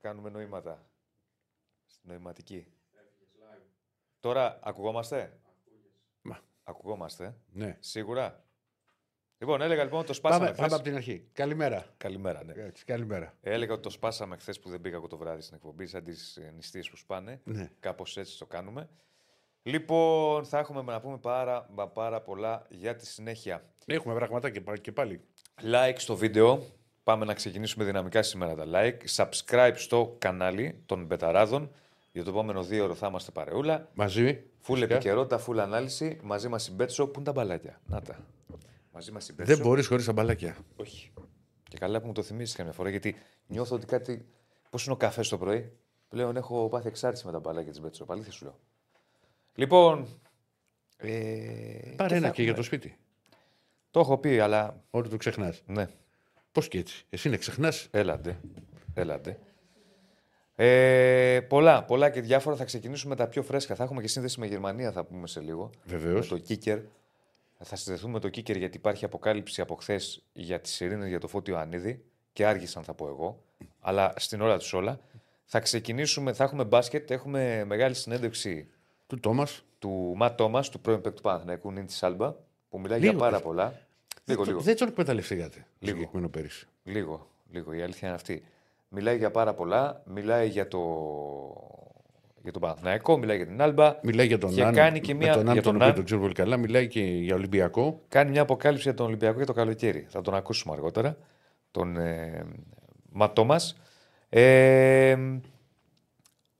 Κάνουμε νοήματα. Στην νοηματική. Τώρα ακουγόμαστε. Ακουγόμαστε. Ναι. Σίγουρα. Λοιπόν, έλεγα λοιπόν ότι το σπάσαμε. Πάμε από την αρχή. Καλημέρα. Καλημέρα, ναι. Έτσι, καλημέρα. Έλεγα ότι το σπάσαμε χθες που δεν πήγα εγώ το βράδυ στην εκπομπή, σαν τις νηστείες που σπάνε. Ναι. Κάπως έτσι το κάνουμε. Λοιπόν, θα έχουμε να πούμε πάρα πολλά για τη συνέχεια. Έχουμε πράγματα και πάλι. Like στο βίντεο. Πάμε να ξεκινήσουμε δυναμικά σήμερα τα like. Subscribe στο κανάλι των Μπεταράδων. Για το επόμενο 2 ώρες θα είμαστε παρεούλα. Μαζί. Φουλ επικαιρότητα, φουλ ανάλυση. Μαζί μας η Μπέτσο. Πού είναι τα μπαλάκια. Να τα. Μαζί μας η Μπέτσο. Δεν μπορείς χωρίς τα μπαλάκια. Όχι. Και καλά που μου το θυμίζεις καμιά φορά, γιατί νιώθω ότι κάτι. Πώς είναι ο καφές το πρωί. Πλέον έχω πάθει εξάρτηση με τα μπαλάκια της Μπέτσο. Παλήθεια σου λέω. Λοιπόν. Πάρε ένα και για το σπίτι. Το έχω πει, αλλά. Ότι το ξεχνάς. Ναι. Πώς και έτσι. Εσύ να ξεχνάς. Έλατε. Έλατε. Πολλά και διάφορα. Θα ξεκινήσουμε τα πιο φρέσκα. Θα έχουμε και σύνδεση με Γερμανία, θα πούμε σε λίγο. Βεβαίως. Το Κίκερ. Θα συνδεθούμε με το Κίκερ, γιατί υπάρχει αποκάλυψη από χθες για τις ειρήνες για το Φώτη Ιωαννίδη. Και άργησαν, θα πω εγώ. Αλλά στην ώρα τους όλα. Θα ξεκινήσουμε. Θα έχουμε μπάσκετ. Έχουμε μεγάλη συνέντευξη του Ματ Τόμας, του πρώην παίκτη του Παναθηναϊκού, νυν της Άλμπα, που μιλάει για πάρα πολλά. Λίγο. Δεν τον εκμεταλλευτήκατε. Λίγο. Η αλήθεια είναι αυτή. Μιλάει για πάρα πολλά. Μιλάει για τον Παναθηναϊκό, μιλάει για την Άλμπα. Μιλάει για τον Νάν. Κάνει και μια αποκάλυψη. Τον ξέρω πολύ καλά. Μιλάει και για Ολυμπιακό. Κάνει μια αποκάλυψη για τον Ολυμπιακό για το καλοκαίρι. Θα τον ακούσουμε αργότερα. Τον Ματ Τόμας.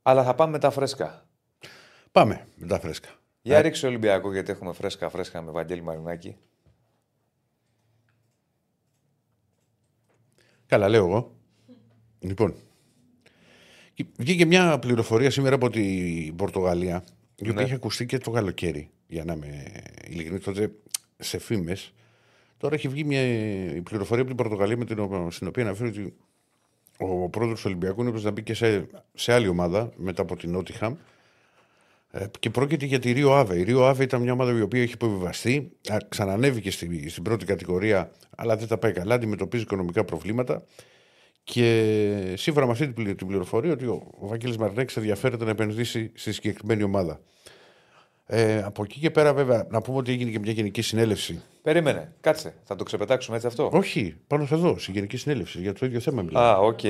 Αλλά θα πάμε με τα φρέσκα. Πάμε με τα φρέσκα. Για ρίξε Ολυμπιακό, γιατί έχουμε φρέσκα με Βαγγέλη Μαρινάκη. Καλά, λέω εγώ. Λοιπόν, βγήκε μια πληροφορία σήμερα από την Πορτογαλία, η οποία είχε ακουστεί και το καλοκαίρι, για να είμαι ειλικρινής, τότε σε φήμες. Τώρα έχει βγει μια πληροφορία από την Πορτογαλία, στην οποία αναφέρει ότι ο πρόεδρος του Ολυμπιακού είναι να μπει και σε άλλη ομάδα, μετά από την Νότιχαμ, και πρόκειται για τη Ρίο Άβε. Η Ρίο Άβε ήταν μια ομάδα η οποία έχει υποβιβαστεί, ξανανέβηκε στην πρώτη κατηγορία, αλλά δεν τα πάει καλά, αντιμετωπίζει οικονομικά προβλήματα. Και σύμφωνα με αυτή την πληροφορία, ότι ο Βαγγέλης Μαρινάκης ενδιαφέρεται να επενδύσει στη συγκεκριμένη ομάδα. Από εκεί και πέρα, βέβαια, να πούμε ότι έγινε και μια γενική συνέλευση. Περίμενε, κάτσε. Θα το ξεπετάξουμε έτσι αυτό. Όχι, πάνω σε εδώ, στη γενική συνέλευση. Για το ίδιο θέμα μιλάμε. Α, οκ.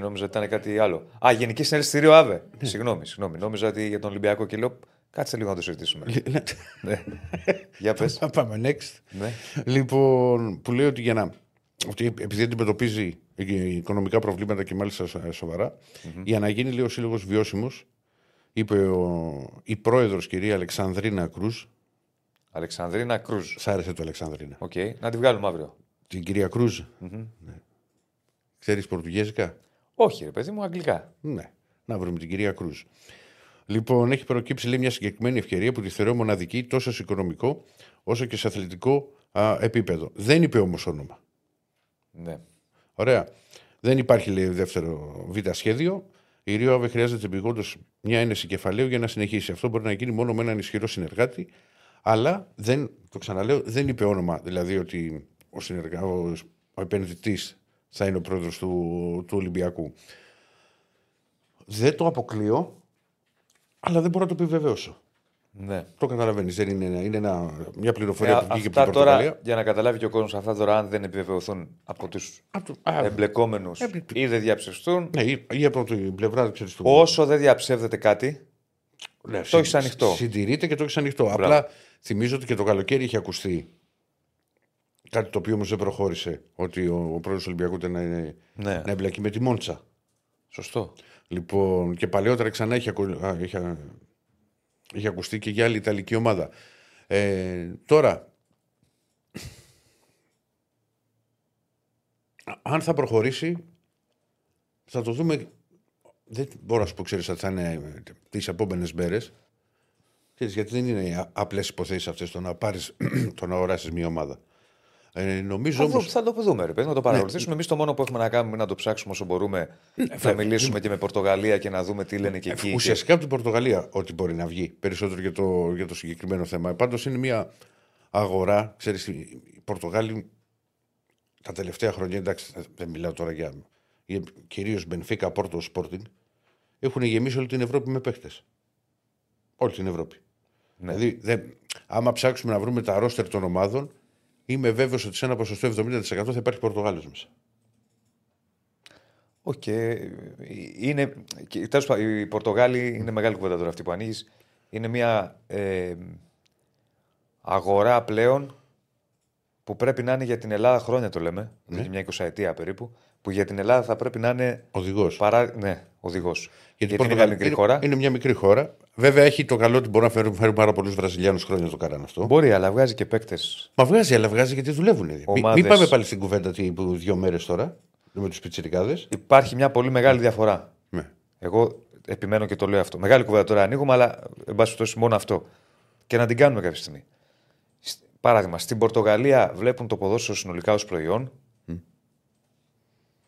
Νόμιζα ότι ήταν κάτι άλλο. Α, γενική συνέλευση στη Ρίο Άβε. Ναι. Συγγνώμη. Νόμιζα ότι για τον Ολυμπιακό και λέω. Κάτσε λίγο να το συζητήσουμε. Ναι. Για πες. Πάμε next. Ναι. Λοιπόν, που λέει ότι επειδή αντιμετωπίζει οικονομικά προβλήματα και μάλιστα σοβαρά, για να γίνει λέει ο σύλλογος βιώσιμος, είπε η πρόεδρος κυρία Αλεξανδρίνα Κρούζ. Αλεξανδρίνα Κρούζ. Σ' άρεσε το Αλεξανδρίνα. Okay. Να τη βγάλουμε αύριο. Την κυρία Κρούζ. Ναι. Ξέρεις πορτουγέζικα. Όχι, ρε παιδί μου, αγγλικά. Ναι. Να βρούμε την κυρία Κρούζ. Λοιπόν, έχει προκύψει λέει, μια συγκεκριμένη ευκαιρία που τη θεωρώ μοναδική τόσο σε οικονομικό όσο και σε αθλητικό επίπεδο. Δεν είπε όμως όνομα. Ναι. Ωραία. Δεν υπάρχει λέει, δεύτερο β' σχέδιο. Η Ρίο Άβε χρειάζεται επιγόντως μια ένεση κεφαλαίου για να συνεχίσει. Αυτό μπορεί να γίνει μόνο με έναν ισχυρό συνεργάτη, αλλά δεν, το ξαναλέω, δεν είπε όνομα. Δηλαδή ότι ο επενδυτής θα είναι ο πρόεδρος του Ολυμπιακού. Δεν το αποκλείω. Αλλά δεν μπορώ να το επιβεβαιώσω. Ναι. Το καταλαβαίνεις. Είναι μια πληροφορία που βγήκε από την Πορτογαλία. Για να καταλάβει και ο κόσμος αυτά τώρα, αν δεν επιβεβαιωθούν από τους εμπλεκόμενους ή δεν διαψευστούν. Ναι, ή από την πλευρά του ψευστού. Όσο δεν διαψεύδεται κάτι, ναι, το έχεις ανοιχτό. Συντηρείται και το έχεις ανοιχτό. Μπράβο. Απλά θυμίζω ότι και το καλοκαίρι είχε ακουστεί κάτι το οποίο όμως δεν προχώρησε. Ότι ο πρόεδρος Ολυμπιακού ήταν να εμπλακεί με τη Μόντσα. Σωστό. Λοιπόν, και παλαιότερα ξανά είχε ακουστεί και για άλλη ιταλική ομάδα. Τώρα, αν θα προχωρήσει, θα το δούμε. Δεν μπορώ να σου πω, ξέρεις, θα είναι τις επόμενες μέρες. Γιατί δεν είναι απλές υποθέσεις αυτές το να πάρεις, το να οράσεις μια ομάδα. Θα το δούμε, ρε παιδί, να το παρακολουθήσουμε. Εμείς το μόνο που έχουμε να κάνουμε είναι να το ψάξουμε όσο μπορούμε. Θα μιλήσουμε και με Πορτογαλία και να δούμε τι λένε και εκεί. Ουσιαστικά από την Πορτογαλία ό,τι μπορεί να βγει περισσότερο για το συγκεκριμένο θέμα. Πάντως είναι μια αγορά. Ξέρεις, οι Πορτογάλοι τα τελευταία χρόνια, εντάξει, δεν μιλάω τώρα για κυρίως Μπενφίκα, Πόρτο, Sporting, έχουν γεμίσει όλη την Ευρώπη με παίχτες. Όλη την Ευρώπη. Ναι. Δηλαδή, άμα ψάξουμε να βρούμε τα ρόστερ των ομάδων, είμαι βέβαιος ότι σε ένα ποσοστό 70% θα υπάρχει Πορτογάλος μέσα. Οκ. Είναι. Τέλος πάντων, οι Πορτογάλοι είναι μεγάλη κουβέντα τώρα αυτή που ανοίγεις. Είναι μια αγορά πλέον που πρέπει να είναι για την Ελλάδα χρόνια, το λέμε. Ναι. Μια 20ετία περίπου. Που για την Ελλάδα θα πρέπει να είναι. Οδηγός. Ναι, οδηγός. Γιατί είναι μια μικρή χώρα. Είναι μια μικρή χώρα. Βέβαια έχει το καλό ότι μπορεί να φέρει πάρα πολλούς Βραζιλιάνους χρόνια να το κάνουν αυτό. Μπορεί, αλλά βγάζει και παίκτες. Μα βγάζει, αλλά βγάζει γιατί δουλεύουν. Μην πάμε πάλι στην κουβέντα που 2 μέρες τώρα με τους πιτσιρικάδες. Υπάρχει μια πολύ μεγάλη διαφορά. Ναι. Εγώ επιμένω και το λέω αυτό. Μεγάλη κουβέντα τώρα ανοίγουμε, αλλά εν πάση περιπτώσει μόνο αυτό. Και να την κάνουμε κάποια στιγμή. Παράδειγμα, στην Πορτογαλία βλέπουν το ποδόσφαιρο συνολικά ως προϊόν.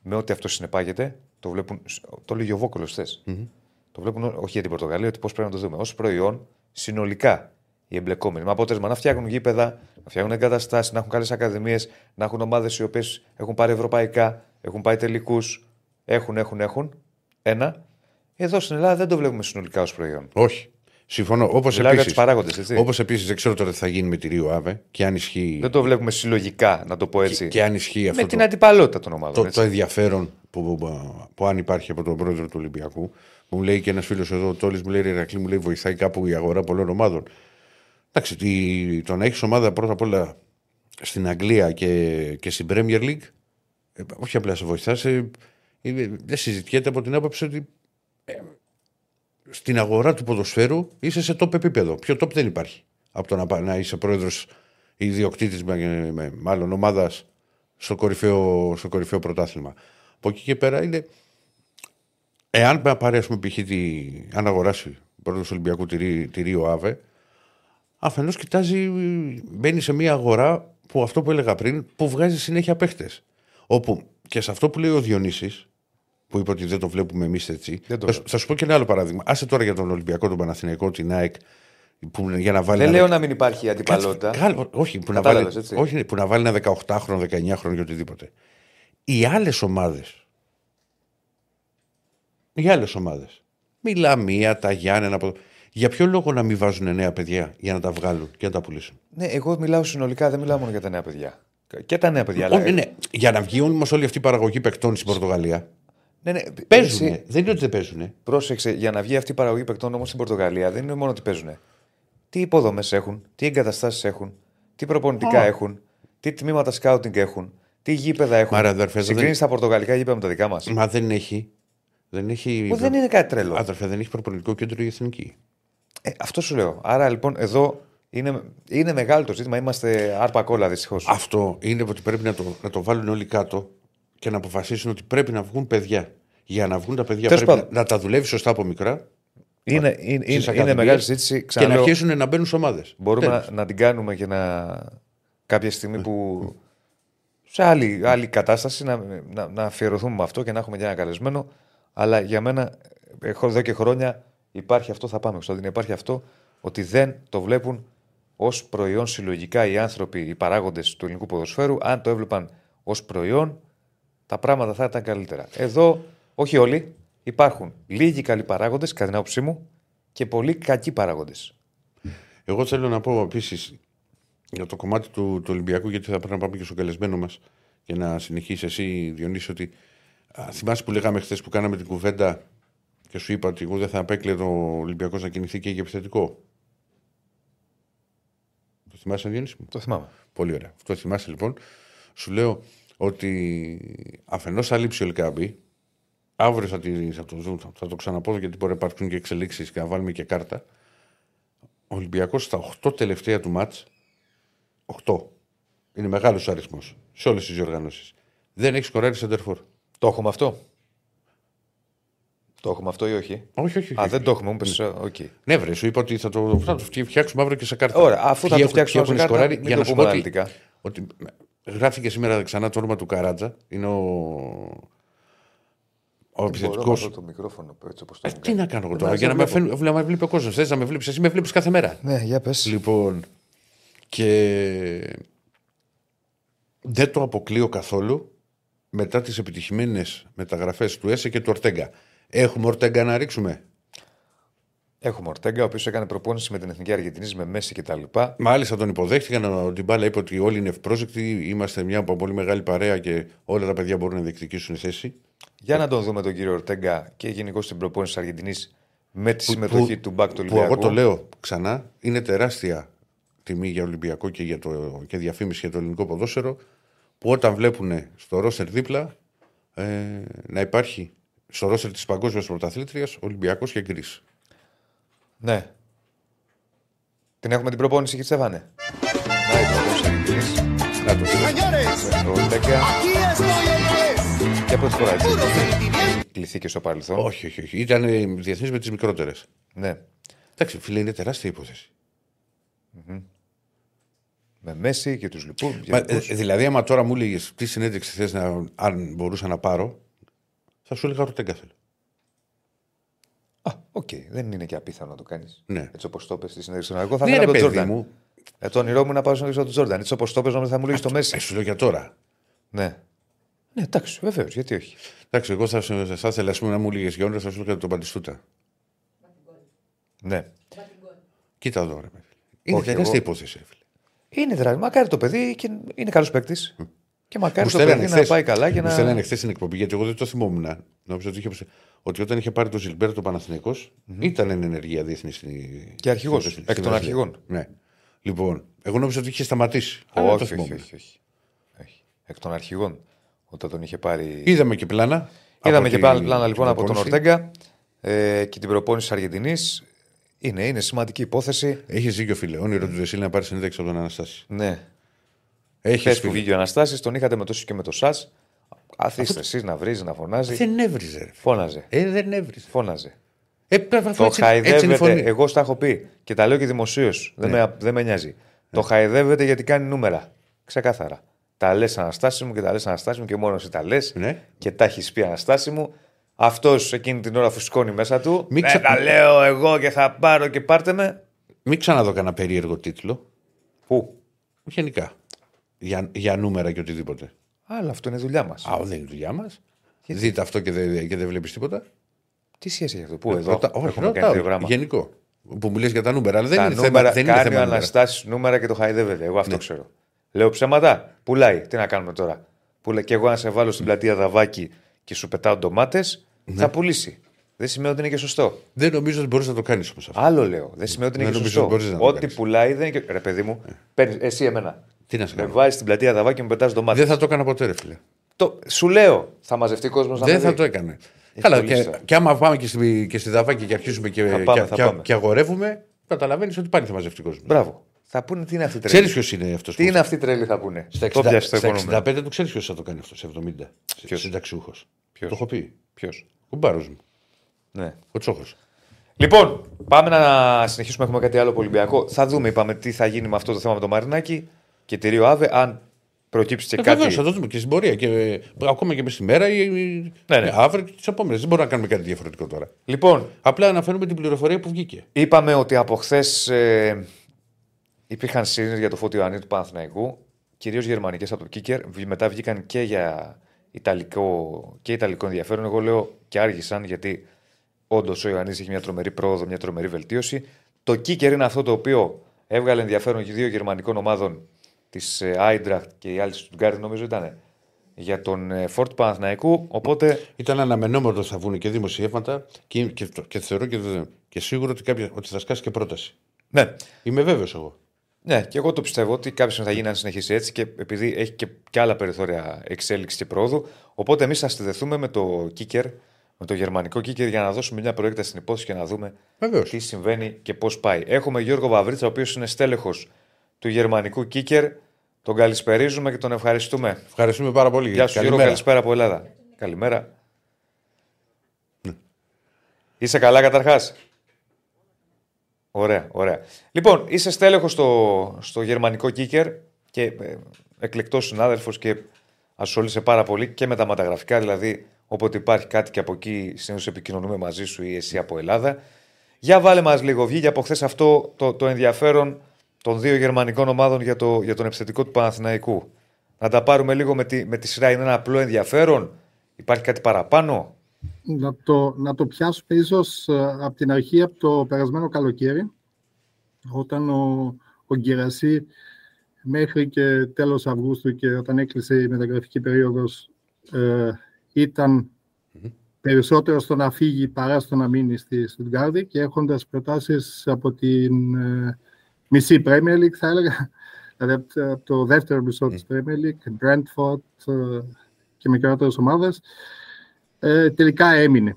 Με ό,τι αυτό συνεπάγεται, το βλέπουν. Το λέγει ο Βόκολος θες. Mm-hmm. Το βλέπουν όχι για την Πορτογαλία, ότι πώς πρέπει να το δούμε. Ως προϊόν, συνολικά οι εμπλεκόμενοι. Με αποτέλεσμα να φτιάχνουν γήπεδα, να φτιάχνουν εγκαταστάσεις, να έχουν καλές ακαδημίες, να έχουν ομάδες οι οποίες έχουν πάρει ευρωπαϊκά, έχουν πάει τελικούς. Έχουν. Ένα. Εδώ στην Ελλάδα δεν το βλέπουμε συνολικά ως προϊόν. Όχι. Συμφωνώ. Όπως επίσης δεν ξέρω τώρα τι θα γίνει με τη Ρίο Άβε και αν ισχύει. Δεν το βλέπουμε συλλογικά, να το πω έτσι. Και αν ισχύει αυτό. Με την αντιπαλότητα των ομάδων. Το ενδιαφέρον που αν υπάρχει από τον πρόεδρο του Ολυμπιακού. Μου λέει και ένας φίλος εδώ, ο Τόλης, μου λέει: Ηρακλή, μου λέει, βοηθάει κάπου η αγορά πολλών ομάδων. Εντάξει, το να έχεις ομάδα πρώτα απ' όλα στην Αγγλία και στην Premier League, όχι απλά σε βοηθά. Δεν συζητιέται από την άποψη ότι. Στην αγορά του ποδοσφαίρου είσαι σε top επίπεδο. Πιο top δεν υπάρχει. Από το να είσαι πρόεδρος ή ιδιοκτήτης, μάλλον ομάδας στο κορυφαίο πρωτάθλημα. Από εκεί και πέρα είναι. Εάν πάρει, ας πούμε, π.χ. αν αγοράσει πρόεδρος Ολυμπιακού τη Ρίο Άβε, αφενός κοιτάζει, μπαίνει σε μια αγορά που αυτό που έλεγα πριν, που βγάζει συνέχεια παίχτες. Όπου και σε αυτό που λέει ο Διονύσης, που είπε ότι δεν το βλέπουμε εμείς έτσι. Θα σου πω και ένα άλλο παράδειγμα. Άσε τώρα για τον Ολυμπιακό, τον Παναθηναϊκό, την ΑΕΚ. Που, για να βάλει δεν λέω να μην υπάρχει αντιπαλότητα. Που να βάλει ένα 18χρονο, 19χρονο ή οτιδήποτε. Οι άλλες ομάδες. Μιλαμία, τα Γιάννενα. Για ποιο λόγο να μην βάζουν νέα παιδιά για να τα βγάλουν και να τα πουλήσουν. Ναι, εγώ μιλάω συνολικά, δεν μιλάω μόνο για τα νέα παιδιά. Και τα νέα παιδιά. Ναι. Για να βγει όμως όλη αυτή η παραγωγή παικτών στην Πορτογαλία. Ναι. Παίζουν. Δεν είναι ότι δεν παίζουν. Πρόσεξε, για να βγει αυτή η παραγωγή παικτών όμως στην Πορτογαλία, δεν είναι μόνο ότι παίζουν. Τι υποδομές έχουν, τι εγκαταστάσεις έχουν, τι προπονητικά έχουν, τι τμήματα σκάουτινγκ έχουν, τι γήπεδα έχουν. Συγκρίνεις τα πορτογαλικά γήπεδα με τα δικά μας. Μα δεν έχει. Δεν είναι κάτι τρελό. Άδερφε, δεν έχει προπονητικό κέντρο η εθνική. Αυτό σου λέω. Άρα λοιπόν εδώ είναι μεγάλο το ζήτημα. Είμαστε άρπα-κόλλα δυστυχώς. Αυτό είναι ότι πρέπει να το βάλουν όλοι κάτω. Και να αποφασίσουν ότι πρέπει να βγουν παιδιά. Για να βγουν τα παιδιά πρέπει να τα δουλεύει σωστά από μικρά. Είναι μεγάλη συζήτηση. Και να αρχίσουν να μπαίνουν σε ομάδες. Μπορούμε να την κάνουμε και κάποια στιγμή που σε άλλη κατάσταση να αφιερωθούμε με αυτό και να έχουμε και ένα καλεσμένο. Αλλά για μένα, εδώ και χρόνια υπάρχει αυτό. Θα πάμε στο υπάρχει αυτό ότι δεν το βλέπουν ως προϊόν συλλογικά οι άνθρωποι, οι παράγοντες του ελληνικού ποδοσφαίρου. Αν το έβλεπαν ως προϊόν, τα πράγματα θα ήταν καλύτερα. Εδώ, όχι όλοι, υπάρχουν λίγοι καλοί παράγοντες, κατά την άποψή μου, και πολλοί κακοί παράγοντες. Εγώ θέλω να πω επίσης για το κομμάτι του Ολυμπιακού, γιατί θα πρέπει να πάμε και στο καλεσμένο μας για να συνεχίσει εσύ, Διονύση, ότι θυμάσαι που λέγαμε χθες που κάναμε την κουβέντα και σου είπα ότι εγώ δεν θα απέκλαιω ο Ολυμπιακός να κινηθεί και επιθετικό. Το θυμάσαι, Διονύση μου? Το θυμάμαι. Πολύ ωραία. Αυτό θυμάσαι λοιπόν. Σου λέω ότι αφενός θα λείψει ο Ελκάμπη, αύριο θα το ξαναπώ γιατί μπορεί να υπάρξουν και εξελίξεις και να βάλουμε και κάρτα. Ο Ολυμπιακός στα 8 τελευταία του μάτς, 8, είναι μεγάλος αριθμός σε όλες τις διοργανώσεις. Δεν έχει σκοράρει σεντερφόρ. Το έχουμε αυτό ή όχι? Όχι. Δεν το έχουμε, μου πες. Okay. Ναι, βρε, σου είπα ότι θα το φτιάξουμε αύριο και σε κάρτα. Ωραία, αφού θα το φτιάξουμε σε κάρτα, για να σου πω ότι γράφηκε σήμερα ξανά το όνομα του Καράτζα. Είναι ο επιθετικός. Το μικρόφωνο, έτσι όπως το τι να κάνω εγώ τώρα, για να με βλέπει ο κόσμος. Θες να με βλέπεις, εσύ με βλέπεις κάθε μέρα. Ναι, για πες. Λοιπόν, και δεν το αποκλείω καθόλου μετά τις επιτυχημένες μεταγραφές του Έσε και του Ορτέγκα. Έχουμε Ορτέγκα να ρίξουμε. Έχουμε Ορτέγκα, ο οποίος έκανε προπόνηση με την Εθνική Αργεντινής, με Μέση κτλ. Μάλιστα τον υποδέχτηκαν. Ο Ντιμπάλα είπε ότι όλοι είναι ευπρόσδεκτοι. Είμαστε μια πολύ μεγάλη παρέα και όλα τα παιδιά μπορούν να διεκδικήσουν θέση. Για να τον δούμε τον κύριο Ορτέγκα και γενικώς την προπόνηση της Αργεντινής με τη συμμετοχή του Μπακ του Ολυμπιακού. Εγώ το λέω ξανά, είναι τεράστια τιμή για Ολυμπιακό και, για το, και διαφήμιση για το ελληνικό ποδόσφαιρο που όταν βλέπουν στο ρόστερ δίπλα να υπάρχει στο ρόστερ της παγκόσμιας πρωταθλήτριας Ολυμπιακός και Γκρίς. Ναι. Την έχουμε την προπόνηση και Στεφάνε. Να το και πρώτη φορά έτσι. Κληθεί και στο παρελθόν. Όχι, όχι, όχι. Ήταν διεθνής με τις μικρότερες. Ναι. Εντάξει, φίλε, είναι τεράστια υπόθεση. Mm-hmm. Με Μέση και τους λοιπούς. Δηλαδή, άμα τώρα μου έλεγες τι συνέντευξη θες να, αν μπορούσα να πάρω, θα σου έλεγα Ορτέγκα θέλω. Α, οκ. Okay. Δεν είναι και απίθανο να το κάνεις. Ναι. Έτσι όπως το πες στη συνέντευξη. Εγώ θα ήθελα τον Τζόρνταν. Μου... το όνειρό μου να πάω στον Τζόρνταν. Έτσι όπως το πες, θα μου λέγεις το Μέση. Σου λέω για τώρα. Ναι. Ναι, εντάξει, βεβαίως, γιατί όχι. Εντάξει, εγώ θα ήθελα να μου λίγες γιόνες, θα σου έλεγα τον Μπατιστούτα. Ναι. Κοίτα εδώ, ρε παιδί. Είναι τεράστια υπόθεση, έφυγε. Είναι δράση. Μακάρι το παιδί και είναι καλός παίκτης. Mm. Και μακάρι το παιδί να πάει καλά. Μου στέλνανε χθες την εκπομπή, γιατί εγώ δεν το θυμόμουν. Νόμιζα ότι όταν είχε πάρει τον Ζιλμπέρτο Παναθηναϊκός, ήταν εν ενεργεία διεθνής. Και αρχηγός. Εκ των αρχηγών. Ναι. Λοιπόν, εγώ νόμιζα ότι είχε σταματήσει. Όχι, όχι. Εκ των αρχηγών. Όταν τον είχε πάρει... Είδαμε και πλάνα. Είδαμε και πλάνα λοιπόν από τον Ορτέγκα και την προπόνηση της Αργεντινής. Είναι σημαντική υπόθεση. Έχεις δίκιο, φίλε. Όνειρο του Δεσίλη να πάρει συνέντευξη από τον Αναστάση. Ναι. Χθες που βγήκε ο Αναστάσης, τον είχατε με τόσο και με το ΣΑΣ. Αφήστε εσείς να βρίζει, να φωνάζει. Δεν έβριζε. Φώναζε. Δεν έβριζε. Φώναζε. Το χαϊδεύεται. Εγώ στα έχω πει και τα λέω και δημοσίως. Δεν με νοιάζει. Το χαϊδεύεται γιατί κάνει νούμερα. Ξεκάθαρα. Τα λες Αναστάση μου και τα λες Αναστάση μου και μόνο εσύ τα λες. Ναι. Και τα έχεις πει Αναστάση μου. Αυτός εκείνη την ώρα φουσκώνει μέσα του. Τα λέω εγώ και θα πάρω και πάρτε με. Μην ξαναδώ κανένα περίεργο τίτλο. Πού? Γενικά. Για νούμερα και οτιδήποτε. Αλλά αυτό είναι δουλειά μας. Α, δεν είναι δουλειά μας. Δείτε αυτό και δεν βλέπεις τίποτα. Τι σχέση έχει αυτό? Πού εδώ? Όχι, γενικό. Που μου λες για τα νούμερα. Αλλά δεν είναι θέμα. Κάνει ο Αναστάσης νούμερα και το χαϊδεύεται. Εγώ αυτό ξέρω. Λέω ψέματα, πουλάει. Τι να κάνουμε τώρα. Και εγώ, αν σε βάλω στην πλατεία Δαβάκη και σου πετάω ντομάτες, θα πουλήσει. Δεν σημαίνει ότι είναι και σωστό. Δεν νομίζω ότι μπορείς να το κάνεις όμως αυτό. Άλλο λέω. Δεν σημαίνει ότι είναι και σωστό. Ό,τι πουλάει δεν είναι και. Ρε παιδί μου, παίρνεις εσύ εμένα. Τι να σε κάνω. Με βάζεις στην πλατεία Δαβάκη και μου πετάς ντομάτες. Δεν θα το έκανα ποτέ, ρε φίλε. Σου λέω, θα μαζευτεί κόσμος να το κάνει. Δεν θα το έκανε. Καλά, και άμα πάμε και στη Δαβάκη και αρχίσουμε και αγορεύουμε, καταλαβαίνεις ότι πάλι θα μαζευτεί κόσμος. Μπράβο. Θα πούνε τι είναι αυτή η τρέλη. Ξέρεις ποιος είναι αυτός? Τι είναι αυτή η τρέλη θα πούνε. Στα 65 του ξέρεις ποιος θα το κάνει αυτό, σε 70. Ποιος? Συνταξιούχος. Το έχω πει. Ποιος? Ο μπάρος μου. Ναι. Ο Τσόχος. Λοιπόν, πάμε να συνεχίσουμε. Έχουμε κάτι άλλο Ολυμπιακό. Θα δούμε, είπαμε, τι θα γίνει με αυτό το θέμα με το Μαρινάκι και τη Ρίο Άβε. Αν προκύψει και κάτι. Βεβαίως, θα το δούμε και στην πορεία. Και, ακόμα και μες τη μέρα ή ναι. Αύριο και τις επόμενες. Δεν μπορούμε να κάνουμε κάτι διαφορετικό τώρα. Λοιπόν, απλά αναφέρουμε την πληροφορία που βγήκε. Είπαμε ότι από χθες. Υπήρχαν σύνδεση για το Φώτη Ιωαννίδη του Παναθηναϊκού, κυρίως γερμανικές από το Κίκερ. Μετά βγήκαν και για ιταλικό ενδιαφέρον. Εγώ λέω και άργησαν, γιατί όντως ο Ιωαννίδης έχει μια τρομερή πρόοδο, μια τρομερή βελτίωση. Το Κίκερ είναι αυτό το οποίο έβγαλε ενδιαφέρον και δύο γερμανικών ομάδων, της Άιντραχτ και η άλλη της Στουτγκάρδη, νομίζω ήταν, για τον φόρτ του Παναθηναϊκού. Οπότε... Ήταν αναμενόμενο ότι θα βγουν και δημοσιεύματα και θεωρώ και σίγουρο ότι θα σκάσει και πρόταση. Ναι. Είμαι βέβαιος εγώ. Ναι, και εγώ το πιστεύω ότι κάποιο θα γίνει αν συνεχίσει έτσι, και επειδή έχει και άλλα περιθώρια εξέλιξη και πρόοδου. Οπότε εμείς θα συνδεθούμε με το Κίκερ, με το γερμανικό Κίκερ, για να δώσουμε μια προέκταση στην υπόθεση και να δούμε Βεβαίως. Τι συμβαίνει και πώς πάει. Έχουμε Γιώργο Βαβρίτσα, ο οποίος είναι στέλεχος του γερμανικού Κίκερ. Τον καλησπερίζουμε και τον ευχαριστούμε. Ευχαριστούμε πάρα πολύ. Γεια σου, Γιώργο. Καλησπέρα από Ελλάδα. Καλημέρα. Ναι. Είσαι καλά καταρχάς? Ωραία, ωραία. Λοιπόν, είσαι στέλεχος στο γερμανικό Κίκερ και εκλεκτός συνάδελφος και ασχολείσαι πάρα πολύ και με τα μεταγραφικά. Δηλαδή, όποτε υπάρχει κάτι και από εκεί, συνήθως επικοινωνούμε μαζί σου ή εσύ από Ελλάδα. Για βάλε μας λίγο, βγήκε από χθες αυτό το ενδιαφέρον των δύο γερμανικών ομάδων για τον επιθετικό του Παναθηναϊκού. Να τα πάρουμε λίγο με τη σειρά. Είναι ένα απλό ενδιαφέρον. Υπάρχει κάτι παραπάνω. Να το πιάσουμε ίσως από την αρχή, από το περασμένο καλοκαίρι, όταν ο Γκυρασί μέχρι και τέλος Αυγούστου και όταν έκλεισε η μεταγραφική περίοδος ήταν περισσότερο στο να φύγει παρά στο να μείνει στη Στουτγκάρδη, και έχοντας προτάσεις από την μισή Premier League, θα έλεγα, δηλαδή από το δεύτερο μισό της Premier League, Brentford και μικρότερες ομάδες, τελικά έμεινε.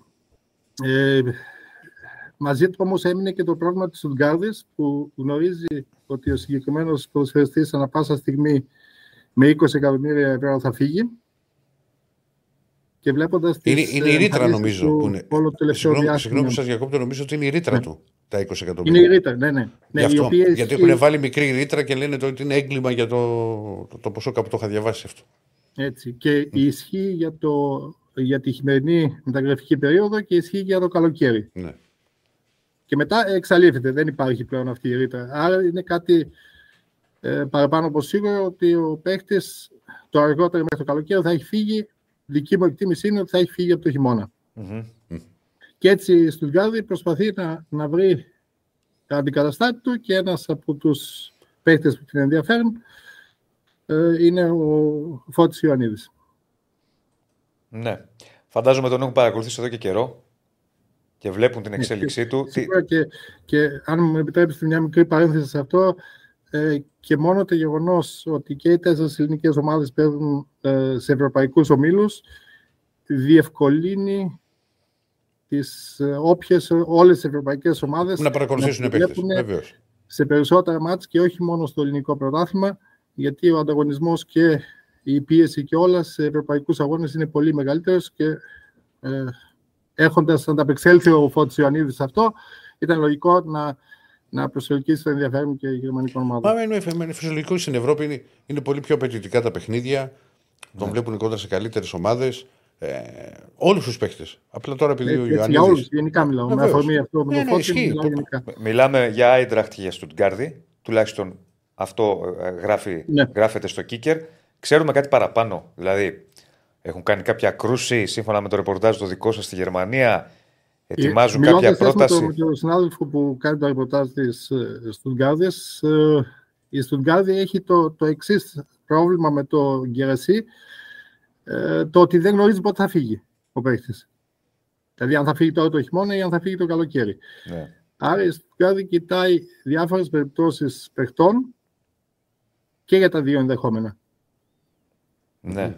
Μαζί του όμως έμεινε και το πρόβλημα της Στουτγκάρδης, που γνωρίζει ότι ο συγκεκριμένος προσφερειστής ανά πάσα στιγμή με 20 εκατομμύρια ευρώ θα φύγει. Και βλέποντας είναι η ρήτρα, νομίζω. Όλο το τελευταίο διάστημα. Συγγνώμη που σας διακόπτω, νομίζω ότι είναι η ρήτρα του τα 20 εκατομμύρια. Είναι η ρήτρα, ναι. Γιατί έχουν βάλει μικρή ρήτρα και λένε ότι είναι έγκλημα για το ποσό, κάπου το είχα διαβάσει αυτό. Έτσι. Και ισχύει για τη χειμερινή μεταγραφική περίοδο και ισχύει για το καλοκαίρι. Ναι. Και μετά εξαλείφεται, δεν υπάρχει πλέον αυτή η ρήτρα. Άρα είναι κάτι παραπάνω από σίγουρο ότι ο παίχτης το αργότερο μέχρι το καλοκαίρι θα έχει φύγει. Δική μου εκτίμηση είναι ότι θα έχει φύγει από το χειμώνα. Και έτσι η Στουτγκάρδη προσπαθεί να βρει τα αντικαταστάτη του, και ένας από τους παίχτες που την ενδιαφέρουν είναι ο Φώτης Ιωαννίδης. Ναι. Φαντάζομαι τον έχουν παρακολουθήσει εδώ και καιρό και βλέπουν την εξέλιξή του. Σίγουρα και αν μου επιτρέψετε μια μικρή παρένθεση σε αυτό, και μόνο το γεγονός ότι και οι 4 ελληνικές ομάδες παίζουν σε ευρωπαϊκούς ομίλους διευκολύνει όλες τις ευρωπαϊκές ομάδες να παρακολουθήσουν σε περισσότερα μάτς, και όχι μόνο στο ελληνικό πρωτάθλημα, γιατί ο ανταγωνισμός και η πίεση και όλα σε ευρωπαϊκούς αγώνες είναι πολύ μεγαλύτερος, και έχοντας ανταπεξέλθει ο Φώτης Ιωαννίδης σε αυτό, ήταν λογικό να προσελκύσει το ενδιαφέρον και η γερμανική ομάδα. Μα είναι φυσιολογικό. Στην Ευρώπη είναι πολύ πιο απαιτητικά τα παιχνίδια. Τον βλέπουν κοντά σε καλύτερες ομάδες. Όλους τους παίχτες. Απλά τώρα επειδή ο Ιωάννης. Για όλους, γενικά μιλάμε. Με αφορμή αυτό που μιλάμε για Άιντραχτ και για Στουτγκάρδη. Τουλάχιστον αυτό γράφεται στο Κίκερ. Ξέρουμε κάτι παραπάνω. Δηλαδή, έχουν κάνει κάποια κρούση σύμφωνα με το ρεπορτάζ το δικό σας στη Γερμανία. Ετοιμάζουν κάποια πρόταση. Με τον συνάδελφο που κάνει το ρεπορτάζ της Στουτγκάρδης, η Στουτγκάρδη έχει το εξής πρόβλημα με το Γκερασί, το ότι δεν γνωρίζει πότε θα φύγει ο παίκτης. Δηλαδή αν θα φύγει τώρα το χειμώνα ή αν θα φύγει το καλοκαίρι. Ναι. Άρα η Στουτγκάρδη κοιτάει διάφορες περιπτώσεις παιχτών και για τα δύο ενδεχόμενα. Ναι.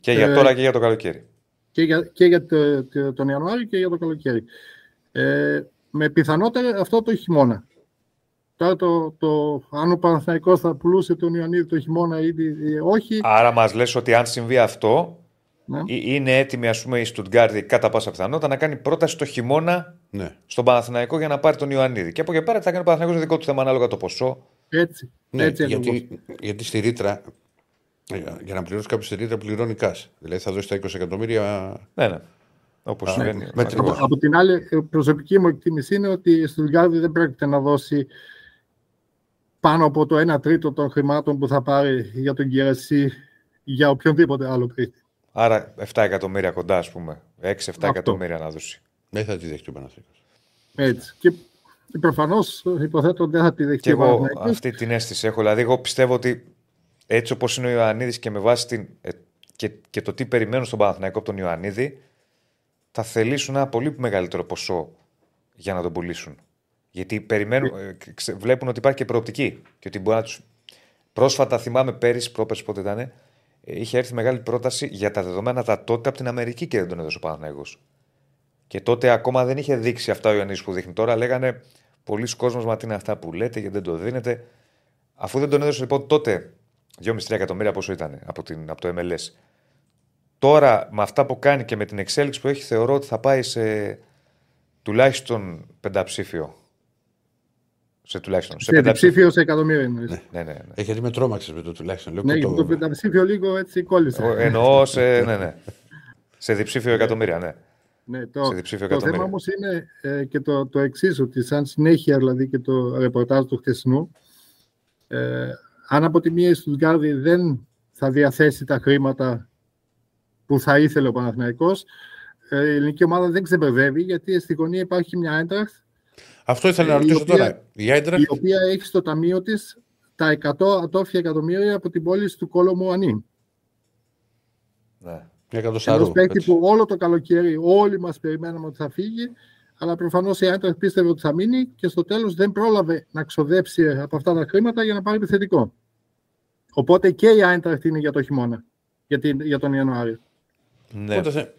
Και για τώρα και για το καλοκαίρι. Και για τον Ιανουάριο και για το καλοκαίρι. Με πιθανότερο αυτό το χειμώνα. Τώρα αν ο Παναθηναϊκός θα πουλούσε τον Ιωαννίδη το χειμώνα ή όχι. Άρα μας λες ότι αν συμβεί αυτό, ναι, είναι έτοιμη, ας πούμε, η Στουτγκάρδη κατά πάσα πιθανότητα να κάνει πρόταση το χειμώνα, ναι, στον Παναθηναϊκό για να πάρει τον Ιωαννίδη. Και από εκεί πέρα θα κάνει ο Παναθηναϊκός δικό του θέμα ανάλογα το ποσό. Έτσι. Ναι, έτσι γιατί στη ρήτρα. Για να πληρώσει κάποιο τη ρήτρα, πληρώνει cash. Δηλαδή θα δώσει τα 20 εκατομμύρια. Ναι. Όπως συμβαίνει. Από την άλλη, η προσωπική μου εκτίμηση είναι ότι η Στουτγκάρδη δεν πρόκειται να δώσει πάνω από το 1 τρίτο των χρημάτων που θα πάρει για τον Γκερασί για οποιονδήποτε άλλο παίκτη. Άρα 7 εκατομμύρια κοντά, ας πούμε. 6-7 εκατομμύρια να δώσει. Δεν θα τη δεχτεί ο Παναθηναϊκός. Έτσι. Και προφανώς υποθέτω ότι δεν θα τη δεχτεί ο Παναθηναϊκός. Και εγώ αυτή την αίσθηση έχω. Δηλαδή, εγώ πιστεύω ότι. Έτσι όπως είναι ο Ιωαννίδης και με βάση και το τι περιμένουν στον Παναθηναϊκό από τον Ιωαννίδη, θα θελήσουν ένα πολύ μεγαλύτερο ποσό για να τον πουλήσουν. Γιατί βλέπουν ότι υπάρχει και προοπτική. Και ότι μπορεί να τους... Πρόσφατα θυμάμαι πρόπερση πότε ήταν, είχε έρθει μεγάλη πρόταση για τα δεδομένα τα τότε από την Αμερική και δεν τον έδωσε ο Παναθηναϊκός. Και τότε ακόμα δεν είχε δείξει αυτά ο Ιωαννίδης που δείχνει τώρα. Λέγανε πολλοί κόσμος, μα τι είναι αυτά που λέτε, γιατί δεν το δίνετε. Αφού δεν τον έδωσε λοιπόν τότε. 2,5-3 εκατομμύρια πόσο ήταν από το MLS. Τώρα με αυτά που κάνει και με την εξέλιξη που έχει, θεωρώ ότι θα πάει σε τουλάχιστον πενταψήφιο. Σε πενταψήφιο σε εκατομμύρια εννοείς. Ναι. Γιατί με τρόμαξες με το τουλάχιστον. Λέω, ναι, το πενταψήφιο λίγο έτσι κόλλησε. Εννοώ σε διψήφιο εκατομμύρια, ναι. Ναι, το θέμα όμως είναι και το εξής, ότι σαν συνέχεια δηλαδή και το ρεπορτάζ του χθεσινού, αν από τη μία η Στουτγκάρδη δεν θα διαθέσει τα χρήματα που θα ήθελε ο Παναθηναϊκός. Η ελληνική ομάδα δεν ξεμπερδεύει, γιατί στη γωνία υπάρχει μια Άιντραχτ. Αυτό ήθελα να ρωτήσω τώρα. Η οποία έχει στο ταμείο της τα 100 ατόφια εκατομμύρια από την πώληση του Κόλομου Ανή. Ναι. Ενός παίκτη που όλο το καλοκαίρι όλοι μας περιμέναμε ότι θα φύγει, αλλά προφανώς η Άιντραχτ πίστευε ότι θα μείνει και στο τέλος δεν πρόλαβε να ξοδέψει από αυτά τα χρήματα για να πάρει επιθετικό. Οπότε και η Άιντραχτ είναι για το χειμώνα, για τον Ιανουάριο. Ναι. Οπότε,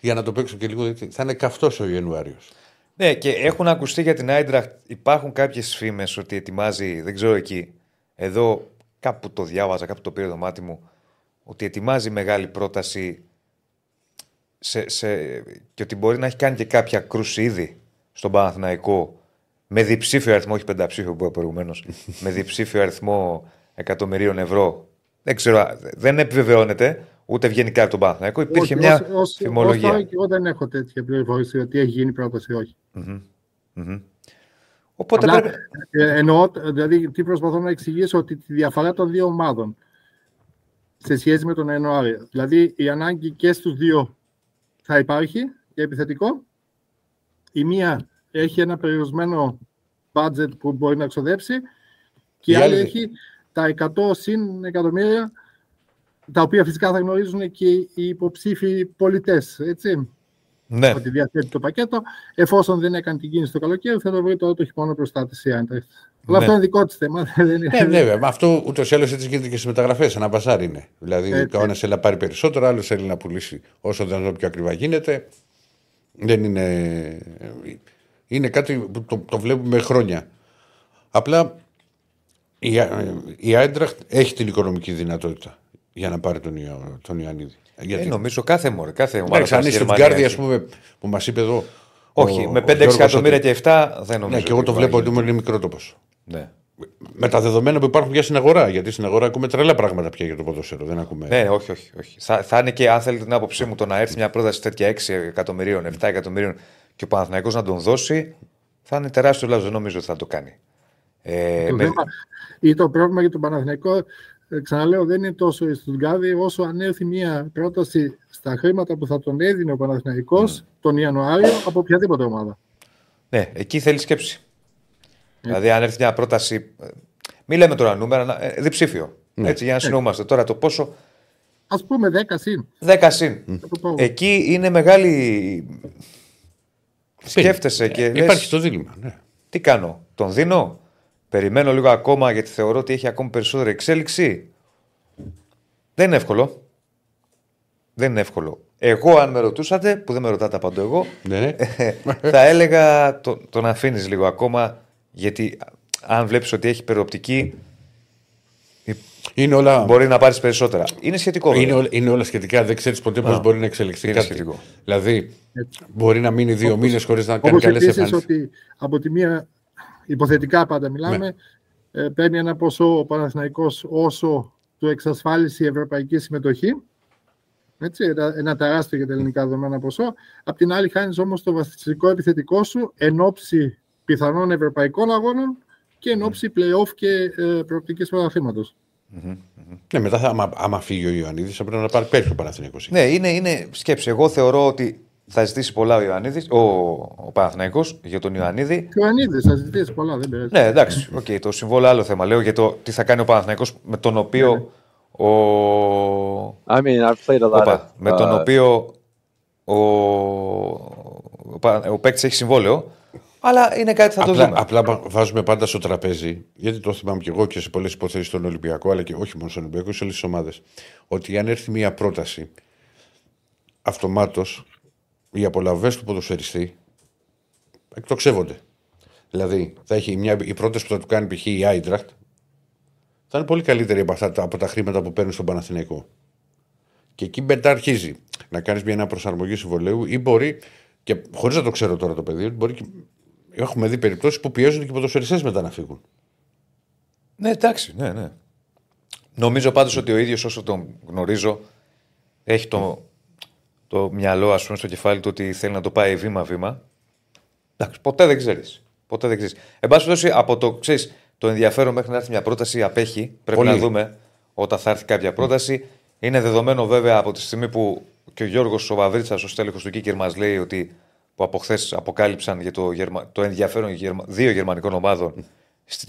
για να το παίξω και λίγο, θα είναι καυτός ο Ιανουάριος. Ναι, και έχουν ακουστεί για την Άιντραχτ, υπάρχουν κάποιες φήμες ότι ετοιμάζει, δεν ξέρω εκεί, εδώ κάπου το διάβαζα, κάπου το πήρε το μάτι μου, ότι ετοιμάζει μεγάλη πρόταση και ότι μπορεί να έχει κάνει και κάποια κρουσίδι στον Παναθηναϊκό με διψήφιο αριθμό, όχι πενταψήφιο που είπα προηγουμένως, με διψήφιο αριθμό εκατομμυρίων ευρώ. Δεν ξέρω, δεν επιβεβαιώνεται, ούτε βγαίνει κάτι από τον Παναθηναϊκό. Υπήρχε μια φημολογία. Όχι, εγώ δεν έχω τέτοια πληροφόρηση ότι έχει γίνει πρόταση, όχι. Οπότε απλά, πρέπει... εννοώ, δηλαδή, τι προσπαθώ να εξηγήσω, ότι τη διαφορά των δύο ομάδων σε σχέση με τον Ιανουάριο. Δηλαδή, η ανάγκη και στους δύο θα υπάρχει για επιθετικό. Η μία έχει ένα περιορισμένο budget που μπορεί να ξοδέψει και η άλλη έχει τα 100 συν εκατομμύρια, τα οποία φυσικά θα γνωρίζουν και οι υποψήφοι πολιτές, έτσι. Ναι. Ότι διαθέτει το πακέτο. Εφόσον δεν έκανε την κίνηση το καλοκαίρι, θα το βρει τώρα το χειμώνα μπροστά της η Άιντραχτ. Αλλά αυτό είναι δικό της θέμα. Βέβαια. Αυτό ούτως ή άλλως έτσι γίνεται και στις μεταγραφές. Ένα μπαζάρι είναι. Δηλαδή, ο ένας θέλει να πάρει περισσότερο, άλλος θέλει να πουλήσει όσο δυνατόν πιο ακριβά γίνεται. Δεν είναι. Είναι κάτι που το βλέπουμε χρόνια. Απλά η Άιντραχτ έχει την οικονομική δυνατότητα για να πάρει τον Ιωαννίδη. Γιατί... νομίζω κάθε ομάδα. Εντάξει, αν είσαι Στουτγκάρδη, ας πούμε, που μας είπε εδώ. Όχι, με 5-6 εκατομμύρια και 7 δεν νομίζω. Ναι, και εγώ το βλέπω ότι είναι μικρό το ποσό. Ναι. Με τα δεδομένα που υπάρχουν πια στην αγορά. Γιατί στην αγορά ακούμε τρελά πράγματα πια για το ποδόσφαιρο. Δεν ακούμε... Ναι, όχι. Θα είναι και, αν θέλετε την άποψή μου, το να έρθει μια πρόταση τέτοια 6 εκατομμυρίων, 7 εκατομμυρίων και ο Παναθηναϊκός να τον δώσει, θα είναι τεράστιο λάθος. Δεν νομίζω ότι θα το κάνει. Ή το πρόβλημα για τον Παναθηναϊκό. Ξαναλέω, δεν είναι τόσο η Στουτγκάρδη, όσο αν έρθει μια πρόταση στα χρήματα που θα τον έδινε ο Παναθηναϊκός τον Ιανουάριο από οποιαδήποτε ομάδα. Ναι, εκεί θέλει σκέψη. Δηλαδή, αν έρθει μια πρόταση. Μην λέμε τώρα νούμερα, διψήφιο. Έτσι, για να συνεννοούμαστε τώρα το πόσο. Ας πούμε 10 συν. 10 συν. Εκεί είναι μεγάλη. Σκέφτεσαι και λες. Υπάρχει το δίλημμα. Ναι. Τι κάνω, τον δίνω. Περιμένω λίγο ακόμα γιατί θεωρώ ότι έχει ακόμη περισσότερη εξέλιξη. Δεν είναι εύκολο. Δεν είναι εύκολο. Εγώ, αν με ρωτούσατε, που δεν με ρωτάτε παντού εγώ, θα έλεγα τον αφήνεις λίγο ακόμα, γιατί αν βλέπεις ότι έχει περιοπτική, μπορεί να πάρεις περισσότερα. Είναι σχετικό. Είναι όλα σχετικά. Δεν ξέρεις ποτέ πώς μπορεί να εξελιχθεί κάτι. Σχετικό. Δηλαδή, μπορεί να μείνει 2 μήνες χωρίς να κάνει καλές εμφανίσεις. Ότι από τη μία. Υποθετικά πάντα μιλάμε, παίρνει ένα ποσό ο Παναθηναϊκός όσο του εξασφάλισε η ευρωπαϊκή συμμετοχή. Έτσι, ένα τεράστιο για τα ελληνικά δεδομένα ποσό. Απ' την άλλη χάνεις όμως το βασικό επιθετικό σου εν όψη πιθανών ευρωπαϊκών αγώνων και εν όψη play-off και προοπτικής πρωταθλήματος. Ναι, μετά άμα φύγει ο Ιωαννίδης θα πρέπει να πάρει πέρυσι ο Παναθηναϊκός. Ναι, είναι σκέψη. Εγώ θεωρώ ότι θα ζητήσει πολλά ο Παναθηναϊκός για τον Ιωαννίδη. Ο Ιωαννίδης θα ζητήσει πολλά, δεν πειράζει. Ναι, εντάξει, το συμβόλαιο άλλο θέμα. Λέω για το τι θα κάνει ο Παναθηναϊκός με τον οποίο. Με τον οποίο ο παίκτης έχει συμβόλαιο, αλλά είναι κάτι θα το δούμε. Απλά βάζουμε πάντα στο τραπέζι, γιατί το θυμάμαι και εγώ και σε πολλές υποθέσεις στον Ολυμπιακό, αλλά και όχι μόνο στον Ολυμπιακό, σε όλες τις ομάδες. Ότι αν έρθει μια πρόταση αυτομάτως. Οι απολαυές του ποδοσφαιριστή εκτοξεύονται. Δηλαδή, θα έχει οι πρώτες που θα του κάνει π.χ. η Άιντραχτ θα είναι πολύ καλύτερη από τα χρήματα που παίρνει στον Παναθηναϊκό. Και εκεί μετά αρχίζει να κάνει μια προσαρμογή συμβολαίου ή μπορεί, και χωρίς να το ξέρω τώρα το παιδί, μπορεί και, έχουμε δει περιπτώσεις που πιέζονται και οι ποδοσφαιριστές μετά να φύγουν. Ναι, εντάξει, ναι. Νομίζω πάντως ότι ο ίδιος όσο τον γνωρίζω έχει το μυαλό, ας πούμε, στο κεφάλι του ότι θέλει να το πάει βήμα-βήμα. Εντάξει, ποτέ δεν ξέρεις. Εν πάση περιπτώσει, από το ενδιαφέρον μέχρι να έρθει μια πρόταση απέχει. Πρέπει να δούμε όταν θα έρθει κάποια πρόταση. Είναι δεδομένο βέβαια από τη στιγμή που και ο Γιώργος Βαβρίτσας, ο στέλεχος του Κίκερ, μας λέει ότι που από χθες αποκάλυψαν για το ενδιαφέρον δύο γερμανικών ομάδων,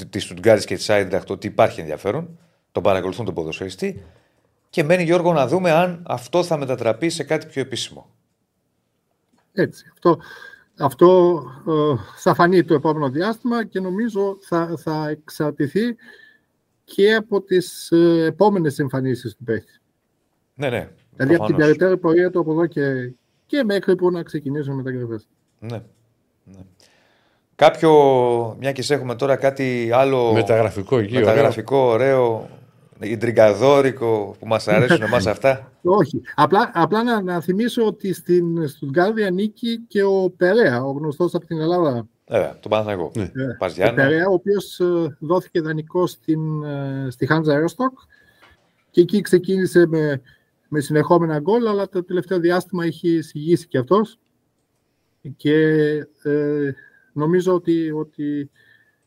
τη Στουτγκάρδη και τη Άιντραχτ, ότι υπάρχει ενδιαφέρον. Τον παρακολουθούν τον ποδοσφαιριστή. Και μένει, Γιώργο, να δούμε αν αυτό θα μετατραπεί σε κάτι πιο επίσημο. Έτσι. Αυτό θα φανεί το επόμενο διάστημα και νομίζω θα εξαρτηθεί και από τις επόμενες εμφανίσεις του παίκτη. Ναι. Δηλαδή από την περαιτέρω πορεία του από εδώ και μέχρι που να ξεκινήσουν μεταγραφές. Ναι. Μια και σε έχουμε τώρα κάτι άλλο μεταγραφικό ωραίο, ιντριγκαδόρικο που μας αρέσουν εμάς αυτά. Όχι. Απλά να θυμίσω ότι στην Στουτγκάρδη ανήκει και ο Περέα, ο γνωστός από την Ελλάδα. Τον Παναθηναϊκό. Ο Περέα, ο οποίος δόθηκε δανεικό στη Χάντζα Ρόστοκ και εκεί ξεκίνησε με συνεχόμενα γκολ, αλλά το τελευταίο διάστημα έχει εισηγήσει και αυτός. Και νομίζω ότι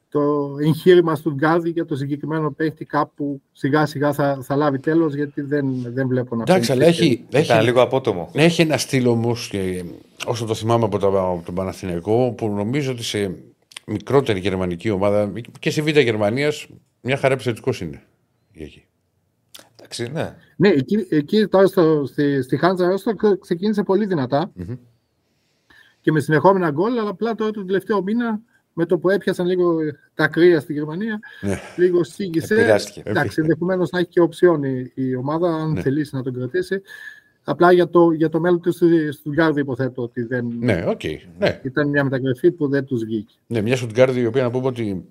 το εγχείρημα Στουτγκάρδη για το συγκεκριμένο παίχτη κάπου σιγά-σιγά θα λάβει τέλος, γιατί δεν βλέπω να πει. Εντάξει, αλλά ήταν λίγο απότομο. Έχει ένα στυλ όμως, όσο το θυμάμαι από τον Παναθηναϊκό, που νομίζω ότι σε μικρότερη γερμανική ομάδα και σε Β' Γερμανίας μια χαρά επιθετικός είναι. Εντάξει, ναι. Ναι, εκεί τώρα στη Χάντζα Ρόστοκ ξεκίνησε πολύ δυνατά και με συνεχόμενα γκολ, αλλά απλά τώρα τον τελευταίο μήνα, με το που έπιασαν λίγο τα κρύα στην Γερμανία, λίγο σύγκυσε. Εντάξει, ενδεχομένως να έχει και οψιόν η ομάδα, αν θελήσει να τον κρατήσει. Απλά για το μέλλον του Στουτγκάρδη υποθέτω ότι δεν. Ναι, okay, ναι. Ήταν μια μεταγραφή που δεν τους βγήκε. Ναι, μια Στουτγκάρδη η οποία να πούμε ότι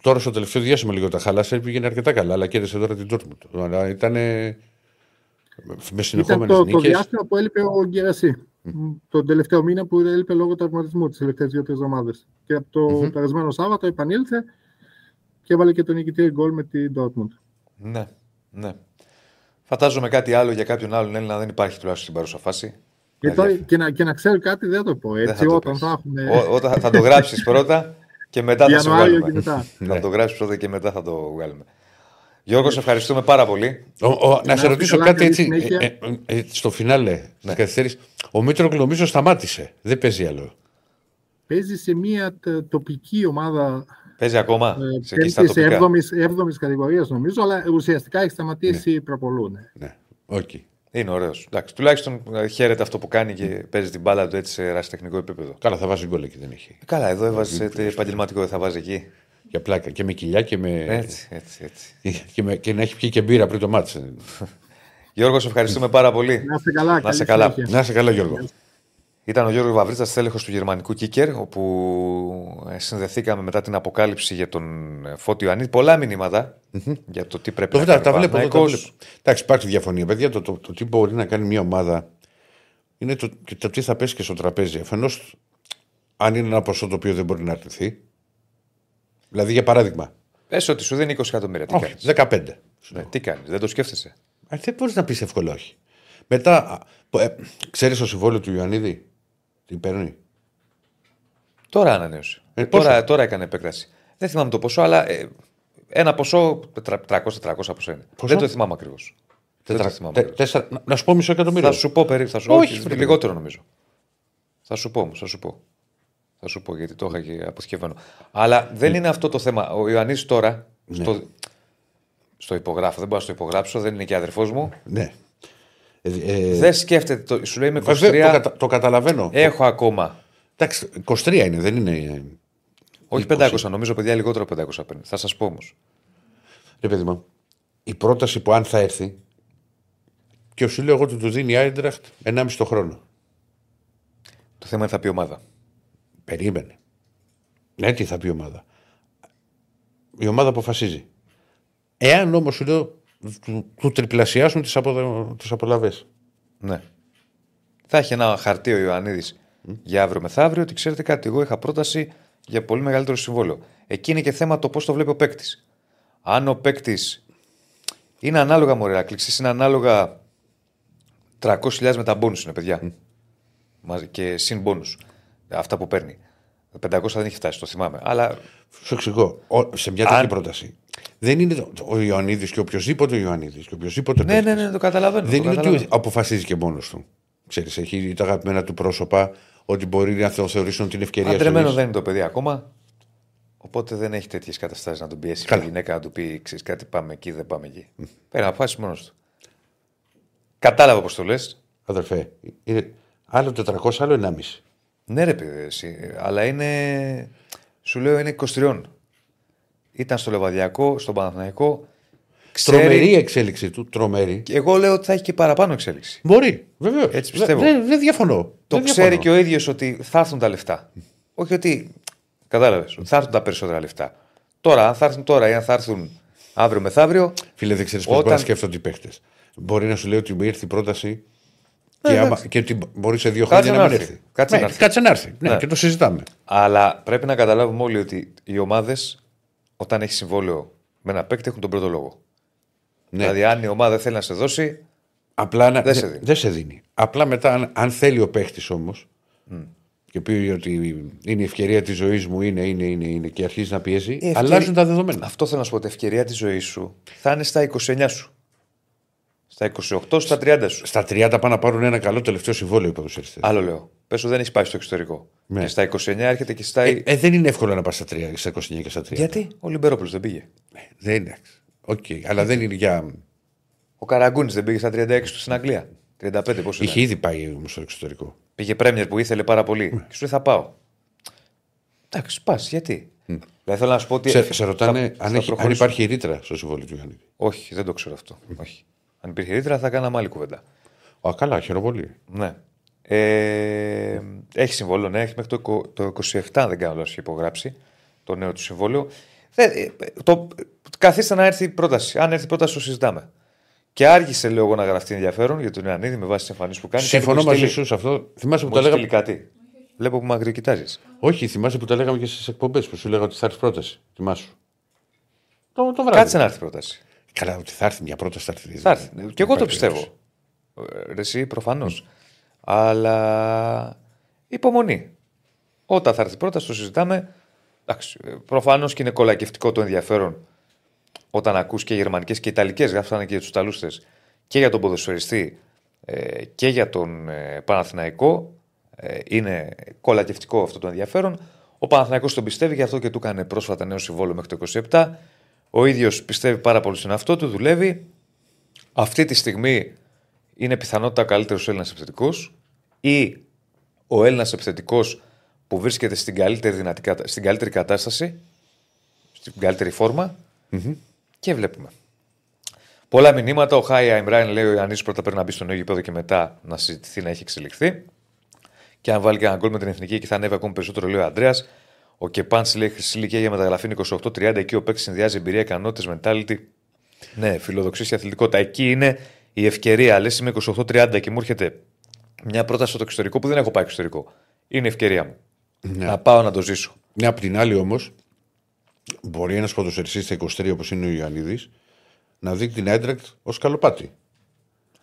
τώρα στο τελευταίο διάστημα λίγο τα χαλάσε, πήγαινε αρκετά καλά, αλλά κέρδισε τώρα την Ντόρτμουντ. Ήταν με συνεχόμενες νίκες. Το διάστημα που έλειπε ο Γκερασί. Τον τελευταίο μήνα που έλειπε λόγω τραυματισμού τις τελευταίες 2-3 εβδομάδες. Και από το περασμένο Σάββατο επανήλθε και έβαλε και τον νικητήριο γκολ με την Ντόρτμουντ. Ναι. Φαντάζομαι κάτι άλλο για κάποιον άλλον Έλληνα δεν υπάρχει τουλάχιστον στην παρούσα φάση. Και να ξέρει κάτι δεν το πω. Έτσι, όταν θα το γράψεις πρώτα και μετά θα το βγάλουμε. Θα το γράψεις πρώτα και μετά θα το βγάλουμε. Γιώργο, σε ευχαριστούμε πάρα πολύ. Να σε ρωτήσω κάτι έτσι. Στο φινάλε, να καθυστερείς. Ο Μήτρογλου νομίζω σταμάτησε. Δεν παίζει άλλο. Παίζει σε μια τοπική ομάδα. Παίζει ακόμα. Σε 7η κατηγορία νομίζω, αλλά ουσιαστικά έχει σταματήσει προπολούν. Ναι, okay. Είναι ωραίος. Τουλάχιστον χαίρεται αυτό που κάνει και παίζει την μπάλα του έτσι σε ερασιτεχνικό επίπεδο. Καλά, θα βάζει γκολ εκεί, δεν έχει. Καλά, εδώ έβαζε επαγγελματικό, δεν θα βάζει εκεί. Για πλάκα και με κοιλιά και με. Έτσι. Και να έχει πιει και μπύρα πριν το μάτς. Γιώργο, σε ευχαριστούμε πάρα πολύ. Να είσαι καλά, Γιώργο. Ήταν ο Γιώργος Βαβρίτσας, στέλεχος του γερμανικού Κίκερ, όπου συνδεθήκαμε μετά την αποκάλυψη για τον Φώτη Ιωαννίδη. Πολλά μηνύματα για το τι πρέπει να κάνει. Εντάξει, υπάρχει διαφωνία, παιδιά. Το τι μπορεί να κάνει μια ομάδα είναι το τι θα πέσει και στο τραπέζι. Αφενός, αν είναι ένα ποσό το οποίο δεν μπορεί να αρνηθεί. Δηλαδή, για παράδειγμα. Πες ότι σου δίνει 20 εκατομμύρια. Όχι, 15. Τι κάνεις, δεν το σκέφτεσαι. Δεν μπορείς να πεις εύκολο όχι. Μετά, ξέρεις το συμβόλαιο του Ιωαννίδη, τι παίρνει. Τώρα ανανέωσε. Τώρα έκανε επέκταση. Δεν θυμάμαι το ποσό, αλλά ένα ποσό 300-400 ποσό είναι. Δεν το θυμάμαι ακριβώς. Να σου πω μισό εκατομμύριο. Θα σου πω περίπου. Όχι, λιγότερο νομίζω. Θα σου πω γιατί το είχα και αποθηκευμένο. Αλλά δεν είναι αυτό το θέμα. Ο Ιωαννής τώρα στο υπογράφω. Δεν μπορώ να το υπογράψω. Δεν είναι και αδερφός μου. Ναι. Δεν σκέφτεται. Σου λέει με 23. Το καταλαβαίνω. Έχω ακόμα. Εντάξει, 23 είναι. Δεν είναι. Όχι 500. Νομίζω παιδιά λιγότερο 500 παίρνει. Θα σας πω όμως. Ναι, παιδί μου. Η πρόταση που αν θα έρθει. Και σου λέω εγώ ότι του δίνει η Άιντραχτ 1,5 το χρόνο. Το θέμα είναι θα πει ομάδα. Περίμενε. Ναι, τι θα πει η ομάδα. Η ομάδα αποφασίζει. Εάν όμως σου λέω του τριπλασιάσουν τις απολαβές. Ναι. Θα έχει ένα χαρτί ο Ιωαννίδης για αύριο μεθαύριο ότι ξέρετε κάτι. Εγώ είχα πρόταση για πολύ μεγαλύτερο συμβόλαιο. Εκεί είναι και θέμα το πώς το βλέπει ο παίκτης. Αν ο παίκτης είναι ανάλογα μοριακλήξης, είναι ανάλογα 300.000 με τα μπόνους είναι παιδιά. Και συν μπόνους. Αυτά που παίρνει. 500 δεν έχει φτάσει, το θυμάμαι. Αλλά... Σου εξηγώ, σε μια τέτοια πρόταση. Δεν είναι ο Ιωαννίδης και οποιοδήποτε ο Ιωαννίδης. Ναι, ναι, ναι, το καταλαβαίνω. Δεν είναι ότι αποφασίζει και μόνος του. Ξέρεις, έχει τα αγαπημένα του πρόσωπα, ότι μπορεί να θεωρήσουν την ευκαιρία. Αντρεμένο δεν είναι το παιδί ακόμα. Οπότε δεν έχει τέτοιες καταστάσεις να τον πιέσει η γυναίκα να του πει: ξέρεις κάτι, πάμε εκεί, δεν πάμε εκεί. Πέρα, αποφάσει μόνος του. Κατάλαβα πώς το λες. Αδερφέ, είναι άλλο 400, άλλο 1,5. Ναι, ρε παιδί, εσύ, αλλά είναι. Σου λέω είναι 23. Ήταν στο Λεβαδιακό, στον Παναθηναϊκό. Ξέρει... Τρομερή εξέλιξη του, τρομερή. Και εγώ λέω ότι θα έχει και παραπάνω εξέλιξη. Μπορεί, βεβαίως. Έτσι πιστεύω. Δεν διαφωνώ. Το ξέρει και ο ίδιος ότι θα έρθουν τα λεφτά. Όχι ότι. Κατάλαβες, ότι θα έρθουν τα περισσότερα λεφτά. Τώρα, αν θα έρθουν τώρα ή αν θα έρθουν αύριο μεθαύριο. Φίλε, δεν ξέρεις πώς μπορεί να σκέφτονται οι παίχτες. Μπορεί να σου λέει ότι μου ήρθε η πρόταση. Και ότι μπορεί σε 2 χρόνια να μην έρθει. Κάτσε να έρθει. Ναι, και το συζητάμε. Αλλά πρέπει να καταλάβουμε όλοι ότι οι ομάδες, όταν έχει συμβόλαιο με ένα παίκτη, έχουν τον πρώτο λόγο. Ναι. Δηλαδή, αν η ομάδα θέλει να σε δώσει. Απλά δεν σε δίνει. Απλά μετά, αν θέλει ο παίκτης όμως και πει ότι είναι η ευκαιρία της ζωής μου, είναι και αρχίζει να πιέζει, αλλάζουν τα δεδομένα. Αυτό θέλω να σου πω. Η ευκαιρία της ζωής σου θα είναι στα 29 σου. Στα 28, στα 30 σου. Στα 30 πάνε να πάρουν ένα καλό τελευταίο συμβόλαιο ποδοσφαιριστές. Άλλο λέω. Πες ότι δεν έχει πάει στο εξωτερικό. Ναι. Και στα 29 έρχεται και στα. Δεν είναι εύκολο να πας στα 29 και στα 30. Γιατί ο Λιμπερόπουλος δεν πήγε. Δεν είναι. Okay. Αλλά δεν είναι για. Ο Καραγκούνης δεν πήγε στα 36 του στην Αγγλία. 35 πόσο. Είχε ήδη πάει όμως στο εξωτερικό. Πήγε Πρέμιερ που ήθελε πάρα πολύ. Και σου λέει θα πάω. Εντάξει, πας. Γιατί. Δηλαδή θέλω να σου πω ότι. Σε ρωτάνε αν υπάρχει ρήτρα στο συμβόλαιο του Γιάννη. Όχι, δεν το ξέρω αυτό. Όχι. Αν υπήρχε ρήτρα, θα κάναμε άλλη κουβέντα. Α, καλά, χαίρομαι πολύ. Ναι. Έχει συμβόλαιο, ναι, έχει μέχρι το 27, δεν κάνω λάθος, έχει υπογράψει το νέο του συμβόλαιο. Καθίστε να έρθει η πρόταση. Αν έρθει η πρόταση, το συζητάμε. Και άργησε, λέω εγώ, να γραφτεί ενδιαφέρον για τον Ιωαννίδη με βάση τις εμφανίσεις που κάνει. Συμφωνώ μαζί σου σε αυτό. Θυμάσαι που τα λέγαμε. Κάτι. Βλέπω που μακροκοιτάζεις. Όχι, θυμάσαι που τα λέγαμε και στις εκπομπές που σου λέγαμε ότι θα έρθει πρόταση. Θυμάσαι. Το βράδυ. Κάτσε να έρθει πρόταση. Καλά, ότι θα έρθει μια πρόταση, θα έρθει. Θα έρθει. Και εγώ το πιστεύω. Εσύ προφανώς. Αλλά υπομονή. Όταν θα έρθει πρόταση, το συζητάμε. Προφανώς και είναι κολακευτικό το ενδιαφέρον όταν ακούς και γερμανικές και ιταλικές, γράφτανε και για τους Ιταλούστες και για τον ποδοσφαιριστή και για τον Παναθηναϊκό. Είναι κολακευτικό αυτό το ενδιαφέρον. Ο Παναθηναϊκός τον πιστεύει, γι' αυτό και του έκανε πρόσφατα νέο συμβόλαιο μέχρι το 27. Ο ίδιος πιστεύει πάρα πολύ στον αυτό του, δουλεύει. Αυτή τη στιγμή είναι πιθανότητα ο καλύτερος Έλληνας επιθετικός ή ο Έλληνας επιθετικός που βρίσκεται στην καλύτερη, στην καλύτερη κατάσταση, στην καλύτερη φόρμα. Και βλέπουμε. Πολλά μηνύματα. Ο Χάι Αϊμράιν λέει: ο Ιωαννίδης πρώτα πρέπει να μπει στο νέο γηπέδο και μετά να συζητηθεί, να έχει εξελιχθεί. Και αν βάλει και ένα γκολ με την εθνική και θα ανέβει ακόμη περισσότερο, λέει ο Ανδρέας. Ο Κεπάνς λέει: χρυσή ηλικία για μεταγραφή είναι 28-30. Εκεί ο παίκτης συνδυάζει εμπειρία, ικανότητες, mentality. Ναι, φιλοδοξία και αθλητικότητα. Εκεί είναι η ευκαιρία. Λες είμαι 28-30 και μου έρχεται μια πρόταση στο εξωτερικό που δεν έχω πάει εξωτερικό. Είναι η ευκαιρία μου. Ναι. Να πάω να το ζήσω. Ναι, απ' την άλλη όμως, μπορεί ένας ποδοσφαιριστής στα 23 όπως είναι ο Ιωαννίδης να δει την Άιντραχτ ως καλοπάτι.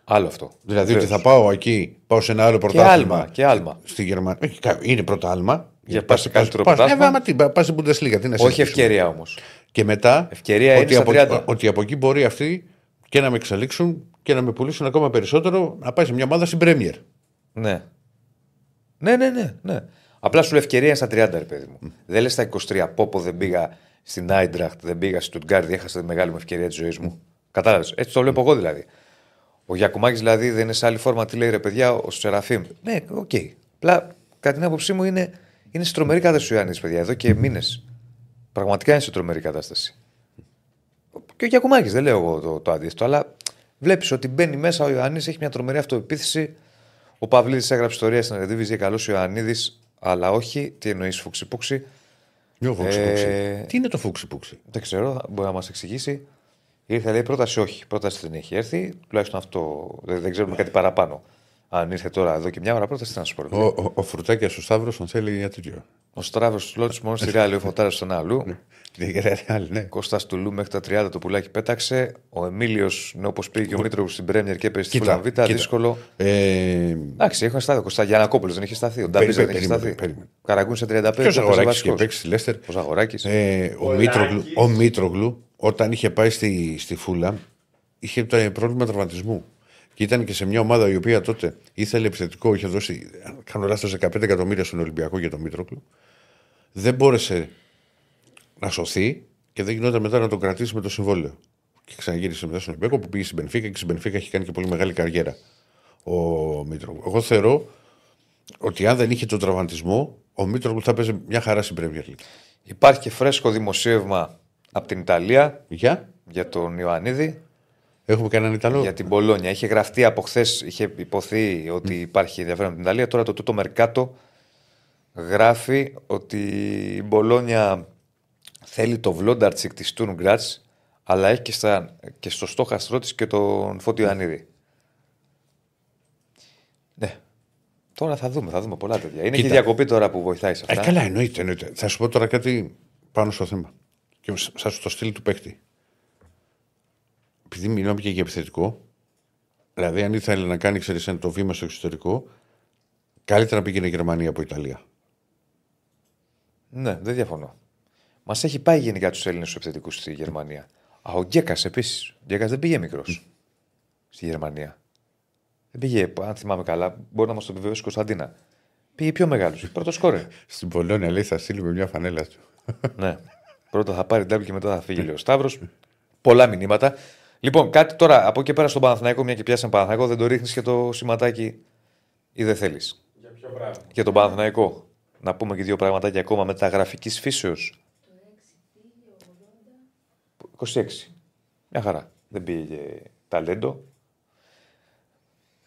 Άλλο αυτό. Δηλαδή ότι θα πάω εκεί, πάω σε ένα άλλο πρωτάθλημα. Και άλμα. Στη Γερμανία. Είναι πρωτάθλημα. Για πάση καλύτερο πρωτάθλημα. Πα στην Bundesliga. Όχι ευκαιρία όμως. Και μετά ευκαιρία ότι από εκεί μπορεί αυτοί και να με εξελίξουν και να με πουλήσουν ακόμα περισσότερο να πάει σε μια ομάδα στην Πρέμιερ. Ναι. Ναι. Απλά σου λέει ευκαιρία στα 30, ρε παιδί μου. Δεν λες στα 23. Πόπο δεν πήγα στην Άιντραχτ, δεν πήγα στη Στουτγκάρδη, έχασα τη μεγάλη μου ευκαιρία τη ζωή μου. Κατάλαβες. Έτσι το βλέπω εγώ δηλαδή. Ο Γιακουμάκης δηλαδή δεν είναι σε άλλη φόρμα, τι λέει ρε παιδιά, ο Σεραφείμ. Ναι, οκ. Okay. Απλά κατά την άποψή μου είναι σε τρομερή κατάσταση ο Ιωάννης, παιδιά, εδώ και μήνες. Πραγματικά είναι σε τρομερή κατάσταση. Και ο Γιακουμάκης, δεν λέω εγώ το αντίθετο, αλλά βλέπεις ότι μπαίνει μέσα ο Ιωάννης, έχει μια τρομερή αυτοεπίθεση. Ο Παυλίδης έγραψε ιστορία στην Ερδίβιζη, καλός Ιωαννίδης, αλλά όχι. Τι εννοείς φουξιπούξι. Τι είναι το φουξιπούξι. Δεν ξέρω, μπορεί να μας εξηγήσει. Ήρθε λέει πρόταση, όχι. Πρόταση δεν έχει έρθει. Τουλάχιστον αυτό δεν ξέρουμε κάτι παραπάνω. Αν ήρθε τώρα εδώ και μια ώρα πρόταση, θα σου πω. Ο Φρουτάκια ο Σταύρο τον θέλει για τέτοιο. Ο Σταύρο του Λότση μόνο στη Ρεάλ, ο Φωτάρα στον Αλλού. Κώστα του Λου μέχρι τα 30 το πουλάκι πέταξε. Ο Εμίλιο, όπω πήγε και ο Μήτρογλου στην Πρέμιερ και έπεσε στη Φούλαμ Β. Δύσκολο. Εντάξει, είχαν σταθεί. Ο Γιαννακόπουλο δεν είχε σταθεί. Ο Νταμπίζα δεν είχε σταθεί. Καραγκούν σε 35. Ποιο αγοράκι είχε παίξει στη Λέστερ. Ο Μήτρογλου όταν είχε πάει στη Φούλαμ είχε πρόβλημα τραυματισμού. Και ήταν και σε μια ομάδα η οποία τότε ήθελε επιθετικό, είχε δώσει, αν κάνω λάθος, 15 εκατομμύρια στον Ολυμπιακό για τον Μήτροκλου. Δεν μπόρεσε να σωθεί και δεν γινόταν μετά να τον κρατήσει με το συμβόλαιο. Και ξαναγύρισε μετά στον Ολυμπιακό που πήγε στην Μπενφίκα και στην Μπενφίκα έχει κάνει και πολύ μεγάλη καριέρα ο Μήτροκλου. Εγώ θεωρώ ότι αν δεν είχε τον τραυματισμό, ο Μήτροκλου θα παίζει μια χαρά στην Premier League. Υπάρχει και φρέσκο δημοσίευμα από την Ιταλία για τον Ιωαννίδη. Έχουμε κανέναν Ιταλό. Για την Πολόνια. Είχε γραφτεί από χθες, είχε υποθεί ότι υπάρχει ενδιαφέρον από την Ιταλία. Τώρα το Τούτο Μερκάτο γράφει ότι η Πολόνια θέλει το Βλόνταρτσικ της Στουτγκάρδης, αλλά έχει και στο στόχαστρό της και τον Φώτη Ιωαννίδη. Ναι. Τώρα θα δούμε πολλά τέτοια. Είναι και η διακοπή τώρα που βοηθάει σε αυτά. Καλά, εννοείται. Θα σου πω τώρα κάτι πάνω στο θέμα. Και θα σου το στείλει του παίκτη. Επειδή μιλάμε και για επιθετικό, δηλαδή αν ήθελε να κάνει το βήμα στο εξωτερικό, καλύτερα να πήγαινε η Γερμανία από η Ιταλία. Ναι, δεν διαφωνώ. Μας έχει πάει γενικά τους Έλληνες επιθετικούς στη Γερμανία. Α, ο Γκέκας επίσης. Ο Γκέκας δεν πήγε μικρός στη Γερμανία. Δεν πήγε, αν θυμάμαι καλά, μπορεί να μας το επιβεβαιώσει η Κωνσταντίνα. Πήγε πιο μεγάλος. Πρώτο σκόρε. Στην Πολώνια λέει θα στείλουμε μια φανέλα του. Ναι. Πρώτα θα πάρει ντάμπλ και μετά θα φύγει ο Σταύρος. Πολλά μηνύματα. Λοιπόν, κάτι τώρα από εκεί πέρα στον Παναθηναϊκό, μια και πιάσαμε Παναθηναϊκό, δεν το ρίχνεις και το σηματάκι ή δεν θέλεις. Για ποιο πράγμα. Για τον Παναθηναϊκό. Να πούμε και δύο πραγματάκια ακόμα μεταγραφικής φύσεως. Το 6 26. Μια χαρά. Δεν πήγε ταλέντο.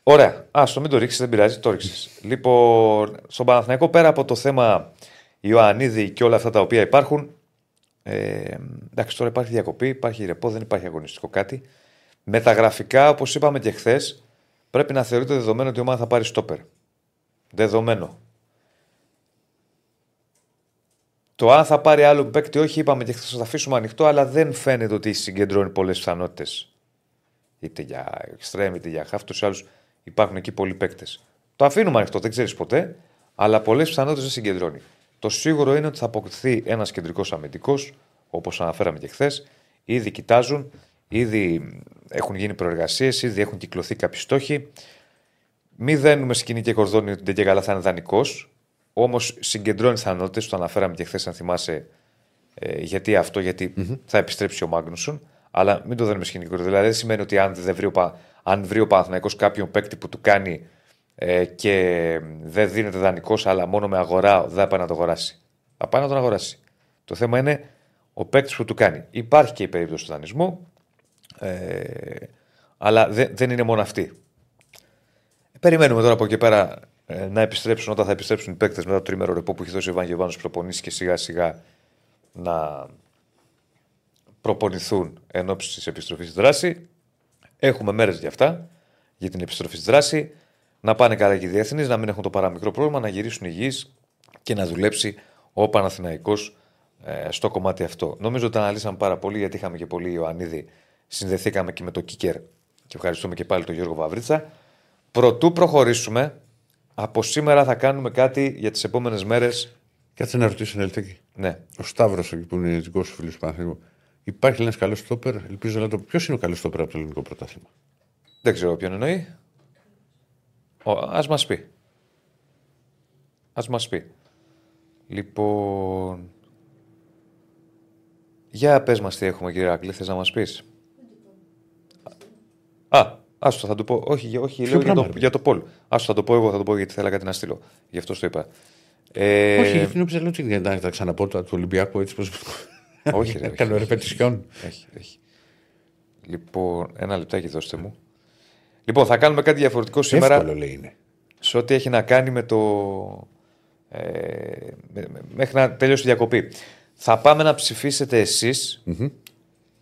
Ωραία. Άστο, μην το ρίξεις, δεν πειράζει, το ρίξεις. Λοιπόν, στον Παναθηναϊκό πέρα από το θέμα Ιωαννίδη και όλα αυτά τα οποία υπάρχουν. Εντάξει, τώρα υπάρχει διακοπή, υπάρχει ρεπό, δεν υπάρχει αγωνιστικό κάτι. Μεταγραφικά, όπως είπαμε και χθες, πρέπει να θεωρείται δεδομένο ότι η ομάδα θα πάρει στόπερ. Δεδομένο. Το αν θα πάρει άλλο παίκτη, όχι, είπαμε και χθες, θα το αφήσουμε ανοιχτό, αλλά δεν φαίνεται ότι συγκεντρώνει πολλές πιθανότητες. Είτε για εξτρέμ, είτε για χαφ, τους άλλους υπάρχουν εκεί πολλοί παίκτες. Το αφήνουμε ανοιχτό, δεν ξέρεις ποτέ, αλλά πολλές πιθανότητες δεν συγκεντρώνει. Το σίγουρο είναι ότι θα αποκτηθεί ένας κεντρικός αμυντικός, όπως αναφέραμε και χθες. Ήδη κοιτάζουν, ήδη έχουν γίνει προεργασίες, ήδη έχουν κυκλωθεί κάποιοι στόχοι. Μη δένουμε σκηνή και κορδόνι ότι δεν και καλά θα είναι δανεικός, όμως συγκεντρώνει πιθανότητες, το αναφέραμε και χθες, αν θυμάσαι γιατί αυτό, γιατί θα επιστρέψει ο Μάγνουσον. Αλλά μην το δένουμε σκηνή και κορδόνι. Δηλαδή δεν σημαίνει ότι αν βρει ο Παναθηναϊκός κάποιον παίκτη που του κάνει. Και δεν δίνεται δανεικός, αλλά μόνο με αγορά δεν πάει να το αγοράσει. Θα πάει να τον αγοράσει. Το θέμα είναι ο παίκτης που του κάνει. Υπάρχει και η περίπτωση του δανεισμού, αλλά δεν είναι μόνο αυτή. Περιμένουμε τώρα από εκεί πέρα να επιστρέψουν, όταν θα επιστρέψουν οι παίκτες μετά το τρίμερο ρεπό που έχει δώσει ο Ιβάν Γεωβάνος προπονήσεις και σιγά σιγά να προπονηθούν εν ώψη της επιστροφής στη δράση. Έχουμε μέρες για αυτά, για την επιστροφή στη δράση. Να πάνε καλά και οι διεθνείς, να μην έχουν το παραμικρό πρόβλημα, να γυρίσουν υγιείς και να δουλέψει ο Παναθηναϊκός στο κομμάτι αυτό. Νομίζω ότι αναλύσαμε πάρα πολύ, γιατί είχαμε και πολύ Ιωαννίδη. Συνδεθήκαμε και με το Κίκερ και ευχαριστούμε και πάλι τον Γιώργο Βαβρίτσα. Προτού προχωρήσουμε, από σήμερα θα κάνουμε κάτι για τις επόμενες μέρες. Κάτσε να ρωτήσω ένα λεπτάκι. Ναι. Ο Σταύρος, που είναι ειδικός σου φίλος του Παναθηναϊκού, υπάρχει ένας καλός στόπερ. Ελπίζω να το. Ποιος είναι ο καλός στόπερ από το ελληνικό πρωτάθλημα. Δεν ξέρω ποιον εννοεί. Ας μας πει. Ας μας πει. Λοιπόν... Για πες μας τι έχουμε, κύριε Ακλή, θες να μας πεις. Α, άστο, θα του πω. Όχι, λέω για το Πολ. Άστο, θα το πω εγώ, θα το πω γιατί θέλω κάτι να στείλω. Γι' αυτό το είπα. Όχι, γιατί νόμιζα ότι δεν ήταν τα ξαναπότα του Ολυμπιακού, έτσι πως... Όχι, ρε. Καλό ρεπετησιόν. Έχει. Λοιπόν, ένα λεπτάκι δώστε μου. Λοιπόν, θα κάνουμε κάτι διαφορετικό σήμερα. Εύκολο, λέει, είναι. Σε ό,τι έχει να κάνει με το. Μέχρι να τελειώσει η διακοπή. Θα πάμε να ψηφίσετε εσείς.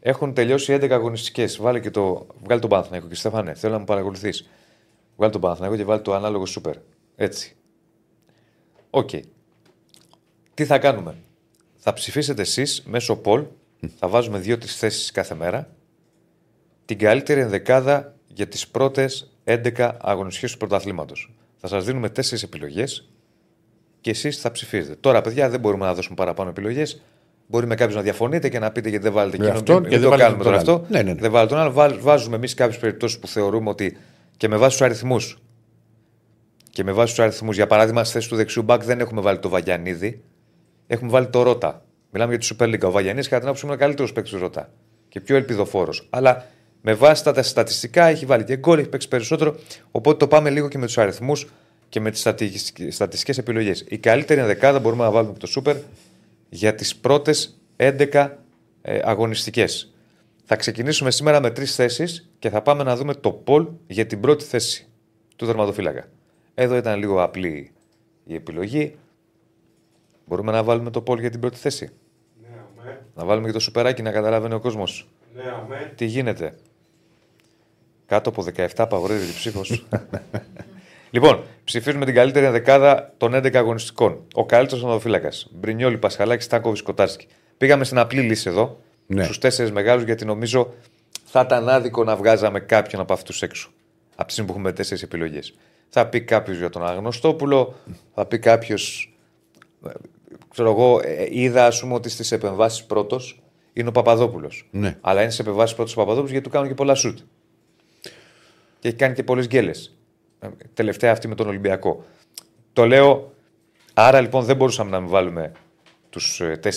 Έχουν τελειώσει 11 αγωνιστικές. Βγάλε τον Παναθηναϊκό. Και Στέφανε, θέλω να μου παρακολουθείς. Βγάλει τον Παναθηναϊκό και βάλει το ανάλογο σούπερ. Έτσι. Οκ. Okay. Τι θα κάνουμε. Θα ψηφίσετε εσείς μέσω πολ. Θα βάζουμε 2-3 θέσεις κάθε μέρα. Την καλύτερη ενδεκάδα για τις πρώτες 11 αγωνιστικές του πρωταθλήματος. Θα σας δίνουμε 4 επιλογές και εσείς θα ψηφίζετε. Τώρα, παιδιά, δεν μπορούμε να δώσουμε παραπάνω επιλογές. Μπορεί με κάποιους να διαφωνείτε και να πείτε γιατί δεν βάλετε εκείνον. Και δεν το κάνουμε τώρα αυτό. Ναι. Δεν βάλετε τον άλλο. Βάζουμε εμείς κάποιες περιπτώσεις που θεωρούμε ότι και με βάση τους αριθμούς. Και με βάση τους αριθμούς, για παράδειγμα, στη θέση του δεξιού μπακ δεν έχουμε βάλει το Βαγιανίδη. Έχουμε βάλει το Ρότα. Μιλάμε για τη Super League. Ο Βαγιανίδης, κατά την άποψή μου, είναι καλύτερος παίκτης του Ρότα και πιο ελπιδοφόρος. Αλλά με βάση τα στατιστικά έχει βάλει και γκολ, έχει παίξει περισσότερο. Οπότε το πάμε λίγο και με τους αριθμούς και με τις στατιστικές επιλογές. Η καλύτερη ενδεκάδα μπορούμε να βάλουμε από το Super για τις πρώτες 11 αγωνιστικές. Θα ξεκινήσουμε σήμερα με 3 θέσεις και θα πάμε να δούμε το poll για την πρώτη θέση του τερματοφύλακα. Εδώ ήταν λίγο απλή η επιλογή. Μπορούμε να βάλουμε το poll για την πρώτη θέση. Ναι, αμέ. Να βάλουμε και το σουπεράκι να καταλαβαίνει ο κόσμος. Ναι, αμέ. Τι γίνεται. Κάτω από 17 απαγορεύεται η ψήφος. Λοιπόν, ψηφίζουμε την καλύτερη ενδεκάδα των 11 αγωνιστικών. Ο καλύτερος τερματοφύλακας. Μπρινιόλι, Πασχαλάκη, Στάνκοβιτς, Κοτάρσκι. Πήγαμε στην απλή λύση εδώ. Ναι. Στους 4 μεγάλους, γιατί νομίζω θα ήταν άδικο να βγάζαμε κάποιον από αυτούς έξω. Από τη στιγμή που έχουμε 4 επιλογές. Θα πει κάποιο για τον Αγνωστόπουλο, θα πει κάποιο. Ξέρω εγώ, είδα ας πούμε ότι στις επεμβάσεις πρώτος είναι ο Παπαδόπουλος. Ναι. Αλλά είναι στις επεμβάσεις πρώτος ο Παπαδόπουλος γιατί του κάνουν και πολλά σουτ. Και έχει κάνει και πολλές γκέλες. Τελευταία αυτή με τον Ολυμπιακό. Το λέω. Άρα λοιπόν δεν μπορούσαμε να μην βάλουμε τους 4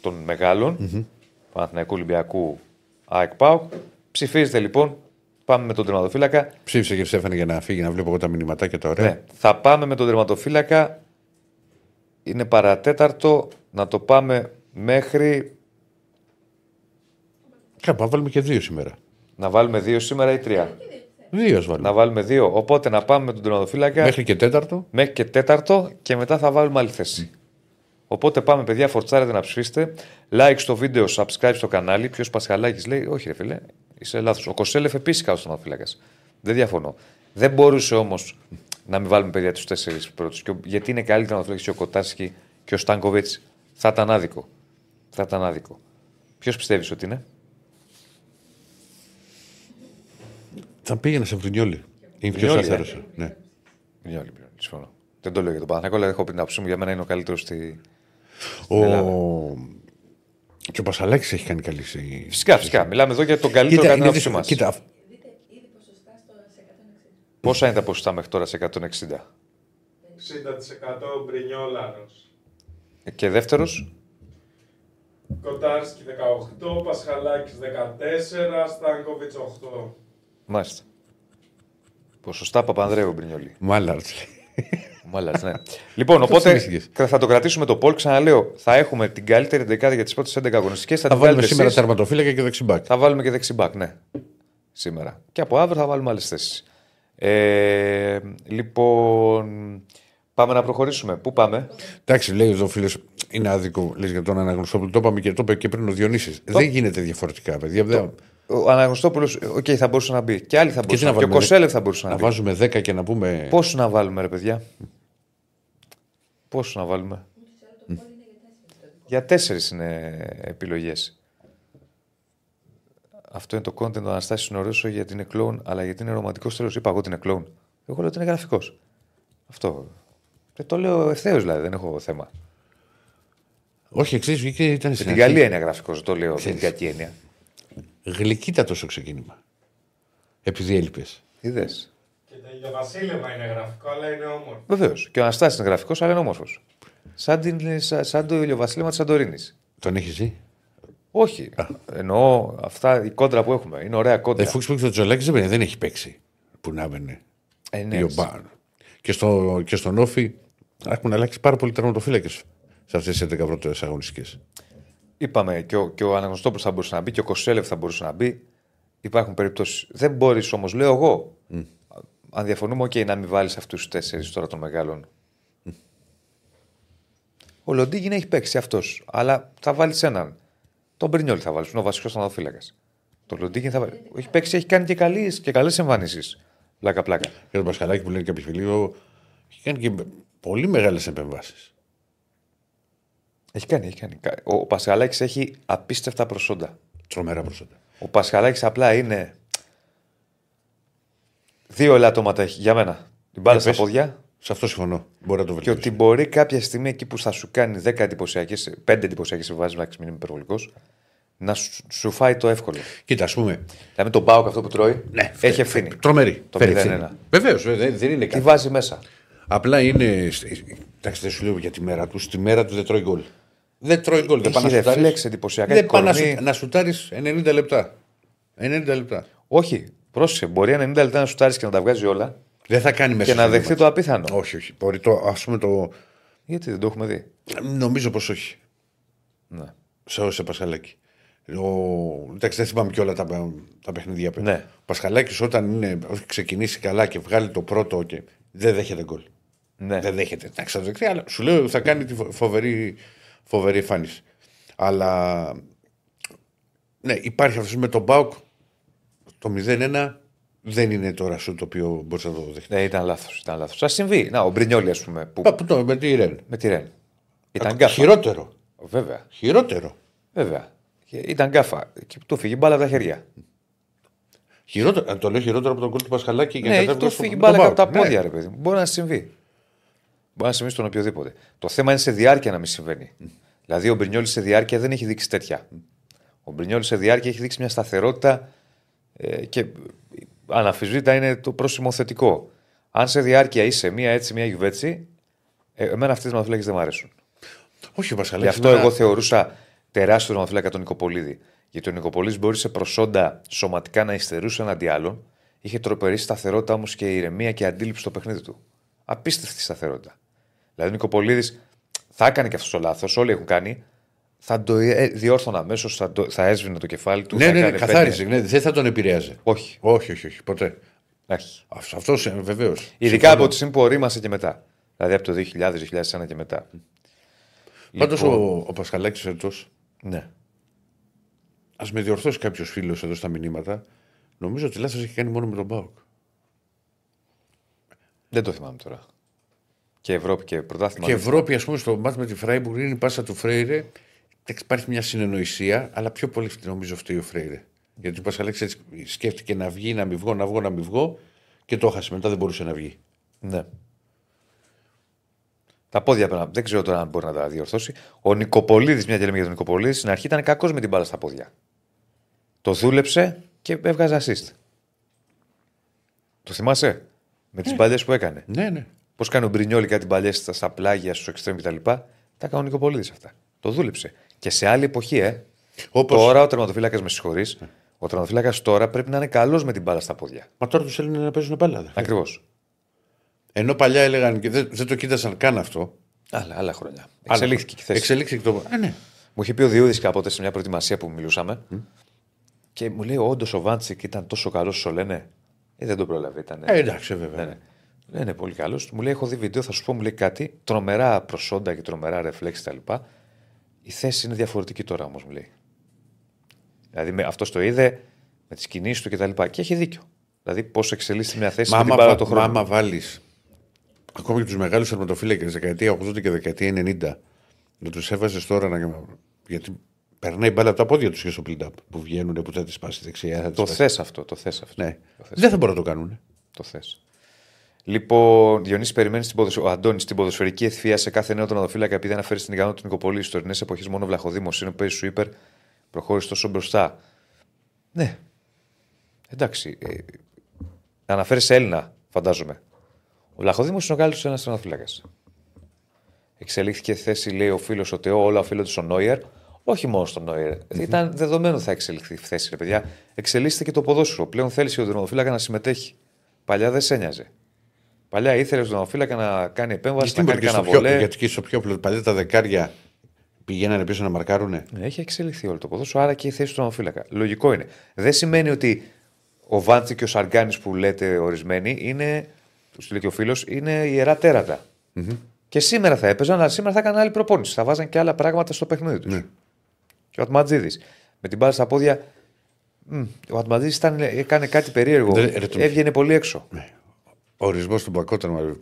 των μεγάλων. Παναθηναϊκού, Ολυμπιακού, ΑΕΚ, ΠΑΟΚ. Ψηφίζετε λοιπόν. Πάμε με τον τερματοφύλακα. Ψήφισε και Στέφανε για να φύγει, να βλέπω εγώ τα μηνυματάκια τώρα. Ναι. Θα πάμε με τον τερματοφύλακα. Είναι παρατέταρτο, να το πάμε μέχρι. Κάπου να βάλουμε και 2 σήμερα. Να βάλουμε 2 σήμερα ή 3. 2 βάλουμε. Να βάλουμε 2. Οπότε να πάμε με τον τερματοφύλακα. Μέχρι και 4. Μέχρι και 4 και μετά θα βάλουμε άλλη θέση. Οπότε πάμε, παιδιά, φορτσάρετε να ψηφίσετε. Like στο βίντεο, subscribe στο κανάλι. Ποιος Πασχαλάκης λέει, όχι, ρε φίλε, είσαι λάθος. Ο Κοσέλεφ επίσης κάτω στον τερματοφύλακας. Δεν διαφωνώ. Δεν μπορούσε όμως να μην βάλουμε παιδιά τους 4 πρώτους. Γιατί είναι καλύτερα να το έχει ο Κοτάρσκι και ο Στάνκοβιτς. Θα ήταν άδικο. Θα ήταν άδικο. Ποιος πιστεύεις ότι είναι? Θα πήγαινε σε Βρυνιόλη. Είναι πιο σταθερός. Ναι. Βρυνιόλη, συμφωνώ. Δεν το λέω για τον Παναθηναϊκό, αλλά έχω πει την άποψή μου. Για μένα είναι ο καλύτερος στην Ελλάδα. Και ο Πασχαλάκης έχει κάνει καλή. Φυσικά. Μιλάμε εδώ για τον καλύτερο κατά την άποψή μας. Πόσα είναι τα ποσοστά μέχρι τώρα σε 160? 60% Μπρινιόλαρος. Και δεύτερος? Κοτάρσκι 18, Πασχαλάκης 14, Στάνκοβιτς 8. Μάλιστα. Ποσοστά Παπανδρέου Μπρινιόλι. Μάλαρτς, ναι. Λοιπόν, οπότε θα το κρατήσουμε το poll. Ξαναλέω, θα έχουμε την καλύτερη δεκάδα για τις πρώτες 11 αγωνιστικές. Θα βάλουμε σήμερα τερματοφύλακα και δεξιμπάκ. Θα βάλουμε και δεξιμπάκ, ναι. Σήμερα. Και από αύριο θα βάλουμε άλλες θέσεις. Λοιπόν, πάμε να προχωρήσουμε. Πού πάμε? Εντάξει, λέει εδώ ο φίλος, είναι άδικο λες, για τον Αναγνωστόπουλο. Το είπαμε και το είπε και πριν ο Διονύσης. Δεν γίνεται διαφορετικά, παιδιά. Ο Αναγνωστόπουλος, okay, θα μπορούσε να μπει. Και άλλοι θα μπορούσαν να μπει. Και ο Κοσέλεφ θα μπορούσε να μπει. Να βάζουμε 10 και να πούμε. Πόσο να βάλουμε, ρε παιδιά? Πόσο να βάλουμε? Για 4 είναι επιλογές. Αυτό είναι το content του Αναστάση. Είναι ωραίο γιατί είναι κλόουν, αλλά γιατί είναι ρομαντικός τέλος. Είπα εγώ ότι είναι κλόουν. Εγώ λέω ότι είναι γραφικός. Αυτό. Και το λέω ευθέως δηλαδή, δεν έχω θέμα. Όχι, εξής και ήταν στην Γαλλία είναι γραφικός, το λέω με την κακή έννοια. Γλυκύτατο στο ξεκίνημα. Επειδή έλειπες. Είδες. Και το Βασίλευμα είναι γραφικό, αλλά είναι όμορφο. Βεβαίως. Και ο Αναστάσης είναι γραφικός, αλλά είναι όμορφος. Σαν το ηλιοβασίλευμα της Σαντορίνης. Τον έχεις δει? Όχι. Εννοώ αυτά η κόντρα που έχουμε. Είναι ωραία κόντρα. Εφού ξυπνήσει το Τζολάκη δεν έχει παίξει. Που να έμενε. Και στον Όφη έχουν αλλάξει πάρα πολλοί τερματοφύλακες σε αυτές τις 11 πρώτες αγωνιστικές. Είπαμε και ο Αναγνωστόπουλος θα μπορούσε να μπει και ο Κοσέλεφ θα μπορούσε να μπει. Υπάρχουν περιπτώσεις. Δεν μπορείς όμως, λέω εγώ. Αν διαφωνούμε, OK, να μην βάλεις αυτούς τους 4 τώρα των μεγάλων. Ο Λοντίγκιν έχει παίξει αυτός. Αλλά θα βάλεις έναν. Τον Μπρινιόλι θα βάλει, είναι ο βασικός τερματοφύλακας. Το Λοντίγκιν θα βάλει. Έχει παίξει, έχει κάνει και καλές εμφανίσεις. Πλάκα-πλάκα. Και ο Πασχαλάκη που λένε κάποιοι φίλοι, έχει κάνει και πολύ μεγάλες επεμβάσεις. Έχει κάνει. Ο Πασχαλάκης έχει απίστευτα προσόντα. Τρομερά προσόντα. Ο Πασχαλάκης απλά είναι. Δύο ελαττώματα έχει για μένα. Την μπάλα στα πόδια. Σε αυτό συμφωνώ. Μπορεί να το βελτιώσει. Και ότι μπορεί κάποια στιγμή εκεί που θα σου κάνει 10 εντυπωσιακές, 5 εντυπωσιακές συμβάσεις, να μην είμαι υπερβολικός, να σου φάει το εύκολο. Κοίτα, ας πούμε. Δηλαδή τον Πάοκ αυτό που τρώει. Ναι, έχει ευθύνη. Τρομερή. Το 0-1. Βεβαίως, δεν είναι κάτι. Τι βάζει μέσα. Απλά είναι. Εντάξει, δεν σου λέω για τη μέρα του. Στη μέρα του δεν τρώει γκολ. Δεν τρώει γκολ. Δεν πάει να σουτάρει 90 λεπτά. 90 λεπτά. Όχι. Πρόσεχε, μπορεί 90 λεπτά να σουτάρει και να τα βγάζει όλα. Δεν θα κάνει μέσα. Και να δεχθεί το απίθανο. Όχι. Μπορεί το, ας πούμε, το. Γιατί δεν το έχουμε δει. Νομίζω πως όχι. Ναι. Σε Πασχαλάκη. Εντάξει, δεν θυμάμαι και όλα τα παιχνίδια πέρα. Ναι. Ο Πασχαλάκης όταν είναι, ξεκινήσει καλά και βγάλει το πρώτο, okay, δεν δέχεται γκολ. Ναι. Δεν δέχεται. Εντάξει, αλλά σου λέω θα κάνει τη φοβερή εμφάνιση. Αλλά. Ναι, υπάρχει αυτό με τον Μπάουκ. Το 0-1 δεν είναι τώρα σου το οποίο μπορείς να το δεχτείς. Ναι, ήταν λάθος. Ας συμβεί. Να, ο Μπρινιόλι, ας πούμε. Με τη Ρεν. Ήταν γκάφα. Χειρότερο. Βέβαια. Ήταν γκάφα. Και του φύγει μπάλα από τα χέρια. Χειρότερο. Το λέω χειρότερο από τον κόλ του Πασχαλάκη. Ναι, του φύγει μπάλα από τα πόδια, ρε παιδί. Μπορεί να συμβεί. Μπορεί να συμβεί στον οποιοδήποτε. Το θέμα είναι σε διάρκεια να μην συμβαίνει. Δηλαδή, ο Μπρινιόλι σε διάρκεια δεν έχει δείξει τέτοια. Ο Μπρινιόλι σε διάρκεια έχει δείξει μια σταθερότητα. Και αναμφισβήτητα είναι το πρόσημο θετικό. Αν σε διάρκεια είσαι μία έτσι, μία γιουβέτσι, εμένα αυτοί οι τερματοφύλακες δεν μου αρέσουν. Όχι, Πασχαλάκη. Γι' αυτό εγώ θεωρούσα τεράστιο τερματοφύλακα τον Νικοπολίδη. Γιατί ο Νικοπολίδης μπορεί σε προσόντα σωματικά να υστερούσε εναντί άλλων, είχε τροπερή σταθερότητα όμως και ηρεμία και αντίληψη στο παιχνίδι του. Απίστευτη σταθερότητα. Δηλαδή ο Νικοπολίδης θα έκανε και αυτό το λάθος, όλοι έχουν κάνει. Θα το διόρθωνα αμέσως, θα έσβηνε το κεφάλι του. Ναι, καθάριζε. Ναι, δεν θα τον επηρέαζε. Όχι, ποτέ. Αυτό βεβαίως. Ειδικά από τη στιγμή που ορίμασε και μετά. Δηλαδή από το 2000-2001 και μετά. Πάντως ο Πασχαλάκης φέτος. Ναι. Ας με διορθώσει κάποιος φίλος εδώ στα μηνύματα. Νομίζω ότι λάθος έχει κάνει μόνο με τον ΠΑΟΚ. Δεν το θυμάμαι τώρα. Και Ευρώπη και πρωτάθλημα. Και Ευρώπη, ας πούμε, στο μάτς με τη Φράιμπουργκ είναι η πάσα του Φρέιρε. Υπάρχει μια συνεννοησία, αλλά πιο πολύ νομίζω φταίει ο Φρέιρε. Γιατί ο Πασχαλάκης σκέφτηκε να βγει, να μην βγω και το έχασε. Μετά δεν μπορούσε να βγει. Ναι. Τα πόδια δεν ξέρω τώρα αν μπορεί να τα διορθώσει. Ο Νικοπολίδης, μια και λέμε για τον Νικοπολίδη, στην αρχή ήταν κακός με την μπάλα στα πόδια. Το δούλεψε και έβγαζε ασίστ. Το θυμάσαι με τις παλιές που έκανε. Ναι. Πώς κάνει ο Μπρινιόλι κάτι παλιές στα πλάγια, στους εξτρέμ κτλ. Τα έκανε ο Νικοπολίδης αυτά. Το δούλεψε. Και σε άλλη εποχή, Όπως... Τώρα ο τερματοφύλακας, με συγχωρείς, ο τερματοφύλακας τώρα πρέπει να είναι καλός με την μπάλα στα πόδια. Μα τώρα τους έλεγαν να παίζουν μπάλα. Ακριβώς. Ενώ παλιά έλεγαν και δεν το κοίτασαν καν αυτό. Άλλα χρόνια. Εξελίχθηκε η θέση. Μου είχε πει ο Διούδης κάποτε σε μια προετοιμασία που μιλούσαμε και μου λέει: όντως ο Βάντσικ ήταν τόσο καλός όσο λένε. Δεν το πρόλαβε. Εντάξει, βέβαια. Ναι, είναι πολύ καλός. Μου λέει: έχω δει βίντεο, θα σου πω, μου λέει κάτι. Τρομερά προσόντα και τρομερά ρεφλέξ κτλ. Η θέση είναι διαφορετική τώρα όμως, μου λέει. Δηλαδή αυτός το είδε με τις κινήσεις του κτλ. Και έχει δίκιο. Δηλαδή πώς εξελίσσεται μια θέση στην μπάλα το χρόνο. Άμα βάλεις ακόμα και τους μεγάλους τερματοφύλακες δεκαετία 80 και δεκαετία 90, να τους έβαζες τώρα να. Γιατί περνάει μπάλα από τα πόδια τους και στο build-up που βγαίνουν που θα τις πάσει δεξιά. Το θες αυτό. Ναι. Δεν θα μπορούν να το κάνουν. Το θες. Λοιπόν, Διονύση, περιμένει ο Αντώνη την ποδοσφαιρική ευθεία σε κάθε νέο τερματοφύλακα επειδή αναφέρει στην ικανότητα του Νικοπολίδη. Στις τωρινές εποχές μόνο Βλαχοδήμος είναι ο Πέρι Σουίπερ, προχώρησε τόσο μπροστά. Ναι. Εντάξει. Αναφέρει σε Έλληνα, φαντάζομαι. Ο Βλαχοδήμος είναι ο Γάλλος ένας τερματοφύλακας. Εξελίχθηκε θέση, λέει ο φίλος ο Τεό, όλα οφείλονται στον Νόιερ. Όχι μόνο στον Νόιερ. Ήταν δεδομένο θα εξελιχθεί η θέση, ρε παιδιά. Εξελίσσεται και το ποδόσφαιρο. Πλέον θέλει ο τερματοφύλακα να συμμετέχει. Παλιά δεν σένιαζε. Παλιά ήθελε στον τερματοφύλακα να κάνει επέμβαση, να κάνει κανένα βολέ. Γιατί και στο πιο πλέον παλιά τα δεκάρια πηγαίνανε πίσω να μαρκάρουνε. Ναι, έχει εξελιχθεί όλο το ποδόσφαιρο, άρα και η θέση του τερματοφύλακα. Λογικό είναι. Δεν σημαίνει ότι ο Βάντσι και ο Σαργκάνης που λέτε ορισμένοι είναι, του λέει και ο φίλος, είναι ιερά τέρατα. Και σήμερα θα έπαιζαν, αλλά σήμερα θα έκαναν άλλη προπόνηση. Θα βάζαν και άλλα πράγματα στο παιχνίδι του. Και ο Ατματζίδης με την μπάλα στα πόδια Ο Ματματής έκανε κάτι περίεργο. Έβγαινε πολύ έξω. Ναι. Ο ορισμός του μπακότερμα.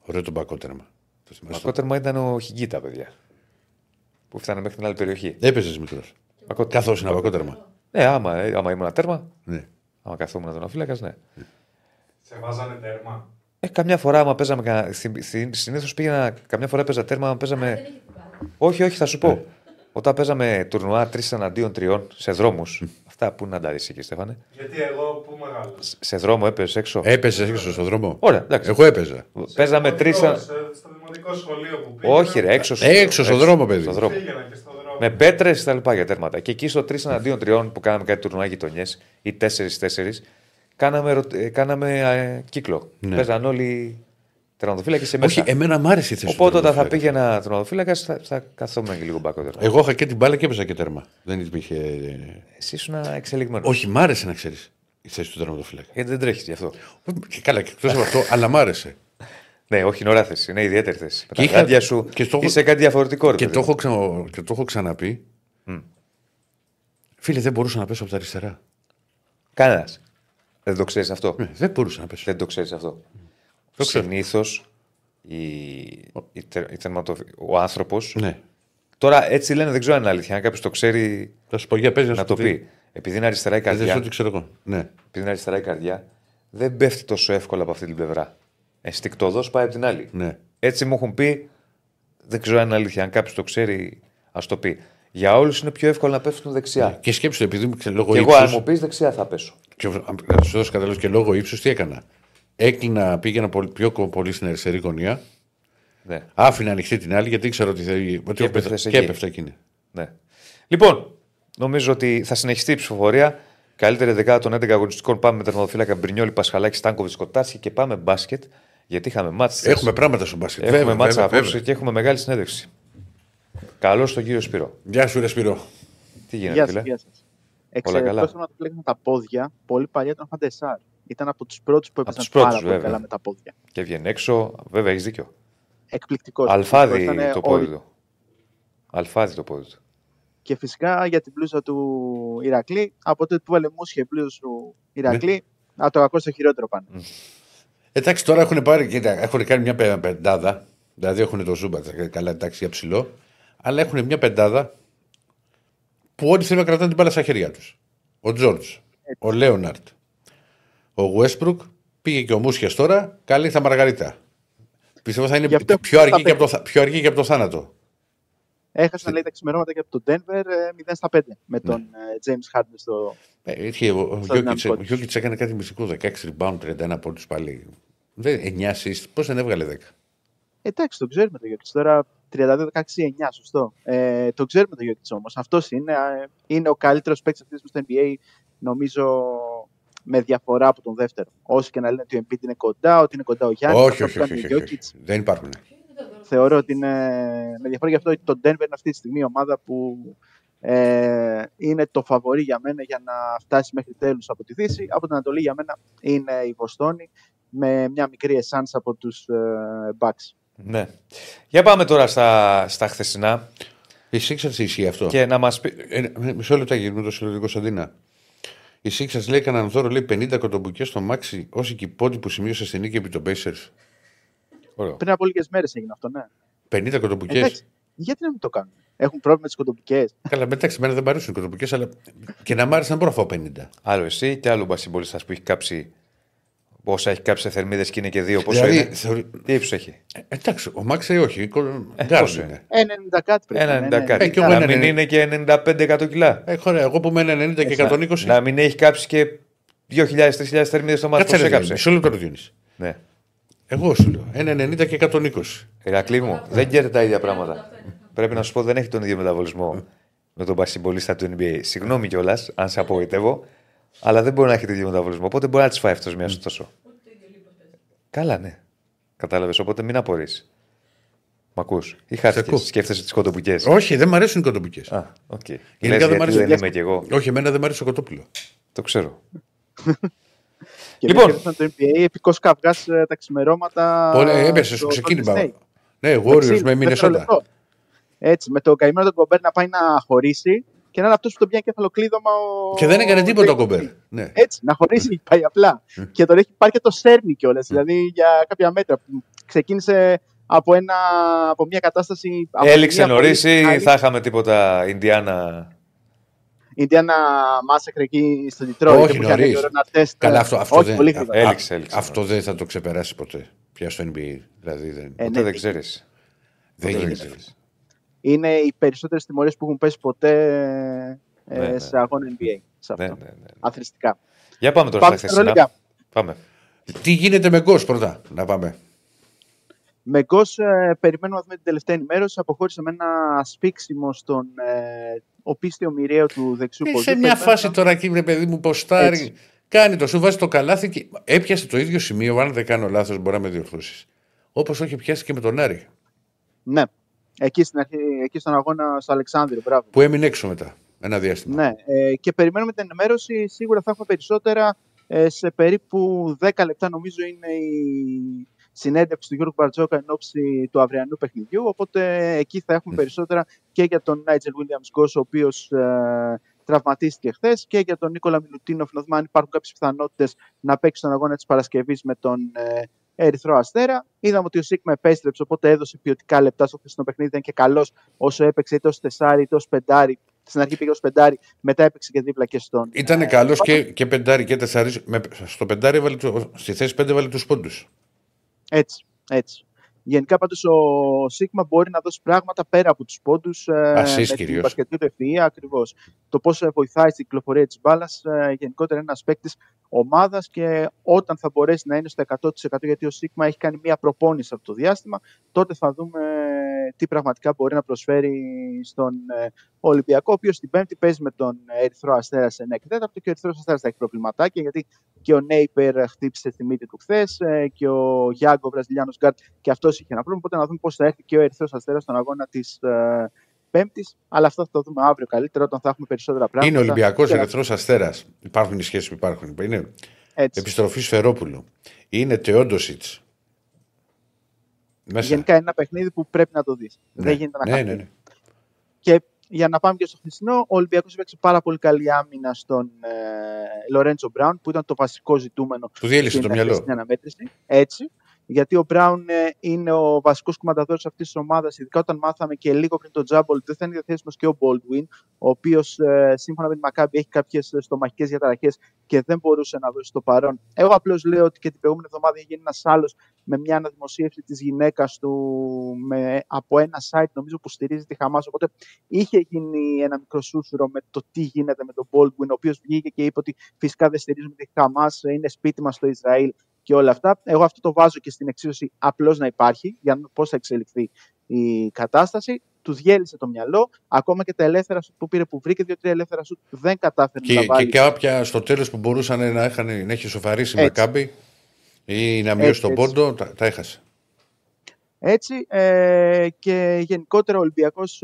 Ωραίο το μπακότερμα. Το μπακότερμα ήταν ο Χιγκίτα, παιδιά. Που φτάνε μέχρι την άλλη περιοχή. Έπεσε μικρό. Καθώς είναι μπακότερμα. Ναι, άμα ήμουν τέρμα. Ναι. Άμα καθόμουν τον αφύλακα, ναι. Σε βάζανε τέρμα. Καμιά φορά, άμα παίζαμε. Συνήθως πήγαινα. Καμιά φορά παίζα τέρμα. Παίζαμε... όχι, θα σου πω. Όταν παίζαμε τουρνουά 3 εναντίον 3 σε δρόμους. Αυτά που είναι ανταρρήσει και Στέφανε. Γιατί εγώ που μεγάλο. Σε δρόμο έπαιζε έξω. Έπαιζε έξω στο δρόμο. Ωραία, εντάξει. Εγώ έπαιζα. Παίζαμε 3. Στο δημοτικό σχολείο που πήγα. Όχι, ρε, έξω στο δρόμο παίζει. Με πέτρες τα λοιπά για τέρματα. Και εκεί στο 3 εναντίον 3 που κάναμε κάτι τουρνουά γειτονιές ή 4-4, κάναμε κύκλο. Ναι. Παίζαν όλοι. Μέσα. Όχι, εμένα μ' άρεσε η θέση. Οπότε όταν θα πήγαινα τερματοφύλακα, θα καθόμουν και λίγο μπακότερο. Εγώ είχα και την μπάλα και έπαιζα και τέρμα. Δεν υπήρχε. Εσύ ήσουν εξελιγμένος. Όχι, μ' άρεσε να ξέρει η θέση του τερματοφύλακα. Γιατί δεν τρέχει γι' αυτό. Και καλά, και εκτός από αυτό, αλλά μ' άρεσε. Ναι, όχι, είναι ωραία θέση. Είναι ιδιαίτερη θέση. Και η καρδιά σου είσαι κάτι διαφορετικό. Και το έχω ξαναπεί. Φίλε, δεν μπορούσα να πέσω από τα αριστερά. Κανένα. Δεν το ξέρει αυτό. Δεν μπορούσα να πέσω. Δεν το ξέρει αυτό. Συνήθως ο άνθρωπος. Ναι. Τώρα έτσι λένε, δεν ξέρω αν είναι αλήθεια. Αν κάποιος το ξέρει, να το πει. Επειδή είναι αριστερά η καρδιά. Δεν το ξέρω εγώ. Ναι. Επειδή είναι αριστερά η καρδιά, δεν πέφτει τόσο εύκολα από αυτή την πλευρά. Ενστικτωδώς πάει από την άλλη. Ναι. Έτσι μου έχουν πει, δεν ξέρω αν είναι αλήθεια. Αν κάποιος το ξέρει, ας το πει. Για όλους είναι πιο εύκολο να πέφτουν δεξιά. Ναι. Και σκέψτε, επειδή μου ξέρω λόγω ύψους. Και εγώ, αν μου πει δεξιά, θα πέσω. Και να σου δώσω καταλόγω και λόγω ύψους, τι έκανα. Έκλεινα, πήγαινα πιο πολύ στην αριστερή γωνία. Ναι. Άφηνα ανοιχτή την άλλη γιατί ήξερα ότι έπεφτα εκείνη. Ναι. Λοιπόν, νομίζω ότι θα συνεχιστεί η ψηφοφορία. Καλύτερη δεκάδα των 11 αγωνιστικών. Πάμε με τερματοφύλακα Μπρινιόλη, Πασχαλάκη, Στάνκοβιτς, Κοτάσκι και πάμε μπάσκετ. Γιατί είχαμε μάτς. Έχουμε πράγματα στο μπάσκετ. Έχουμε μάτς απόψε και έχουμε μεγάλη συνέντευξη. Καλώς τον κύριο Σπυρό. Γεια σου, ρε Σπυρό. Τι γίνεται, φίλε. Εξαιρετικά να πλέγουν τα πόδια. Πολύ παλιά τον Φαντεσάρ. Ήταν από τους πρώτους που έπαιζαν πάρα πολύ καλά με τα πόδια. Και βγαίνει έξω, βέβαια έχεις δίκιο. Εκπληκτικός. Αλφάδι το πόδι του. Αλφάδι το πόδι του. Και φυσικά για την πλούσα του Ηρακλή, από τότε που βάλε μουσχε πλούσα του Ηρακλή, να το ακούσει το χειρότερο πάνω. Εντάξει, τώρα έχουν κάνει μια πεντάδα, δηλαδή έχουν το Ζούμπα, καλά εντάξει για ψηλό, αλλά έχουν μια πεντάδα που όλοι θέλουν να κρατάνε την μπάλα στα χέρια τους. Ο Τζόρτζ, ο Λέοναρτ. Ο Westbrook πήγε και ο Μούσιας τώρα, καλή θα Μαργαρίτα. Πιστεύω θα είναι πιο αργή και από το θάνατο. Έχασαν λέει τα ξημερώματα και από τον Ντένβερ 0-5 με τον James Harden στο. Ο Γιώκιτς έκανε κάτι μυστικό, 16 rebound, 31 πόντους πάλι. 9 assist, πώς δεν έβγαλε 10. Εντάξει, το ξέρουμε το Γιώκιτς τώρα, 32-16-9, σωστό. Το ξέρουμε το Γιώκιτς όμως. Αυτός είναι ο καλύτερος παίκτης αυτής στο NBA, νομίζω. Με διαφορά από τον δεύτερο. Όσοι και να λένε ότι ο Embiid είναι κοντά, ότι είναι κοντά ο Γιάννης, όχι. Δεν υπάρχουν. Θεωρώ ότι είναι με διαφορά γι' αυτό ότι το Denver είναι αυτή τη στιγμή η ομάδα που είναι το φαβορί για μένα για να φτάσει μέχρι τέλους από τη Δύση. Από την Ανατολή για μένα είναι η Βοστόνη με μια μικρή εσάνς από τους Bucks. Ναι. Για πάμε τώρα στα χθεσινά. Η σύξαρση ισχύει αυτό. Και να μας πει... μισό λεπτά γυρνούν το συλλογικό Κωνσταντίνα. Η Σίξας λέει κανέναν δώρο, λέει 50 κοτομπουκές στο μάξι, όσοι και οι πόντοι που σημείωσε στην νίκη επί των Pacers. Πριν από λίγες μέρες έγινε αυτό, ναι. 50 κοτομπουκές. Εντάξει, γιατί να μην το κάνουν. Έχουν πρόβλημα με τις κοτομπουκές. Καλά, μετάξει, μένα δεν μ' αρέσουν οι κοτομπουκές, αλλά και να μ' άρεσε να μπορώ να φάω 50. Άλλο εσύ και άλλο μπασιμπολιστάς που έχει κάψει όσα έχει κάψει σε θερμίδες και είναι και δύο. Πόσο δηλαδή, είναι. Τι ύψος έχει. Εντάξει, ο Μάξι όχι. Πόσο είναι. 90 κάτι πρέπει να είναι. Να μην είναι και 95 κιλά. Ωραία, εγώ που είμαι 90 και 120. Να μην έχει κάψει και 2.000-3.000 θερμίδες στο Μάξι. Μισό λεπτό το διονύσει. Εγώ σου λέω 1,90 και 120. Ηρακλή μου, δεν γίνεται τα ίδια πράγματα. Πρέπει να σου πω δεν έχει τον ίδιο μεταβολισμό με τον μπασκετμπολίστα του NBA. Συγγνώμη κιόλας αν σε απογοητεύω. Αλλά δεν μπορεί να έχει τέτοιο μεταβολισμό. Οπότε μπορεί να τη φάει αυτό μία σου τόσο. Καλά, ναι. Κατάλαβες. Οπότε μην απορείς. Μ' ακούς. Ή χάρτηκες. Σκέφτεσαι τις κοτοπουκές. Όχι, δεν μ' αρέσουν οι κοτοπουκές. Α, οκ. Okay. Γενικά δεν είμαι κι εγώ. Όχι, εμένα δεν μ' αρέσει το κοτόπουλο. Το ξέρω. Λοιπόν. Το NBA, επικός καυγάς τα ξημερώματα. Έπεσε στο ξεκίνημα. Ναι, Warriors με Μινεσότα. Έτσι, με το καημένο τον Κομπέρ να πάει να χωρίσει. και να είναι αυτός που τον πιάνει κεφαλοκλείδωμα. Και δεν έκανε τίποτα ο Κομπέρ. Ναι. Έτσι, να χωρίσει, πάει απλά. Και τον έχει πάρει και το σέρνει κιόλας. Δηλαδή για κάποια μέτρα που ξεκίνησε από μια κατάσταση. Έληξε νωρίς ή θα είχαμε τίποτα Ινδιάνα. Ινδιάνα μάσακρε εκεί στο Ντιτρόιτ. Όχι, νωρίς. Καλά, αυτό δεν θα το ξεπεράσει ποτέ. Πια στο NBA. Δηλαδή δεν ξέρεις. Δεν γίνεται. Είναι οι περισσότερες τιμωρίες που έχουν πέσει ποτέ σε αγώνα NBA. Σε αυτό. Αθλητικά. Για πάμε τώρα στα χθεσινά. Τι γίνεται με Γκος πρώτα, να πάμε. Με Γκος περιμένουμε να δούμε την τελευταία ενημέρωση. Αποχώρησε με ένα σπίξιμο στον οπίστιο μοιραίο του δεξιού ποδιού. Σε μια φάση τώρα εκεί, βρε παιδί μου, ποστάρει. Κάνει το σου, βάζει το καλάθι και έπιασε το ίδιο σημείο. Αν δεν κάνω λάθος, μπορεί να με διορθώσεις. Όπως όχι πιάσει και με τον Άρη. Ναι. Εκεί στην αρχή, εκεί στον αγώνα στο Αλεξάνδριο, μπράβο. Που έμεινε έξω μετά, ένα διάστημα. Ναι, και περιμένουμε την ενημέρωση. Σίγουρα θα έχουμε περισσότερα. Σε περίπου 10 λεπτά, νομίζω, είναι η συνέντευξη του Γιώργου Μπαρτζόκα εν ώψη του αυριανού παιχνιδιού. Οπότε εκεί θα έχουμε περισσότερα και για τον Νάιτζελ Βίλιαμς Γκος, ο οποίος τραυματίστηκε χθες, και για τον Νίκολα Μιλουτίνοφ, να δούμε αν υπάρχουν κάποιες πιθανότητες να παίξει τον αγώνα της Παρασκευής με τον Ερυθρό Αστέρα. Είδαμε ότι ο Σίγμα επέστρεψε, οπότε έδωσε ποιοτικά λεπτά στο χθεσινό παιχνίδι. Ήταν και καλός όσο έπαιξε, είτε ως τεσάρι είτε ως πεντάρι. Στην αρχή πήγε ως πεντάρι, μετά έπαιξε και δίπλα και στον. Ήταν καλός και πεντάρι και τεσάρι. Στο πεντάρι στη θέση 5 βάλει τους πόντους. Έτσι, έτσι. Γενικά πάντως ο Σίγμα μπορεί να δώσει πράγματα πέρα από τους πόντους. Ασίς κυρίως. Μπασκετική του ευφυΐα, ακριβώς. Το πόσο βοηθάει στην κυκλοφορία της μπάλας. Γενικότερα είναι ένας παίκτης ομάδας, και όταν θα μπορέσει να είναι στο 100%, γιατί ο Σίγμα έχει κάνει μία προπόνηση αυτό το διάστημα, τότε θα δούμε τι πραγματικά μπορεί να προσφέρει στον Ολυμπιακό, ο οποίος την Πέμπτη παίζει με τον Ερυθρό Αστέρα σε 1/4, και ο Ερυθρός Αστέρας θα έχει προβληματάκια, γιατί και ο Νέιπερ χτύπησε στη μύτη του χθες, και ο Γιάνγκο Βραζιλιάνος Γκάρτ και αυτός είχε ένα πρόβλημα. Οπότε να δούμε πώς θα έρθει και ο Ερυθρός Αστέρας στον αγώνα της Πέμπτης, αλλά αυτό θα το δούμε αύριο καλύτερα, όταν θα έχουμε περισσότερα πράγματα. Είναι Ολυμπιακός, Ερυθρός Αστέρας. Υπάρχουν οι σχέσεις που υπάρχουν. Είναι επιστροφή Σφερόπουλου. Είναι Τεόντοσιτς. Μέσα. Γενικά είναι ένα παιχνίδι που πρέπει να το δεις. Ναι. Δεν γίνεται να χαθεί. Ναι. Και για να πάμε και στο χθεσινό, ο Ολυμπιακός έπαιξε πάρα πολύ καλή άμυνα στον Λορέντσο Μπράουν, που ήταν το βασικό ζητούμενο. Του διέλυσε το μυαλό. Στην αναμέτρηση. Έτσι. Γιατί ο Μπράουν είναι ο βασικός κουμανταδόρος αυτής της ομάδας, ειδικά όταν μάθαμε και λίγο πριν τον Τζάμπολ δεν θα είναι διαθέσιμος και ο Μπόλντουιν, ο οποίος σύμφωνα με τη Μακάμπη έχει κάποιες στομαχικές διαταραχές και δεν μπορούσε να δώσει το παρόν. Εγώ απλώς λέω ότι και την προηγούμενη εβδομάδα έγινε ένας άλλος με μια αναδημοσίευση της γυναίκας του από ένα site, νομίζω, που στηρίζει τη Χαμάς. Οπότε είχε γίνει ένα μικρό σούσουρο με το τι γίνεται με τον Μπόλντουιν, ο οποίος βγήκε και είπε ότι φυσικά δεν στηρίζουμε τη Χαμάς, είναι σπίτι μας στο Ισραήλ. Και όλα αυτά. Εγώ αυτό το βάζω και στην εξίσωση, απλώς να υπάρχει, για να δούμε πώς θα εξελιχθεί η κατάσταση. Του διέλυσε το μυαλό. Ακόμα και τα ελεύθερα σου που πήρε, που βρήκε 2-3 ελεύθερα σου, δεν κατάφερε να βάλει. Και κάποια στο τέλος που μπορούσαν να έχει σοφαρίσει με κάμπι ή να μειώσει τον πόντο, τα έχασε. Έτσι. Και γενικότερα ο Ολυμπιακός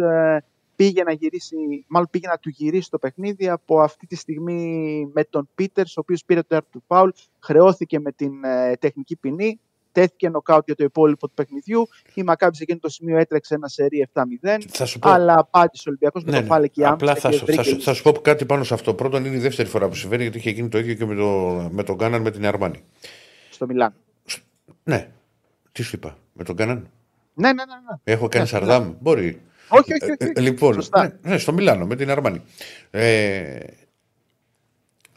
πήγε να γυρίσει, μάλλον πήγε να του γυρίσει το παιχνίδι από αυτή τη στιγμή με τον Πίτερς, ο οποίος πήρε το τέταρτο φάουλ, χρεώθηκε με την τεχνική ποινή, τέθηκε νοκάουτ για το υπόλοιπο του παιχνιδιού. Η Μακάμπη σε εκείνο το σημείο έτρεξε ένα σερί 7-0, αλλά απάντησε ο Ολυμπιακός με το φάουλ εκεί άμεσα. Απλά θα σου πω κάτι πάνω σε αυτό. Πρώτον, είναι η δεύτερη φορά που συμβαίνει, γιατί είχε γίνει το ίδιο και με τον Κάναν με την Αρμάνη. Στο Μιλάνο. Ναι. Τι σου είπα, με τον Κάναν. Ναι. Έχω κάνει Σαρδάμ, μπορεί. Όχι. Λοιπόν, ναι, στο Μιλάνο με την Αρμάνη.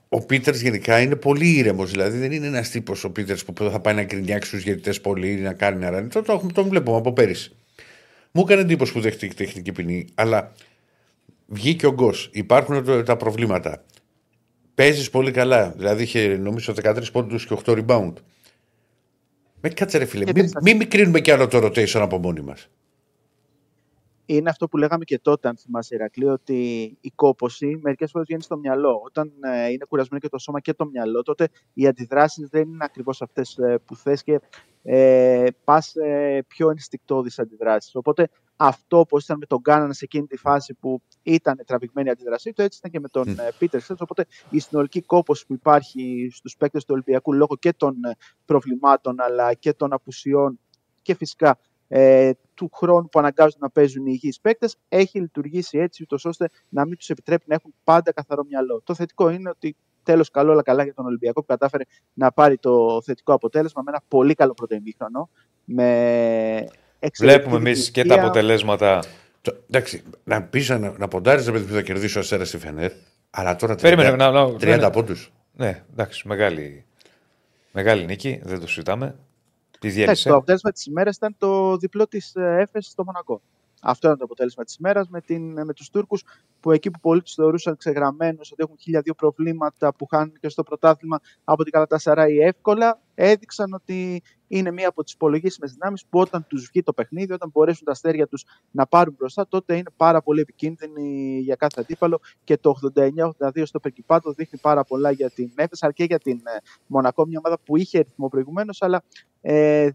Ο Πίτερς γενικά είναι πολύ ήρεμος. Δηλαδή δεν είναι ένας τύπος ο Πίτερς που θα πάει να γκρινιάξει τους γεριτές πολύ ή να κάνει αράνι. Τον βλέπουμε από πέρυσι. Μου έκανε εντύπωση που δέχτηκε τεχνική ποινή, αλλά βγήκε ο Γκος. Υπάρχουν τα προβλήματα. Παίζεις πολύ καλά. Δηλαδή είχε νομίζω 13 πόντους και 8 rebound. Με κάτσε ρε φίλε. Μην μικρύνουμε κι άλλο το rotation από μόνοι μας. Είναι αυτό που λέγαμε και τότε, αν θυμάσαι, Ηρακλή, ότι η κόπωση μερικές φορές βγαίνει στο μυαλό. Όταν είναι κουρασμένο και το σώμα και το μυαλό, τότε οι αντιδράσεις δεν είναι ακριβώς αυτές που θες και πας πιο ενστικτώδεις αντιδράσεις. Οπότε αυτό, όπως ήταν με τον Κάναν σε εκείνη τη φάση που ήταν τραβηγμένη η αντίδρασή του, έτσι ήταν και με τον Πίτερς. Οπότε η συνολική κόπωση που υπάρχει στους παίκτες του Ολυμπιακού λόγω και των προβλημάτων αλλά και των απουσιών και φυσικά του χρόνου που αναγκάζονται να παίζουν οι υγιείς παίκτες, έχει λειτουργήσει έτσι, ούτως ώστε να μην τους επιτρέπει να έχουν πάντα καθαρό μυαλό. Το θετικό είναι ότι τέλος καλό, αλλά καλά για τον Ολυμπιακό, που κατάφερε να πάρει το θετικό αποτέλεσμα με ένα πολύ καλό πρώτο ημίχρονο. Βλέπουμε εμείς και τα αποτελέσματα. Εντάξει, να πεις να ποντάρεις επειδή θα κερδίσει ο Αστέρας στη Φενέρ, αλλά τώρα 30 πόντους. Ναι, εντάξει, μεγάλη νίκη, δεν το συζητάμε. Το αποτέλεσμα της ημέρας ήταν το διπλό της Έφεση στο Μονακό. Αυτό ήταν το αποτέλεσμα της ημέρας με τους Τούρκους, που εκεί που πολλοί τους θεωρούσαν ξεγραμμένους ότι έχουν 1002 προβλήματα που χάνουν και στο πρωτάθλημα από την Καλατασαράη εύκολα, έδειξαν ότι είναι μία από τις υπολογίσιμες δυνάμεις που όταν τους βγει το παιχνίδι, όταν μπορέσουν τα αστέρια τους να πάρουν μπροστά, τότε είναι πάρα πολύ επικίνδυνοι για κάθε αντίπαλο. Και το 89-82 στο Περκυπάτο δείχνει πάρα πολλά για την Έφεση, αρκεί για την Μονακό, μια ομάδα που είχε ρυθμό προηγουμένως, αλλά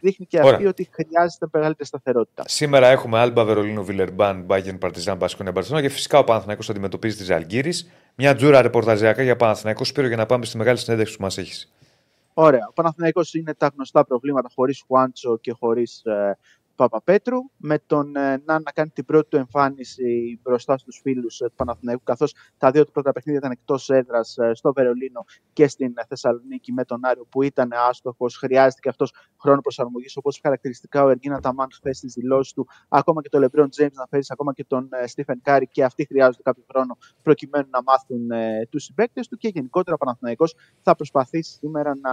δείχνει και αυτή ότι χρειάζεται μεγαλύτερη σταθερότητα. Σήμερα έχουμε Άλμπα, Βερολίνο, Βιλερμπάν, Μπάγερν, Παρτιζάν, Μπασκόνια, Μπαρσελόνα και φυσικά ο Παναθηναϊκός αντιμετωπίζει τη Ζαλγκίρις. Μια τζούρα ρεπορταζιακά για Παναθηναϊκό, Σπύρο, για να πάμε στη μεγάλη συνέντευξη που μας έχει. Ωραία. Ο Παναθηναϊκός είναι τα γνωστά προβλήματα χωρίς Χουάντσο και χωρίς Παπαπέτρου. Με τον Νάν να κάνει την πρώτη του εμφάνιση μπροστά στους φίλους του Παναθηναϊκού, καθώς τα δύο του πρώτα παιχνίδια ήταν εκτός έδρας στο Βερολίνο και στην Θεσσαλονίκη με τον Άριο, που ήταν άστοχος. Χρειάζεται και αυτός χρόνο προσαρμογής, όπως χαρακτηριστικά ο Εργίνα Ταμάν χθες στις δηλώσεις του. Ακόμα και τον Λεμπρόν Τζέιμς να φέρει, ακόμα και τον Στίφεν Κάρι, και αυτοί χρειάζονται κάποιο χρόνο προκειμένου να μάθουν τους συμπαίκτες του. Και γενικότερα ο Παναθηναϊκός θα προσπαθήσει σήμερα να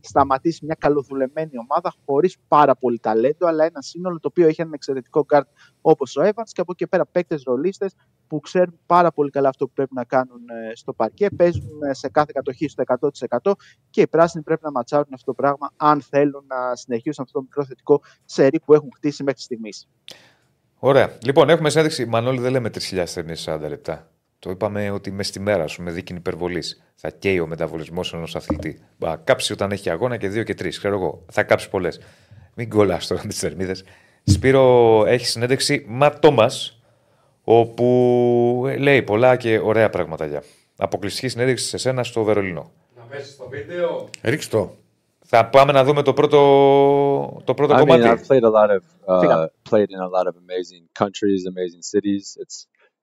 σταματήσει μια καλοδουλεμένη ομάδα χωρίς πάρα πολύ ταλέντο, αλλά ένα σύνολο το οποίο έχει έναν εξαιρετικό γκάρτ όπως ο Έβανς, και από εκεί πέρα παίκτες ρολίστες που ξέρουν πάρα πολύ καλά αυτό που πρέπει να κάνουν στο παρκέ. Παίζουν σε κάθε κατοχή στο 100%, και οι πράσινοι πρέπει να ματσάρουν αυτό το πράγμα αν θέλουν να συνεχίσουν αυτό το μικρό θετικό σερί που έχουν χτίσει μέχρι στιγμής. Ωραία. Λοιπόν, έχουμε συνέντευξη. Μανώλη, δεν λέμε 3.000 θερμίδες 40 λεπτά. Το είπαμε ότι μες στη μέρα σου, με δίκινη υπερβολή, θα καίει ο μεταβολισμός ενός αθλητή. Κάψει όταν έχει αγώνα και 2 και 3. Ξέρω εγώ, θα κάψει πολλές. Μην κολλάς τώρα τις θερμίδες. Σπύρο, έχει συνέντευξη Ματ Τόμας, όπου λέει πολλά και ωραία πραγματάκια. Αποκλειστική συνέντευξη σε σένα στο Βερολίνο. Να πέσει το βίντεο. Ρίξ' το. Θα πάμε να δούμε το πρώτο κομμάτι. I've played a lot of played in a lot of amazing countries, amazing cities.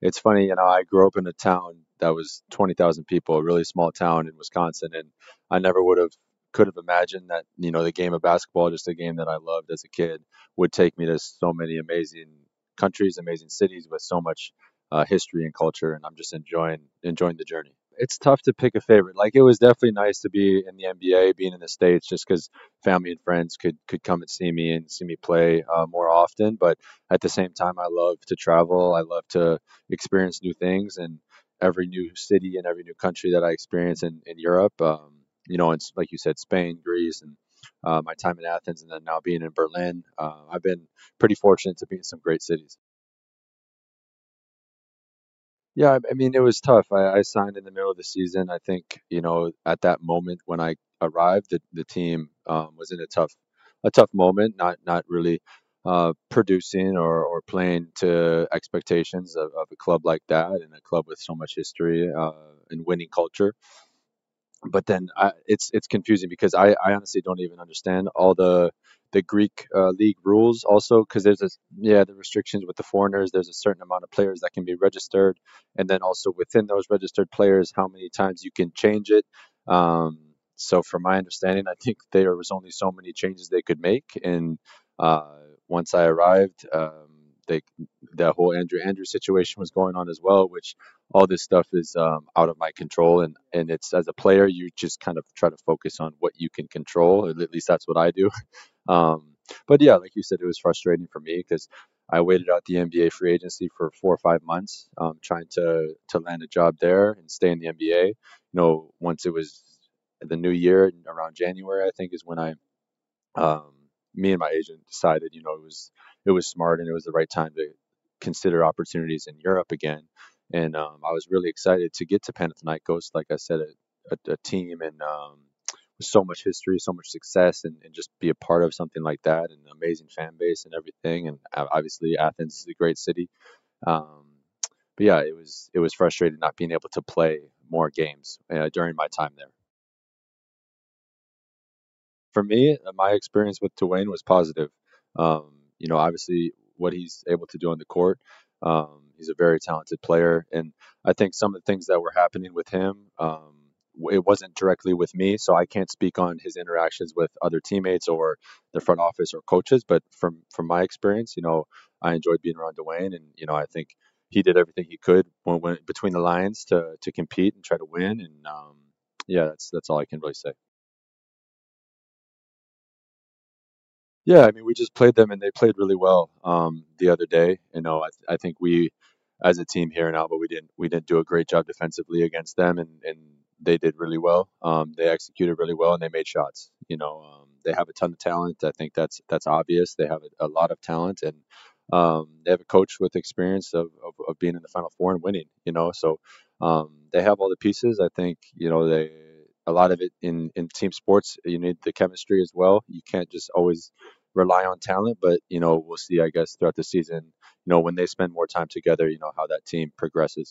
It's funny, you know, I grew up in a town that was 20,000 people, a really small town in Wisconsin, and I never could have imagined that, you know, the game of basketball, just a game that I loved as a kid, would take me to so many amazing countries, amazing cities with so much history and culture, and I'm just enjoying the journey. It's tough to pick a favorite. Like, it was definitely nice to be in the NBA, being in the States, just because family and friends could come and see me play more often. But at the same time, I love to travel. I love to experience new things, and every new city and every new country that I experience in Europe, you know, it's like you said, Spain, Greece, and my time in Athens, and then now being in Berlin. I've been pretty fortunate to be in some great cities. Yeah, I mean, it was tough. I signed in the middle of the season. I think, you know, at that moment when I arrived, the team was in a tough moment, not really producing or playing to expectations of a club like that, and a club with so much history and winning culture. But then it's confusing, because I honestly don't even understand all the Greek league rules also, because there's the restrictions with the foreigners. There's a certain amount of players that can be registered, and then also within those registered players, how many times you can change it. So from my understanding, I think there was only so many changes they could make. And once I arrived, that whole Andrew situation was going on as well, which all this stuff is out of my control, and it's, as a player, you just kind of try to focus on what you can control. At least that's what I do. But yeah, like you said, it was frustrating for me, because I waited out the NBA free agency for 4 or 5 months, trying to land a job there and stay in the NBA. You know, once it was the new year, around January, I think, is when I me and my agent decided, you know, it was smart, and it was the right time to consider opportunities in Europe again. And I was really excited to get to Panathinaikos. Like I said, a team and with so much history, so much success, and just be a part of something like that, and an amazing fan base and everything. And obviously, Athens is a great city. But yeah, it was frustrating not being able to play more games during my time there. For me, my experience with Dwayne was positive. you know, obviously what he's able to do on the court. He's a very talented player, and I think some of the things that were happening with him, it wasn't directly with me, so I can't speak on his interactions with other teammates or the front office or coaches. But from my experience, you know, I enjoyed being around Dwayne, and you know, I think he did everything he could when between the lines to compete and try to win. And yeah, that's all I can really say. Yeah, I mean, we just played them, and they played really well the other day. You know, I think we, as a team here in Alba, we didn't do a great job defensively against them, and they did really well. They executed really well, and they made shots. You know, they have a ton of talent. I think that's obvious. They have a lot of talent, and they have a coach with experience of being in the Final Four and winning. You know, so they have all the pieces. I think, you know, they. A lot of it in team sports, you need the chemistry as well. You can't just always rely on talent, but, you know, we'll see, I guess, throughout the season, you know, when they spend more time together, you know, how that team progresses.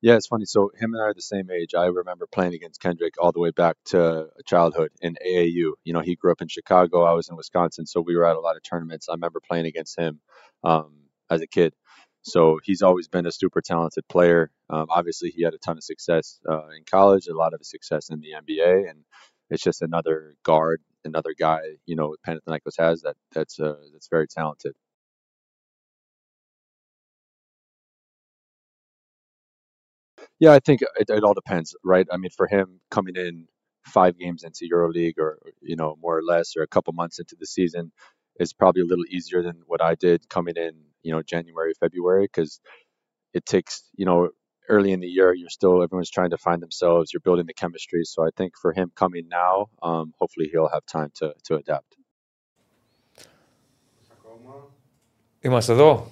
Yeah, it's funny. So him and I are the same age. I remember playing against Kendrick all the way back to childhood in AAU. You know, he grew up in Chicago. I was in Wisconsin, so we were at a lot of tournaments. I remember playing against him as a kid. So he's always been a super talented player. Obviously, he had a ton of success in college, a lot of success in the NBA, and it's just another guard, another guy, you know, Panathinaikos has that's very talented. Yeah, I think it all depends, right? I mean, for him coming in 5 games into EuroLeague, or you know, more or less, or a couple months into the season, is probably a little easier than what I did coming in, you know, January, February, because it takes, you know, early in the year, everyone's trying to find themselves, you're building the chemistry. So I think for him coming now, hopefully he'll have time to adapt. Είμαστε εδώ.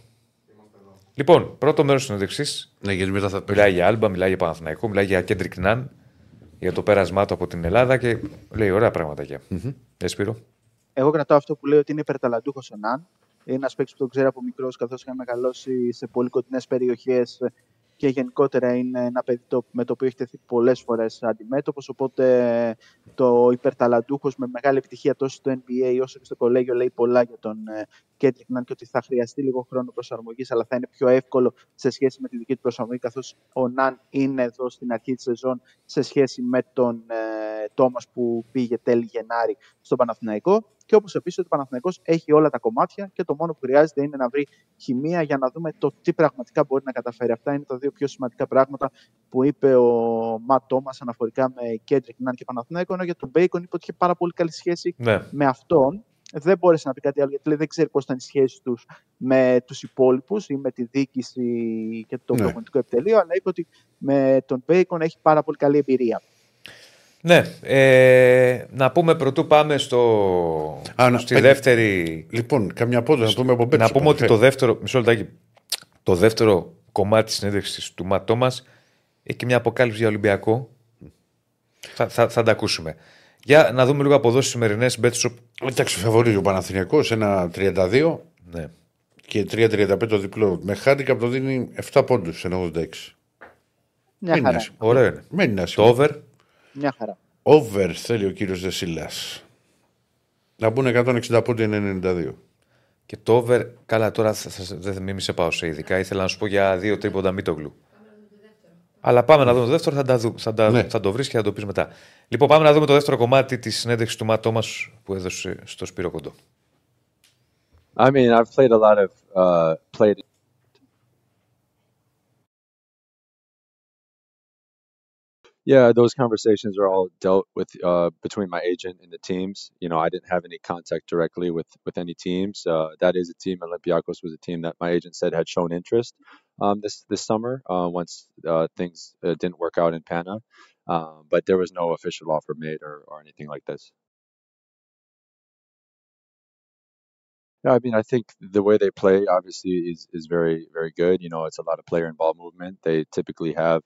Λοιπόν, πρώτο μέρος της συνέντευξης. Ναι, γιατί μετά θα μιλάει για Άλμπα, μιλάει για Παναθηναϊκό, μιλάει για Κέντρικ Νάν, για το πέρασμά του από την Ελλάδα και λέει ωραία πράγματα για. Σπύρο. Εγώ κρατάω αυτό που λέει ότι είναι υπερταλαντούχος ο Νάν. Είναι ένας παίκτης που τον ξέρω από μικρός, καθώς είχα μεγαλώσει σε πολύ κοντινές περιοχές και γενικότερα είναι ένα παιδί με το οποίο έχει τεθεί πολλές φορές αντιμέτωπος. Οπότε το υπερταλαντούχος με μεγάλη επιτυχία τόσο στο NBA όσο και στο κολέγιο λέει πολλά για τον Κέντρικ Νάν και ότι θα χρειαστεί λίγο χρόνο προσαρμογής, αλλά θα είναι πιο εύκολο σε σχέση με τη δική του προσαρμογή, καθώς ο Ναν είναι εδώ στην αρχή της σεζόν σε σχέση με τον Τόμας που πήγε τέλη Γενάρη στον Παναθηναϊκό. Και όπως επίσης ο Παναθηναϊκός έχει όλα τα κομμάτια και το μόνο που χρειάζεται είναι να βρει χημεία για να δούμε το τι πραγματικά μπορεί να καταφέρει. Αυτά είναι τα δύο πιο σημαντικά πράγματα που είπε ο Ματ Τόμας αναφορικά με Κέντρικ Νάν και Παναθηναϊκό. Ενώ για τον Μπέικον είπε ότι είχε πάρα πολύ καλή σχέση με αυτόν. Δεν μπόρεσε να πει κάτι άλλο γιατί δεν ξέρει πώς ήταν οι σχέσεις τους με τους υπόλοιπους ή με τη διοίκηση και το προπονητικό επιτελείο. Αλλά είπε ότι με τον Μπέικον έχει πάρα πολύ καλή εμπειρία. Ναι, να πούμε πρωτού πάμε στη δεύτερη. Λοιπόν, καμιά πόδα να πούμε από Μπέτσο. Να πούμε ότι το δεύτερο κομμάτι της συνέντευξης του Ματ Τόμας έχει μια αποκάλυψη για Ολυμπιακό. Θα τα ακούσουμε. Για να δούμε λίγο από εδώ στις σημερινές Μπέτσο. Εντάξει, φαβορίζει ο Παναθηναϊκός 1-32 και 3-35 το διπλό. Με χάντικαπ το δίνει 7 πόντους σε 86. Μια χαρά. Ωραίο είναι. Το over. Μια χαρά. Over θέλει ο κύριος Δεσίλας. Να μπουν 160 πόντοι είναι 92. Και το over, καλά τώρα μην σε πάω σε ειδικά. Ήθελα να σου πω για 2 τρίποντα Μίτογλου. Αλλά πάμε να δούμε το δεύτερο, θα το βρεις και θα το πεις μετά. Λοιπόν, πάμε να δούμε το δεύτερο κομμάτι της συνέντευξης του Ματ Τόμας που έδωσε στο Σπύρο Κοντό. I mean, I've played a lot of Yeah, those conversations are all dealt with between my agent and the teams. You know, I didn't have any contact directly with any teams. That is a team. Olympiacos was a team that my agent said had shown interest this summer once things didn't work out in Pana. But there was no official offer made or anything like this. Yeah, I mean, I think the way they play obviously is very, very good. You know, it's a lot of player and ball movement. They typically have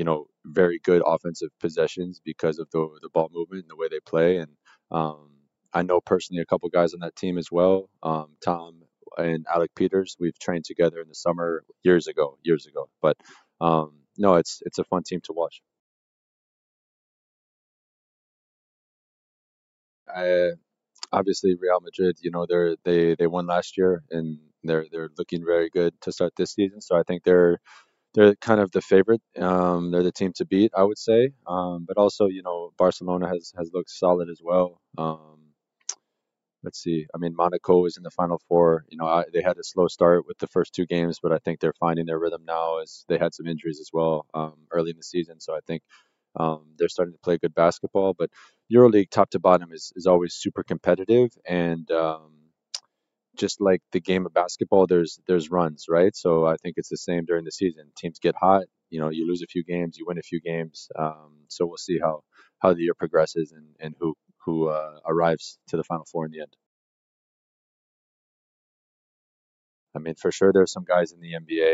you know, very good offensive possessions because of the ball movement and the way they play. And I know personally a couple guys on that team as well. Tom and Alec Peters, we've trained together in the summer years ago. But no, it's a fun team to watch. Obviously, Real Madrid, you know, they won last year, and they're looking very good to start this season. So I think they're kind of the favorite. They're the team to beat, I would say. But also, you know, Barcelona has looked solid as well. Let's see. I mean, Monaco is in the Final Four. You know, they had a slow start with the first two games, but I think they're finding their rhythm now, as they had some injuries as well early in the season. So I think they're starting to play good basketball. But EuroLeague top to bottom is always super competitive, and just like the game of basketball, there's runs, right? So I think it's the same during the season. Teams get hot, you know, you lose a few games, you win a few games. So we'll see how the year progresses and who arrives to the Final Four in the end. I mean, for sure, there's some guys in the NBA.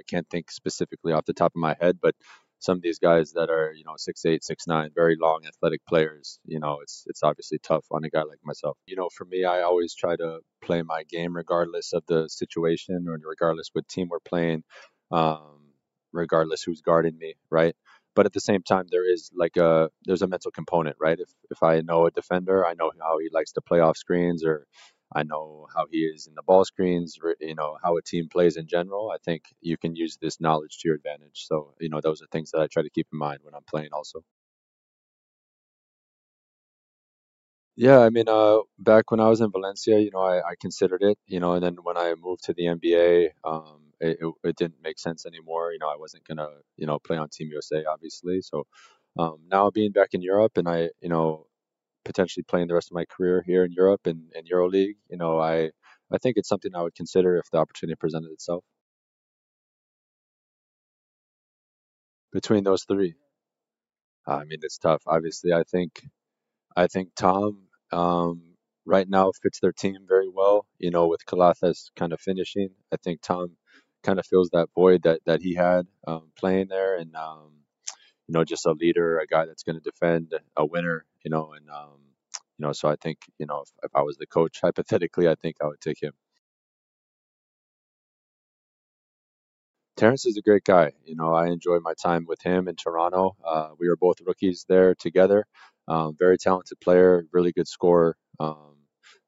I can't think specifically off the top of my head, but some of these guys that are, you know, 6'8", 6'9", very long, athletic players, you know, it's obviously tough on a guy like myself. You know, for me, I always try to play my game regardless of the situation or regardless what team we're playing, regardless who's guarding me, right? But at the same time, there's a mental component, right? If I know a defender, I know how he likes to play off screens, or I know how he is in the ball screens, you know, how a team plays in general. I think you can use this knowledge to your advantage. So, you know, those are things that I try to keep in mind when I'm playing also. Yeah, I mean, back when I was in Valencia, you know, I considered it, you know, and then when I moved to the NBA, it didn't make sense anymore. You know, I wasn't going to, you know, play on Team USA, obviously. So now being back in Europe, and I, you know, potentially playing the rest of my career here in Europe and EuroLeague, you know, I think it's something I would consider if the opportunity presented itself. Between those three, I mean, it's tough. Obviously, I think Tom right now fits their team very well. You know, with Calathas kind of finishing, I think Tom kind of fills that void that he had playing there, and you know, just a leader, a guy that's going to defend, a winner. You know, and you know, so I think, you know, if I was the coach, hypothetically, I think I would take him. Terrence is a great guy. You know, I enjoyed my time with him in Toronto. We were both rookies there together. Very talented player, really good scorer.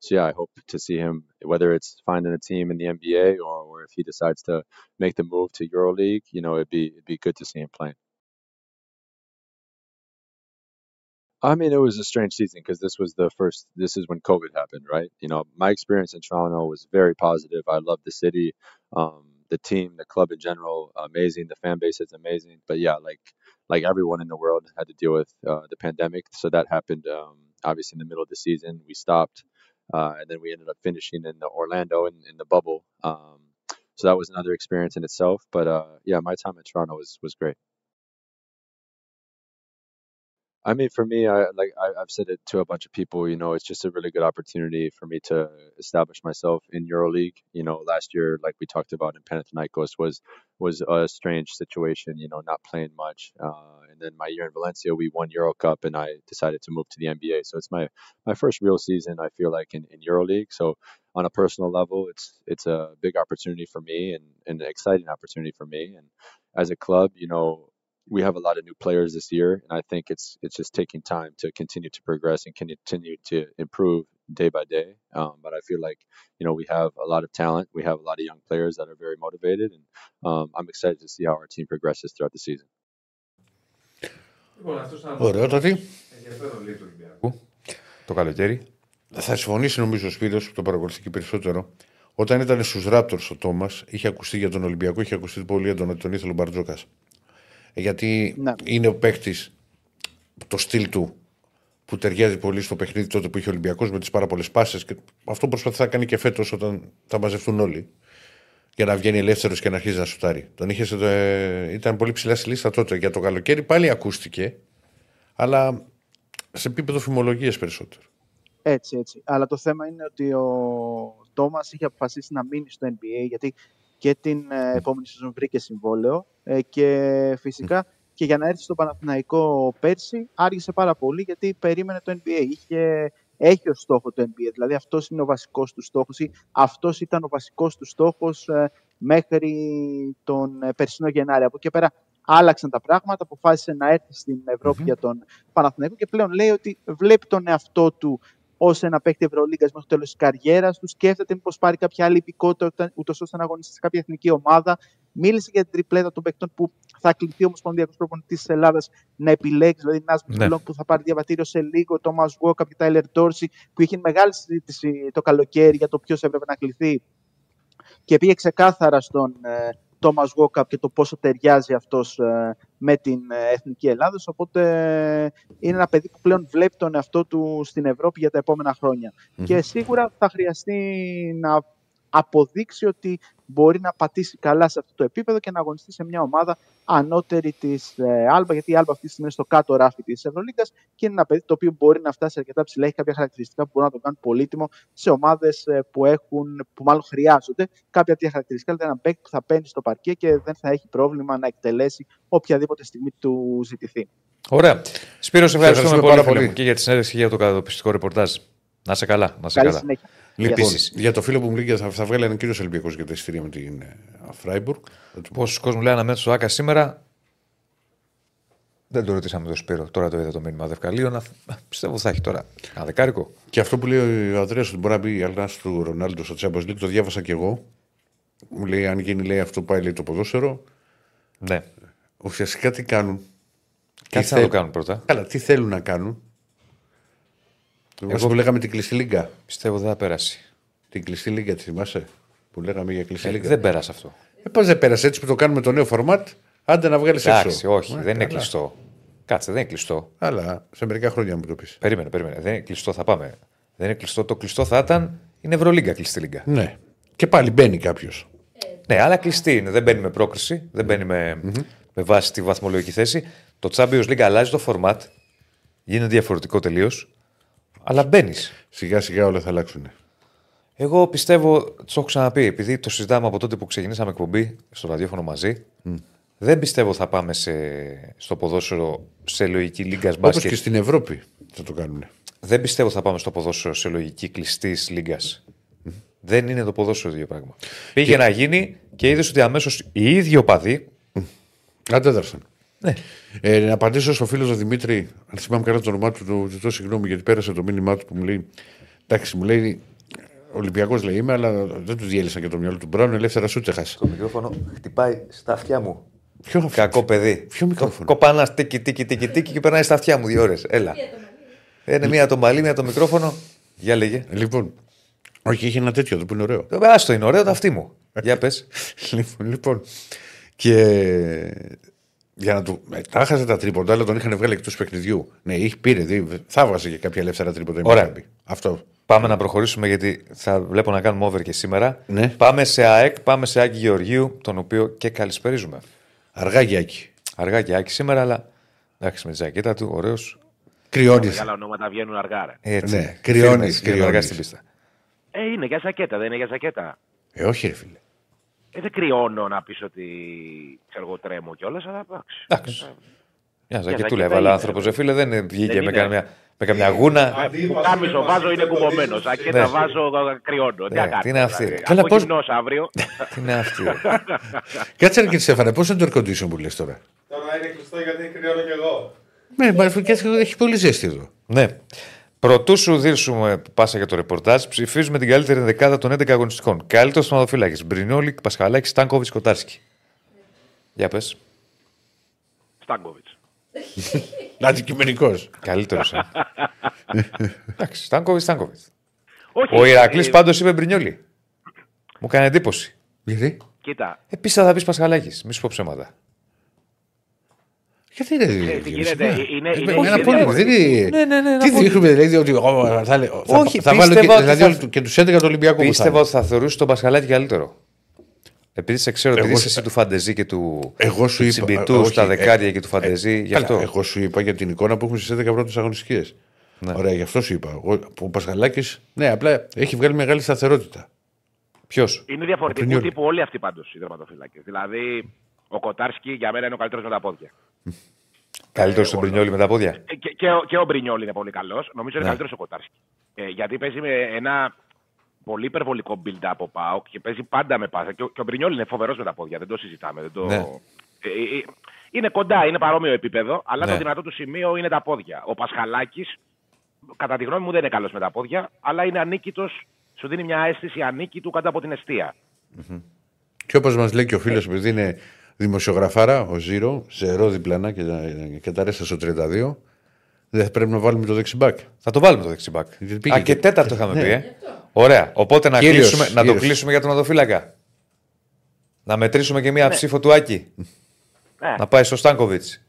So yeah, I hope to see him, whether it's finding a team in the NBA or if he decides to make the move to EuroLeague. You know, it'd be good to see him playing. I mean, it was a strange season because this is when COVID happened, right? You know, my experience in Toronto was very positive. I loved the city, the team, the club in general, amazing. The fan base is amazing. But yeah, like everyone in the world had to deal with the pandemic. So that happened, obviously, in the middle of the season. We stopped, and then we ended up finishing in Orlando in the bubble. So that was another experience in itself. But yeah, my time in Toronto was great. I mean, for me, I've said it to a bunch of people. You know, it's just a really good opportunity for me to establish myself in EuroLeague. You know, last year, like we talked about in Panathinaikos, was a strange situation. You know, not playing much, and then my year in Valencia, we won Euro Cup, and I decided to move to the NBA. So it's my first real season, I feel like, in EuroLeague. So on a personal level, it's a big opportunity for me, and an exciting opportunity for me. And as a club, you know, we have a lot of new players this year, and I think it's just taking time to continue to progress and continue to improve day by day. But I feel like, you know, we have a lot of talent. We have a lot of young players that are very motivated, and I'm excited to see how our team progresses throughout the season. Ωραιότατη. Το καλοκαίρι. Θα συμφωνήσει νομίζω ο Σπύρος, που το παρακολουθεί περισσότερο. Όταν ήταν στους Raptors ο Τόμας, είχε ακουστεί για τον Ολυμπιακό, είχε ακουστεί πολύ έντονα τον ήθελο Μπαρτζόκας. Γιατί ναι, είναι ο παίκτης, το στυλ του που ταιριάζει πολύ στο παιχνίδι τότε που είχε ο Ολυμπιακός, με τις πάρα πολλές πάσες, και αυτό προσπαθεί να κάνει και φέτος όταν θα μαζευτούν όλοι, για να βγαίνει ελεύθερος και να αρχίζει να σουτάρει. Ήταν πολύ ψηλά στη λίστα τότε. Για το καλοκαίρι πάλι ακούστηκε, αλλά σε επίπεδο φημολογίας περισσότερο. Έτσι. Αλλά το θέμα είναι ότι ο Τόμας είχε αποφασίσει να μείνει στο NBA, γιατί και την επόμενη σεζόν βρήκε συμβόλαιο, και φυσικά και για να έρθει στο Παναθηναϊκό πέρσι άργησε πάρα πολύ, γιατί περίμενε το NBA. Έχει ως στόχο το NBA, δηλαδή αυτός είναι ο βασικός του στόχος, ή αυτός ήταν ο βασικός του στόχος μέχρι τον περσινό Γενάρη. Από εκεί πέρα άλλαξαν τα πράγματα, αποφάσισε να έρθει στην Ευρώπη για τον Παναθηναϊκό και πλέον λέει ότι βλέπει τον εαυτό του ως ένα παίκτη Ευρωλίγκας μέχρι το τέλος της καριέρας του. Σκέφτεται μήπως πάρει κάποια άλλη υπηκότητα, ούτως ώστε να αγωνιστεί σε κάποια εθνική ομάδα. Μίλησε για την τριπλέτα των παίκτων που θα κληθεί ο ομοσπονδιακός προπονητής της Ελλάδας να επιλέξει, δηλαδή Νάσμιχλ που θα πάρει διαβατήριο σε λίγο, Τόμας Βόκαπ και Τάιλερ Ντόρση, που είχε μεγάλη συζήτηση το καλοκαίρι για το ποιος έπρεπε να κληθεί. Και πήγε ξεκάθαρα στον Τόμας Βόκαπ και το πόσο ταιριάζει αυτός με την Εθνική Ελλάδος. Οπότε είναι ένα παιδί που πλέον βλέπει τον εαυτό του στην Ευρώπη για τα επόμενα χρόνια. Και σίγουρα θα χρειαστεί να αποδείξει ότι μπορεί να πατήσει καλά σε αυτό το επίπεδο και να αγωνιστεί σε μια ομάδα ανώτερη της Άλμπα, γιατί η Άλμπα αυτή τη στιγμή είναι στο κάτω ράφι της Ευρωλίγκας και είναι ένα παιδί το οποίο μπορεί να φτάσει αρκετά ψηλά. Έχει κάποια χαρακτηριστικά που μπορούν να το κάνουν πολύτιμο σε ομάδες που μάλλον χρειάζονται κάποια τέτοια χαρακτηριστικά. Δηλαδή, έναν παίκτη που θα παίρνει στο παρκέ και δεν θα έχει πρόβλημα να εκτελέσει οποιαδήποτε στιγμή του ζητηθεί. Ωραία. Σπύρο, ευχαριστούμε πάρα πολύ και για τη συνέντευξη και για το κατατοπιστικό ρεπορτάζ. Να είσαι καλά. Να είσαι καλά. Επίσης, για το φίλο που μου λέει θα βγάλει ένα κύριο Ολυμπιακό για τα εισιτήρια με την Φράιμπουργκ. Πόσου κόσμου λέει αναμένουν στο ΆΚΑ σήμερα. Δεν το ρωτήσαμε τον Σπύρο. Τώρα το είδα το μήνυμα Δευκαλίου. Πιστεύω θα έχει τώρα ένα δεκάρικο. Και αυτό που λέει ο Ανδρέας ότι μπορεί να μπει η Αλνάς του Ρονάλντο στο Champions League, το διάβασα κι εγώ. Μου λέει αν γίνει λέει, αυτό πάει λέει, το ποδόσφαιρο. Ναι. Ουσιαστικά τι κάνουν. Κάτσε να το κάνουν πρώτα. Καλά, τι θέλουν να κάνουν. Εγώ που λέγαμε την κλειστή λίγκα. Πιστεύω δεν θα πέρασει. Την κλειστή λίγκα, τη θυμάσαι που λέγαμε για κλειστή λίγκα. Δεν πέρασε αυτό. Πώς δεν πέρασε, έτσι που το κάνουμε το νέο φορμάτ, άντε να βγάλει έξω. Εντάξει, όχι, δεν είναι κλειστό. Κάτσε, δεν είναι κλειστό. Αλλά σε μερικά χρόνια μου το πει. Περίμενε. Δεν είναι κλειστό, θα πάμε. Δεν είναι κλειστό. Το κλειστό θα ήταν είναι Ευρωλίγκα κλειστή λίγκα. Ναι. Και πάλι μπαίνει κάποιο. Ναι, αλλά κλειστή είναι. Δεν μπαίνει με πρόκριση, δεν μπαίνει με βάση τη βαθμολογική θέση. Το Champions League αλλάζει το φορμάτ, γίνεται διαφορετικό τελείως. Αλλά μπαίνει. Σιγά σιγά όλα θα αλλάξουν. Εγώ πιστεύω, τους έχω ξαναπεί, επειδή το συζητάμε από τότε που ξεκινήσαμε εκπομπή στο ραδιόφωνο μαζί, δεν πιστεύω θα πάμε στο ποδόσφαιρο σε λογική λίγκα μπάσκετ. Όπως και στην Ευρώπη θα το κάνουν. Δεν πιστεύω θα πάμε στο ποδόσφαιρο σε λογική κλειστή λίγκα. Δεν είναι το ποδόσφαιρο δύο πράγμα. Πήγε να γίνει και είδε ότι αμέσως οι ίδιοι οπαδοί. Αντέδρασαν. Ναι. Να απαντήσω στο φίλο του Δημήτρη, αν θυμάμαι καλά το όνομά του, το ζητώ συγγνώμη γιατί πέρασε το μήνυμά του που μου λέει: Εντάξει, μου λέει Ολυμπιακός λέει είμαι, αλλά δεν του διέλυσα και το μυαλό του. Μπράβο, ελεύθερα σου τσέχασε. Το μικρόφωνο χτυπάει στα αυτιά μου. Ποιο κακό παιδί. Ποιο μικρόφωνο. Κοπανά τίκι και περνάει στα αυτιά μου 2 ώρες. Έλα. Είναι μία το μαλλί, μία το μικρόφωνο. Για λέγε. Λοιπόν. Όχι, είχε ένα τέτοιο το που είναι ωραίο. Άστο είναι ωραίο, το αυτή μου. Για πε. Λοιπόν. Και. Για να του. Τα χάσε τα τρίποντα, αλλά τον είχαν βγάλει εκτός παιχνιδιού. Ναι, είχε πήρε. Θα βγάζει και κάποια ελεύθερα τρίποντα. Ωραία. Αυτό. Πάμε να προχωρήσουμε, γιατί θα βλέπω να κάνουμε over και σήμερα. Ναι. Πάμε σε ΑΕΚ, πάμε σε Άκη Γεωργίου, τον οποίο και καλησπέριζουμε. Αργά και Άκη σήμερα, αλλά. Εντάξει, με τη ζακέτα του, ωραίος. Κρυώνει. Καλά ονόματα βγαίνουν αργά. Έτσι. Ναι, κρυώνει. Αργά στην πίστα. Είναι για ζακέτα, δεν είναι για ζακέτα. Όχι, ρε φίλε. Δεν κρυώνω να πεις ότι ξέρω, τρέμω κιόλας, αλλά εντάξει. Μια ζακετούλα έβαλα άνθρωπος, φίλε, δεν βγήκε με καμιά γούνα. Κάμισο βάζω είναι κουμπωμένο. Ζακέτα βάζω, κρυώνω. Τι είναι αυτή. Καλά, πώς γυμνός αύριο. Τι είναι αυτή. Κάτσε ρε κύριε Στέφανε, πώς είναι το air condition που λες τώρα. Τώρα είναι κλειστό γιατί κρυώνω κι εγώ. Ναι, μα έχει πολύ ζέστη εδώ. Ναι. Πρωτού σου δείσουμε πάσα για το ρεπορτάζ, ψηφίζουμε την καλύτερη δεκάδα των 11 αγωνιστικών. Καλύτερο θεματοφύλακα. Μπρινιόλικ, Πασχαλάκη, Στάνκοβιτς, Κοτάρσκι. Για πες. Στάνκοβιτς. Αντικειμενικός. Καλύτερος. Εντάξει, Στάνκοβιτς. Ο Ηρακλής πάντως είπε Μπρινιόλι. Μου κάνει εντύπωση. Γιατί? Κοίτα. Επίσης θα πεις Πασχαλάκης, μη σου πω ψέματα. Γιατί είναι είναι τι δείχνουμε, δηλαδή ότι θα βάλω και τους 11 του Ολυμπιακού. Πίστευα ότι θα θεωρούσε τον Πασχαλάκη καλύτερο. Επειδή σε ξέρω ότι είσαι εσύ του Φαντεζή και του Τσιμπιτού στα δεκάρια και του Φαντεζή. Εγώ σου είπα για την εικόνα που έχουμε στις 11 πρώτες αγωνιστικές. Ωραία, γι' αυτό σου είπα. Ο Πασχαλάκης, ναι, απλά έχει βγάλει μεγάλη σταθερότητα. Ποιος? Είναι διαφορετικού τύπου όλοι αυτοί πάντως οι τερματοφύλακες. Δηλαδή ο Κοτάρσκι για μένα είναι ο καλύτερος με τα πόδια. Καλύτερο τον Μπρινιόλι με τα πόδια. Και ο Μπρινιόλι είναι πολύ καλό. Νομίζω είναι καλύτερο ο Κοτάρσκι. Γιατί παίζει με ένα πολύ υπερβολικό build-up ο ΠΑΟΚ και παίζει πάντα με πάσα. Και ο Μπρινιόλι είναι φοβερό με τα πόδια. Δεν το συζητάμε. Δεν το, Είναι κοντά, είναι παρόμοιο επίπεδο, αλλά ναι, το δυνατό του σημείο είναι τα πόδια. Ο Πασχαλάκης, κατά τη γνώμη μου, δεν είναι καλός με τα πόδια, αλλά είναι ανίκητος, σου δίνει μια αίσθηση ανίκητου κάτω από την αιστεία. Mm-hmm. Και όπως μας λέει και ο φίλος, επειδή είναι δημοσιογραφάρα, ο Ζήρο, ζερό διπλανά και τα ρέστα στο 32, δεν πρέπει να βάλουμε το δεξιμπάκ. Θα το βάλουμε το δεξιμπάκ. Α, και τέταρτο είχαμε πει. Ε. Ωραία. Οπότε να, κλείσουμε, να το κλείσουμε για τον οδοφύλακα. Να μετρήσουμε και μία ψήφο του Άκη. Να πάει στο Στάνκοβιτς.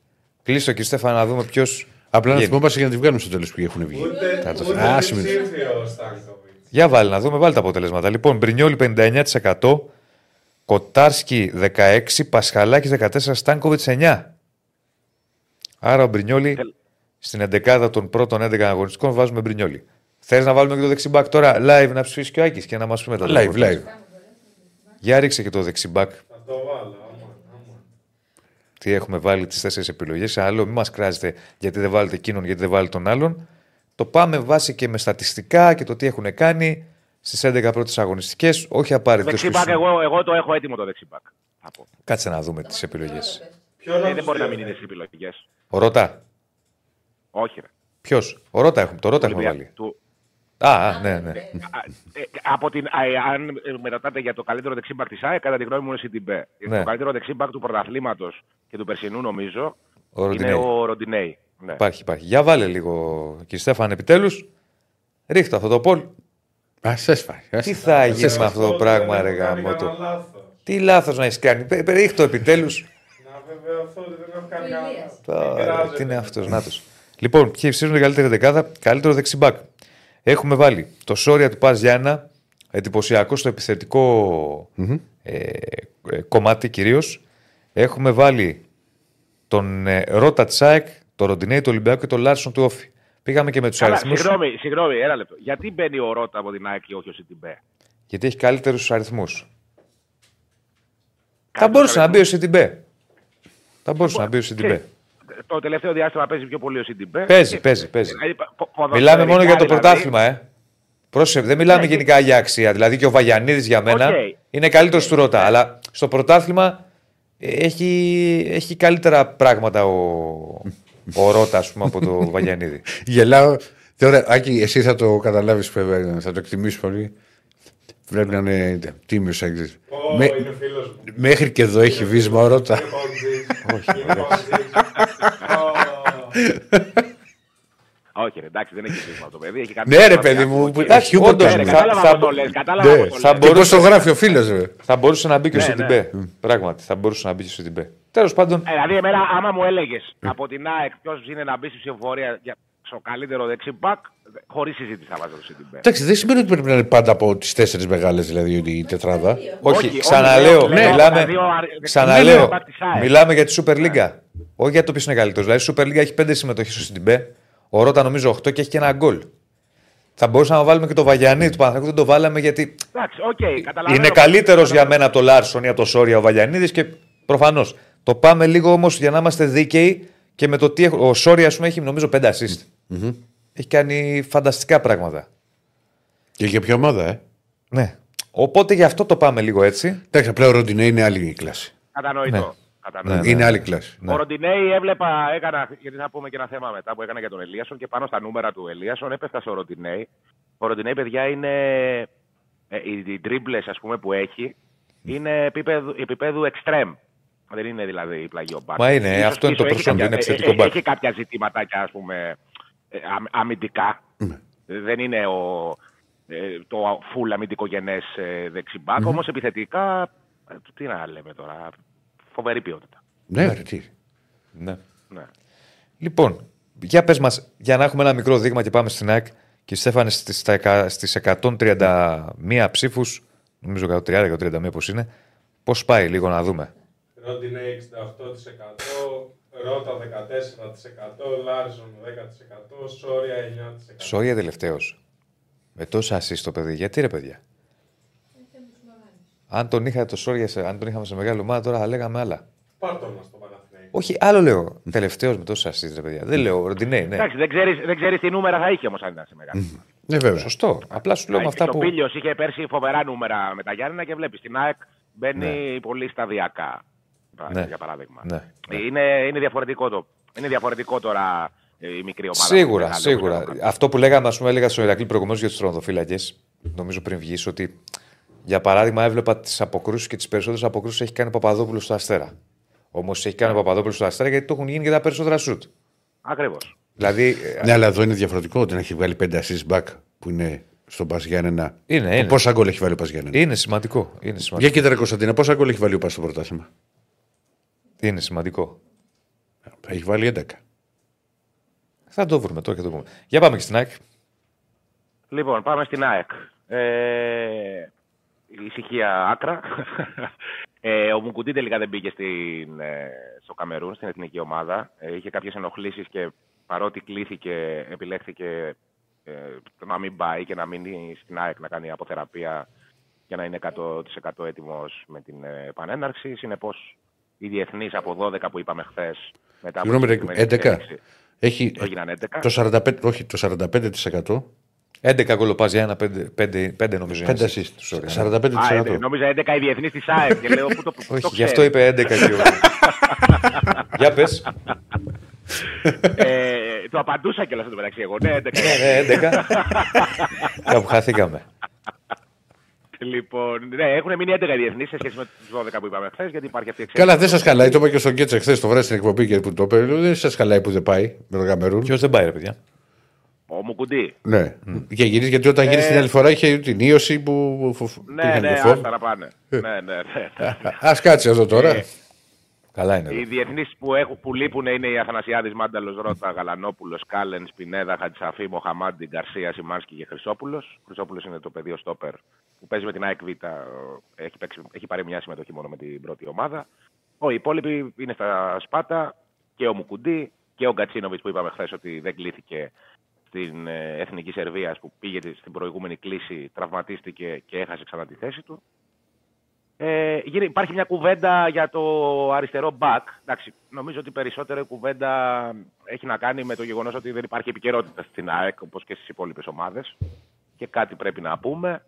Κλείσω και Στέφανα να δούμε ποιο. Απλά να θυμόμαστε για να τη βγάλουμε στο τέλος που έχουν βγει. Άσχημη. Για βάλει να δούμε, βάλει τα αποτελέσματα. Λοιπόν, Μπρινιόλι 59%, Κοτάρσκι 16%, Πασχαλάκης 14%, Στάνκοβιτς 9%. Άρα ο Μπρινιόλι στην 11η των πρώτων 11 αγωνιστικών βάζουμε Μπρινιόλι. Θες να βάλουμε και το δεξιμπάκ τώρα live να ψηφίσει και ο Άκης και να μας πούμε τα live. Για ρίξε και το δεξιμπάκ. Θα το βάλω. Τι έχουμε βάλει τις τέσσερις επιλογές. Άλλο, μην μας κράζετε γιατί δεν βάλετε εκείνον, γιατί δεν βάλετε τον άλλον. Το πάμε βάσει και με στατιστικά και το τι έχουν κάνει στις 11 πρώτες αγωνιστικές. Όχι απαραίτητο. Δεξιμπάκ, εγώ το έχω έτοιμο το δεξιμπάκ. Κάτσε να δούμε τις επιλογές. Δεν μπορεί να μην είναι στις επιλογές. Ο Ρότα. Όχι. Ποιο? Ο Ρότα έχουμε. Το Ρότα έχουμε βάλει. Α, ναι. Αν με ρωτάτε για το καλύτερο δεξιμπακ της ΑΕΚ, κατά τη γνώμη μου είναι Σιντιμπέ. Ναι. Το καλύτερο δεξιμπακ του πρωταθλήματος και του περσινού, νομίζω, είναι ο Ροντινέι. Ναι. Υπάρχει. Για βάλε λίγο, κύριε Στέφαν, επιτέλους. Ρίχτα αυτό το πόλ. Τι θα γίνει με αυτό το πράγμα, ρε γάμο του. Τι λάθος να έχεις κάνει. Ρίχτω επιτέλους. Να βεβαιωθώ ότι δεν έχω κάνει λάθος. Τι είναι αυτός, νάτος. Λοιπόν, ποιοι ψήφουν την καλύτερη δεκάδα, καλύτερο δεξιμπακ. Έχουμε βάλει το Σόρια του Πας Γιάννα, εντυπωσιακό στο επιθετικό κομμάτι κυρίως. Έχουμε βάλει τον Ρότα Τσάικ, τον Ροντινέι του Ολυμπιακού και τον Λάρσον του Όφη. Πήγαμε και με τους αριθμούς. Συγγνώμη, ένα λεπτό. Γιατί μπαίνει ο Ρότα από την ΑΕΚ και όχι ο Σιντιμπέ? Γιατί έχει καλύτερους αριθμούς. Θα μπορούσε να μπει ο Σιντιμπέ. Το τελευταίο διάστημα παίζει πιο πολύ ο Σιντιμπέ. Παίζει. Μιλάμε μόνο για το πρωτάθλημα, Πρόσεχε, δεν μιλάμε γενικά για αξία. Δηλαδή και ο Βαγιαννίδης για μένα είναι καλύτερος του Ρότα. Αλλά στο πρωτάθλημα έχει καλύτερα πράγματα ο Ρότα, ας πούμε, από το Βαγιαννίδη. Γελάω. Τώρα, Άκη, εσύ θα το καταλάβεις, θα το εκτιμήσεις πολύ. Πρέπει να είναι τίμιος. Μέχρι και εδώ έχει βίσμα ο Ρότα. Όχι, εντάξει, δεν έχει βίσμα το παιδί. Ναι, ρε παιδί μου, κατάλαβα το λες. Και πώς το γράφει ο φίλος. Θα μπορούσε να μπει και ο Σιντιμπέ. Πράγματι, θα μπορούσε να μπει και ο Σιντιμπέ. Τέλος πάντων. Δηλαδή, εμένα, άμα μου έλεγες από την ΑΕΚ ποιος είναι να μπει στη ψηφοφορία στο καλύτερο δεξιμπακ, χωρίς συζήτηση θα βάζω το Σιντιμπέ. Εντάξει, δεν σημαίνει ότι πρέπει να είναι πάντα από τις τέσσερις μεγάλες, δηλαδή η τετράδα. Όχι, ξαναλέω. Μιλάμε για τη Super League. Όχι για το ποιος είναι καλύτερος. Δηλαδή η Super League έχει 5 συμμετοχές στο Σιντιμπέ. Ο Ρότα νομίζω 8 και έχει και ένα γκολ. Θα μπορούσαμε να βάλουμε και το Βαγιαννίδη του Παναθηναϊκού, δεν το βάλαμε γιατί. Εντάξει, είναι καλύτερος για μένα από τον Λάρσον ή από τον Σόρια ο Βαγιαννίδης και προφανώς. Το πάμε λίγο όμως για να είμαστε δίκαιοι και με το τι έχω. Ο Σόρια, ας πούμε, έχει νομίζω 5 assist. Mm-hmm. Έχει κάνει φανταστικά πράγματα. Και για ποια ομάδα, Ναι. Οπότε γι' αυτό το πάμε λίγο έτσι. Εντάξει, απλά ο Ροντινέ είναι άλλη κλάση. Κατανοητό. Ναι. Ναι. Είναι άλλη κλάση. Ο Ροντινέι έβλεπα, γιατί θα πούμε και ένα θέμα μετά που έκανα για τον Ελίασον και πάνω στα νούμερα του Ελίασον έπεφτασε ο Ροντινέι. Ο Ροντινέι, παιδιά, είναι. Οι τρίμπλες, ας πούμε, που έχει είναι επίπεδου extreme. Δεν είναι δηλαδή πλαγιό μπακ. Μα είναι, ίσως, αυτό είναι το προσώπιο. Είναι εξαιρετικό μπακ. Έχει κάποια ζητηματάκια, ας πούμε, αμυντικά. Δεν είναι το φουλ αμυντικογενές δεξιμπάκ. Όμως επιθετικά. Τι να λέμε τώρα. Φοβερή ποιότητα. Ναι. Λοιπόν, για πες μας, για να έχουμε ένα μικρό δείγμα και πάμε στην ΑΕΚ. Και Στέφανε, στις 131 ψήφους, νομίζω 130-131 πώς είναι, πώς πάει λίγο να δούμε. Ρόντινε 68%, Ρότα 14%, Λάρσον 10%, Σόρια 9%. Σόρια τελευταίος. Με τόσα ασίστ το παιδί, γιατί ρε παιδιά. Αν τον είχα το Σόρια, αν τον είχαμε σε μεγάλη ομάδα, τώρα θα λέγαμε άλλα. Πάρτο μας το Παναθηναϊκό. Όχι, άλλο λέω. Τελευταίος με τόσο ασίστ, ρε παιδιά. Δεν λέω Ροντινέι, ναι. Εντάξει, δεν ξέρεις τι νούμερα θα είχε όμως αν ήταν σε μεγάλη ομάδα. Ναι, βέβαια. Σωστό. Απλά σου λέω αυτά που. Ο Πίλιος είχε πέρσι φοβερά νούμερα με τα Γιάννενα και βλέπεις την ΑΕΚ μπαίνει πολύ σταδιακά. ναι, για παράδειγμα. Ναι, ναι. Είναι διαφορετικό το. Είναι διαφορετικό τώρα η μικρή ομάδα. Σίγουρα, μεγάλη, σίγουρα. Αυτό που λέγαμε, ας πούμε, έλεγα στον Ηρακλή προηγουμένως για τους τρονοδοφύλακες, νομίζω πριν βγεις, ότι για παράδειγμα έβλεπα τις αποκρούσεις και τις περισσότερες αποκρούσεις έχει κάνει ο Παπαδόπουλος στο Αστέρα. Όμως έχει κάνει ο Παπαδόπουλος στο Αστέρα γιατί το έχουν γίνει και τα περισσότερα σουτ. Ακριβώς. Δηλαδή, ναι, αλλά εδώ είναι διαφορετικό ότι έχει βγάλει 5 assist back που είναι στον Παζιάννενα. Πόσα γκολ έχει βάλει ο Παζιάννενα. Είναι σημαντικό. Για κοίταρα, Κωνσταντίνα, πόσα γκολ έχει βάλει ο Πας στο πρωτάθλημα. Είναι σημαντικό. Έχει βάλει 11. Θα το βρούμε τώρα και το πούμε. Για πάμε και στην ΑΕΚ. Λοιπόν, πάμε στην ΑΕΚ. Ησυχία άκρα. Ο Μουκουντή τελικά δεν μπήκε στο Καμερούν, στην εθνική ομάδα. Είχε κάποιες ενοχλήσεις και παρότι κλήθηκε, επιλέχθηκε το να μην πάει και να μείνει στην ΑΕΚ, να κάνει αποθεραπεία και να είναι 100% έτοιμος με την επανέναρξη. Συνεπώς, οι διεθνείς από 12 που είπαμε χθες. Συγγνώμη, 11. Έχει, το 45%. Όχι, το 45%. 11 κολοπάζει, ένα 5 νομίζω. 5 assist. 45%. Νόμιζα 11 η διεθνής της ΑΕΚ. Όχι, γι' αυτό είπε 11. Για πες. Το απαντούσα κιόλας στο μεταξύ εγώ. Ναι, 11. Κάπου χαθήκαμε. Λοιπόν, ναι, έχουν μείνει 11 διεθνείς σε σχέση με τους 12 που είπαμε χθες, γιατί υπάρχει αυτή η εξέλιξη. Καλά, δεν σας χαλάει. Το είπα και στον Κέτσε χθες το βράδυ στην εκπομπή και που το είπε. Δεν σας χαλάει που δεν πάει με τον Καμερούν. Ποιος δεν πάει, ρε παιδιά. Ο Μουκουντή. Ναι. Και γυρίζει, γιατί όταν γυρίζει την άλλη φορά είχε την ίωση που. Ναι, άστα να πάνε. Ας κάτσει εδώ τώρα. Καλά είναι. Οι διεθνείς που λείπουν είναι οι Αθανασιάδης, Μάνταλος, Ρότα, Γαλανόπουλος, Κάλεν, Σπινέδα, Χατζησαφή, Μοχαμάντη, Γκαρσία, Σιμάνσκι και Χρυσόπουλος. Χρυσόπουλος είναι το πεδίο στόπερ που παίζει με την ΑΕΚ Β. Έχει πάρει μια συμμετοχή μόνο με την πρώτη ομάδα. Οι υπόλοιποι είναι στα Σπάτα και ο Μουκουντή και ο Γκατσίνοβιτς που είπαμε χθες ότι δεν κλήθηκε στην Εθνική Σερβίας, που πήγε στην προηγούμενη κλήση, τραυματίστηκε και έχασε ξανά τη θέση του. Υπάρχει μια κουβέντα για το αριστερό μπακ. Νομίζω ότι περισσότερο κουβέντα έχει να κάνει με το γεγονός ότι δεν υπάρχει επικαιρότητα στην ΑΕΚ, όπως και στις υπόλοιπες ομάδες. Και κάτι πρέπει να πούμε.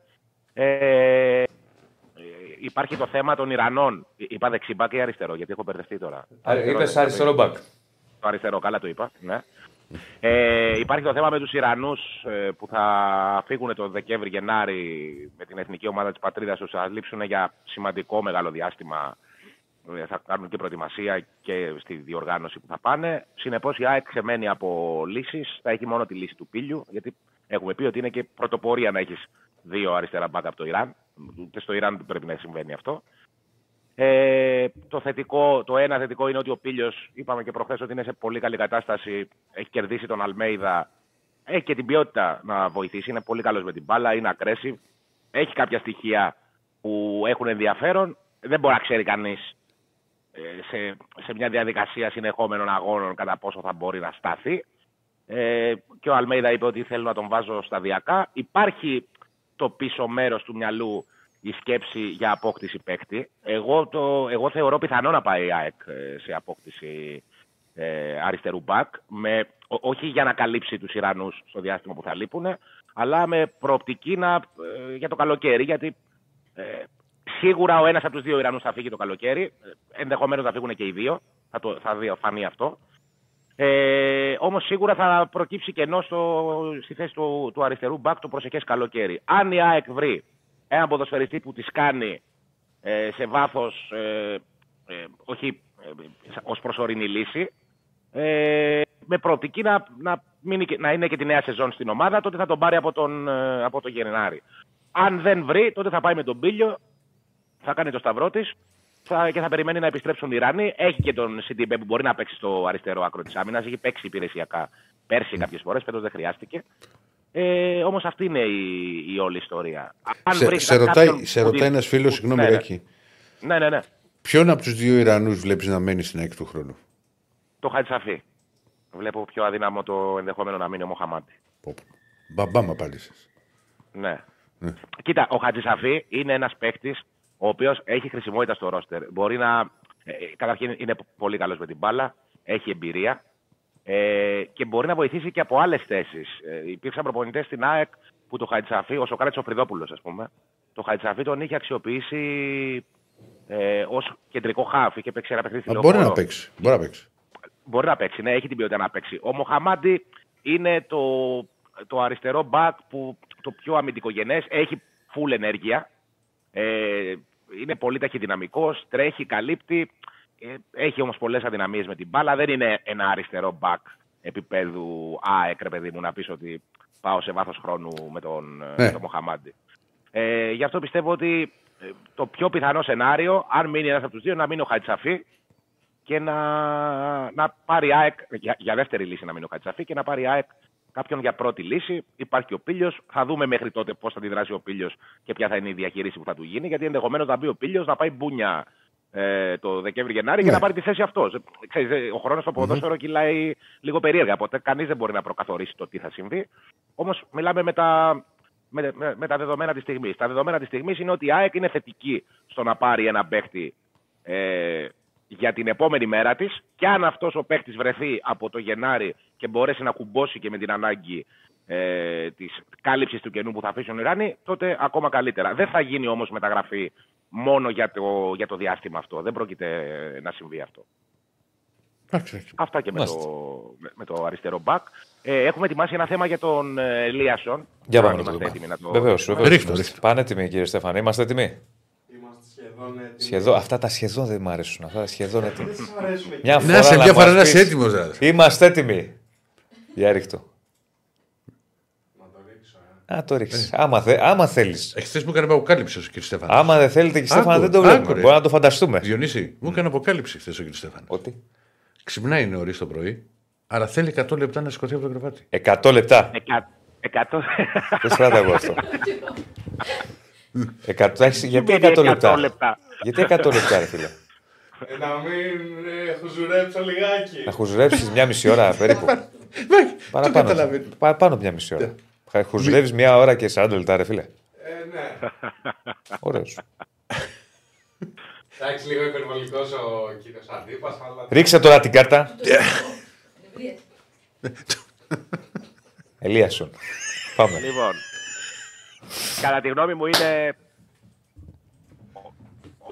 Υπάρχει το θέμα των Ιρανών. Είπα δεξιμπακ ή αριστερό, γιατί έχω μπερδευτεί τώρα. Είπες αριστερό μπακ. Το αριστερό, καλά το είπα. Ναι. Υπάρχει το θέμα με τους Ιρανούς που θα φύγουν το Δεκέμβρη-Γενάρη με την εθνική ομάδα της πατρίδας τους. Θα λείψουν για σημαντικό μεγάλο διάστημα. Θα κάνουν και προετοιμασία και στη διοργάνωση που θα πάνε. Συνεπώς η ΑΕΚ ξεμένει από λύσεις. Θα έχει μόνο τη λύση του Πίλιου, γιατί έχουμε πει ότι είναι και πρωτοπορία να έχεις δύο αριστερά μπάκα από το Ιράν. Και στο Ιράν δεν πρέπει να συμβαίνει αυτό. Το ένα θετικό είναι ότι ο Πίλιος, είπαμε και προχθές, ότι είναι σε πολύ καλή κατάσταση. Έχει κερδίσει τον Αλμέιδα. Έχει και την ποιότητα να βοηθήσει. Είναι πολύ καλός με την μπάλα. Είναι aggressive. Έχει κάποια στοιχεία που έχουν ενδιαφέρον. Δεν μπορεί να ξέρει κανείς σε μια διαδικασία συνεχόμενων αγώνων κατά πόσο θα μπορεί να σταθεί. Και ο Αλμέιδα είπε ότι θέλω να τον βάζω σταδιακά. Υπάρχει το πίσω μέρος του μυαλού η σκέψη για απόκτηση παίκτη. Εγώ θεωρώ πιθανό να πάει η ΑΕΚ σε απόκτηση αριστερού μπακ, όχι για να καλύψει τους Ιρανούς στο διάστημα που θα λείπουν, αλλά με προοπτική για το καλοκαίρι, γιατί σίγουρα ο ένας από τους δύο Ιρανούς θα φύγει το καλοκαίρι, ενδεχομένως θα φύγουν και οι δύο, θα φανεί αυτό. Όμως σίγουρα θα προκύψει κενό στη θέση του αριστερού μπακ το προσεχές καλοκαίρι. Αν η ΑΕΚ βρει έναν ποδοσφαιριστή που τις κάνει σε βάθος, όχι ως προσωρινή λύση, με προοπτική να είναι και τη νέα σεζόν στην ομάδα, τότε θα τον πάρει από τον Γενάρη. Αν δεν βρει, τότε θα πάει με τον Πίλιο, θα κάνει το σταυρό της και θα περιμένει να επιστρέψουν οι Ιρανοί. Έχει και τον Σιντιμπέ που μπορεί να παίξει στο αριστερό άκρο της άμυνας, έχει παίξει υπηρεσιακά πέρσι κάποιες φορές, φέτος δεν χρειάστηκε. Όμως αυτή είναι η όλη ιστορία. Σε ρωτάει ένας φίλος, συγγνώμη, Ρέκη. Ναι. Ποιον από τους δύο Ιρανούς βλέπεις να μένει στην ΑΕΚ του χρόνου? Το Χατζησαφή. Βλέπω πιο αδύναμο το ενδεχόμενο να μείνει ο Μοχαμάντη. Μπαμπάμ απάντησες. Ναι. Κοίτα, ο Χατζησαφή είναι ένας παίκτης ο οποίος έχει χρησιμότητα στο ρόστερ. Μπορεί να. Καταρχήν είναι πολύ καλός με την μπάλα, έχει εμπειρία. Και μπορεί να βοηθήσει και από άλλες θέσεις. Υπήρξαν προπονητές στην ΑΕΚ που το Χατζησαφή, ο Σοκράτης ο Φρυδόπουλος ας πούμε, το Χατζησαφή τον είχε αξιοποιήσει ως κεντρικό χάφ. Είχε παίξει ένα παιχνίδι στην Λόκο. Μπορεί να παίξει. Μπορεί να παίξει, ναι, έχει την ποιότητα να παίξει. Ο Μοχαμάντι είναι το αριστερό μπακ που το πιο αμυντικογενές, έχει φουλ ενέργεια. Είναι πολύ ταχυδυναμικός, τρέχει, καλύπτει. Έχει όμως πολλές αδυναμίες με την μπάλα. Δεν είναι ένα αριστερό μπακ επίπεδου ΑΕΚ, ρε παιδί μου, να πεις ότι πάω σε βάθος χρόνου με τον Μοχαμάντι. Γι' αυτό πιστεύω ότι το πιο πιθανό σενάριο, αν μείνει ένας από τους δύο, να μείνει ο Χατζησαφή και να πάρει ΑΕΚ για δεύτερη λύση, να μείνει ο Χατζησαφή και να πάρει ΑΕΚ κάποιον για πρώτη λύση. Υπάρχει και ο Πίλιος. Θα δούμε μέχρι τότε πώς θα αντιδράσει ο Πίλιος και ποια θα είναι η διαχείριση που θα του γίνει. Γιατί ενδεχομένως θα μπει ο Πίλιος να πάει μπούνια το Δεκέμβρη-Γενάρη και να πάρει τη θέση αυτός. Ο χρόνος στο ποδόσφαιρο κυλάει λίγο περίεργα. Οπότε κανείς δεν μπορεί να προκαθορίσει το τι θα συμβεί. Όμως μιλάμε με τα δεδομένα της στιγμής. Τα δεδομένα της στιγμής είναι ότι η ΑΕΚ είναι θετική στο να πάρει ένα παίχτη για την επόμενη μέρα της, και αν αυτός ο παίκτης βρεθεί από το Γενάρη και μπορέσει να κουμπώσει και με την ανάγκη της κάλυψης του κενού που θα αφήσουν οι Ράνοι, τότε ακόμα καλύτερα. Δεν θα γίνει όμως μεταγραφή μόνο για το διάστημα αυτό. Δεν πρόκειται να συμβεί αυτό. Αυτά και με το αριστερό μπακ. Έχουμε ετοιμάσει ένα θέμα για τον Ελίασον. Για πάμε να το δούμε. Βεβαίως, πανέτοιμοι, κύριε Στέφανη. Είμαστε έτοιμοι. Σχεδόν, αυτά τα σχεδόν δεν μ' αρέσουν. Αυτά τα σχεδόν έτοιμα. Να σε μια φορά να είσαι έτοιμο, δηλαδή. Είμαστε έτοιμοι. Για ρίχτω. Να το ρίξει. Άμα θέλει. Εχθέ μου έκανε αποκάλυψη ο κ. Στέφανο. Άμα δεν θέλετε, κ. Στέφανο, δεν το βλέπουμε. Μπορεί να το φανταστούμε. Διονύση, μου έκανε αποκάλυψη χθε ο κ. Στέφανο. Ότι ξυπνάει νωρί το πρωί, αλλά θέλει 100 λεπτά να σηκωθεί από το κρεβάτι. 100 λεπτά. 100. Δεν στράτα εγώ αυτό. Γιατί 100 λεπτά. Γιατί 100 λεπτά, ρε φίλε. Να μην χουζουρέψω λιγάκι. Να χουζουρέψεις μια μισή ώρα περίπου. Παραπάνω μια μισή ώρα. Χουζουρεύεις μια ώρα και 40 λεπτά, ρε φίλε. Ναι. Ωραίος. Εντάξει, λίγο υπερβολικός ο κύριος Αντίπας. Ρίξε τώρα την κάρτα. Ελίασον. Πάμε. Λοιπόν. Κατά τη γνώμη μου είναι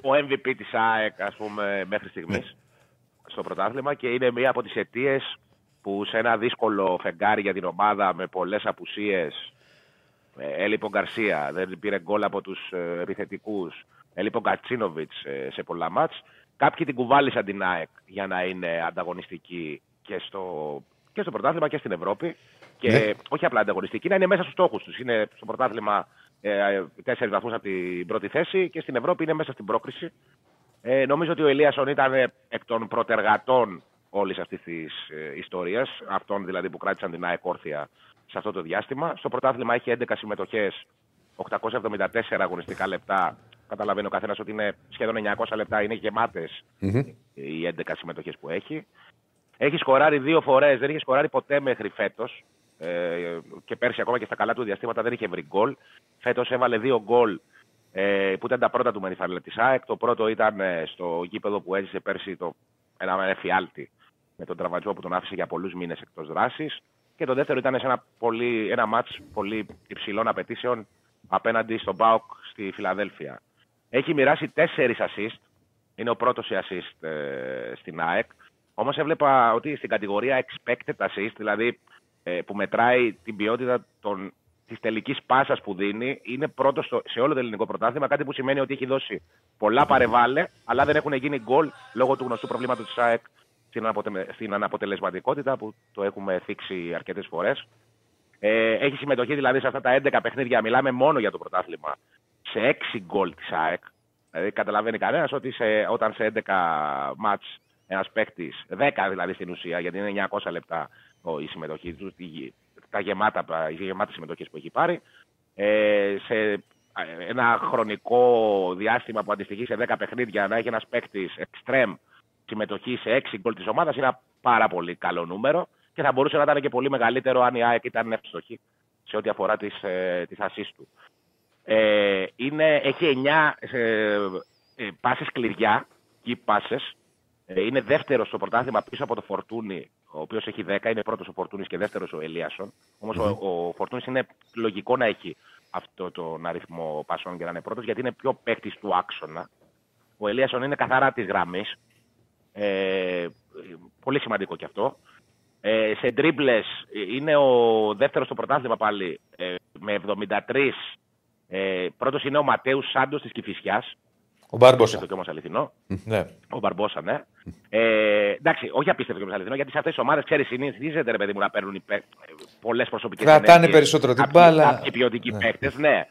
ο MVP της ΑΕΚ, ας πούμε, μέχρι στιγμής στο πρωτάθλημα, και είναι μία από τις αιτίες που σε ένα δύσκολο φεγγάρι για την ομάδα με πολλές απουσίες, έλειπε ο Γκαρσία, δεν πήρε γκολ από τους επιθετικούς, έλειπε ο Κατσίνοβιτς σε πολλά μάτς, κάποιοι την κουβάλισαν την ΑΕΚ για να είναι ανταγωνιστική και στο πρωτάθλημα και στην Ευρώπη. Και όχι απλά ανταγωνιστική, να είναι μέσα στους στόχους τους. Είναι στο πρωτάθλημα 4 βαθμούς από την πρώτη θέση και στην Ευρώπη είναι μέσα στην πρόκριση. Νομίζω ότι ο Ελίασον ήταν εκ των πρωτεργατών όλης αυτής της ιστορίας, αυτών δηλαδή που κράτησαν την ΑΕΚ όρθια σε αυτό το διάστημα. Στο πρωτάθλημα έχει 11 συμμετοχές, 874 αγωνιστικά λεπτά. Καταλαβαίνει ο καθένας ότι είναι σχεδόν 900 λεπτά, είναι γεμάτες οι 11 συμμετοχές που έχει. Έχει σκοράρει 2 φορές, δεν είχε σκοράρει ποτέ μέχρι φέτος. Και πέρσι, ακόμα και στα καλά του διαστήματα, δεν είχε βρει γκολ. Φέτος έβαλε 2 γκολ που ήταν τα πρώτα του Μενιφαλή της ΑΕΚ. Το πρώτο ήταν στο γήπεδο που έζησε πέρσι, ένα εφιάλτη με τον τραυματισμό που τον άφησε για πολλούς μήνες εκτός δράσης. Και το δεύτερο ήταν σε ένα μάτς πολύ υψηλών απαιτήσεων απέναντι στον ΠΑΟΚ στη Φιλαδέλφια. Έχει μοιράσει 4 assist. Είναι ο πρώτος σε assist στην ΑΕΚ. Όμως έβλεπα ότι στην κατηγορία expected assist, δηλαδή που μετράει την ποιότητα της τελικής πάσας που δίνει, είναι πρώτος σε όλο το ελληνικό πρωτάθλημα, κάτι που σημαίνει ότι έχει δώσει πολλά παρεβάλε, αλλά δεν έχουν γίνει γκολ λόγω του γνωστού προβλήματος της ΑΕΚ στην αναποτελεσματικότητα που το έχουμε θίξει αρκετές φορές. Έχει συμμετοχή δηλαδή σε αυτά τα 11 παιχνίδια, μιλάμε μόνο για το πρωτάθλημα, σε 6 γκολ της ΑΕΚ. Δηλαδή καταλαβαίνει κανένας ότι όταν σε 11 μάτς ένας παίκτης, 10 δηλαδή στην ουσία, γιατί είναι 900 λεπτά η συμμετοχή του, οι γεμάτες συμμετοχές που έχει πάρει, σε ένα χρονικό διάστημα που αντιστοιχεί σε 10 παιχνίδια να έχει ένας παίκτης extreme συμμετοχή σε 6 γκολ της ομάδας, είναι ένα πάρα πολύ καλό νούμερο και θα μπορούσε να ήταν και πολύ μεγαλύτερο αν η ΑΕΚ ήταν εύστοχη σε ό,τι αφορά τις ασίστ του. Έχει 9 πάσες κλειδιά, key passes. Είναι δεύτερος στο πρωτάθλημα πίσω από το Φορτούνι, ο οποίος έχει 10. Είναι πρώτος ο Φορτούνις και δεύτερος ο Ελίασον. Όμως ο Φορτούνις είναι λογικό να έχει αυτόν τον αριθμό πασών και να είναι πρώτος, γιατί είναι πιο παίκτης του άξονα. Ο Ελίασον είναι καθαρά τη γραμμή. Πολύ σημαντικό κι αυτό. Σε ντρίμπλες είναι ο δεύτερος στο πρωτάθλημα πάλι με 73. Πρώτος είναι ο Ματέους Σάντος της Κηφισιάς. Ο Μπαρμπόσα. Ναι. Ο Μπαρμπόσα, ναι. Εντάξει, όχι απίστευτο και όμως αληθινό, γιατί σε αυτές τις ομάδες, ξέρεις, συνηθίζεται ρε παιδί μου να παίρνουν πολλές προσωπικές ενέργειες. Κρατάνε περισσότερο την μπάλα. Κάποιοι ποιοτικοί παίκτες, ναι.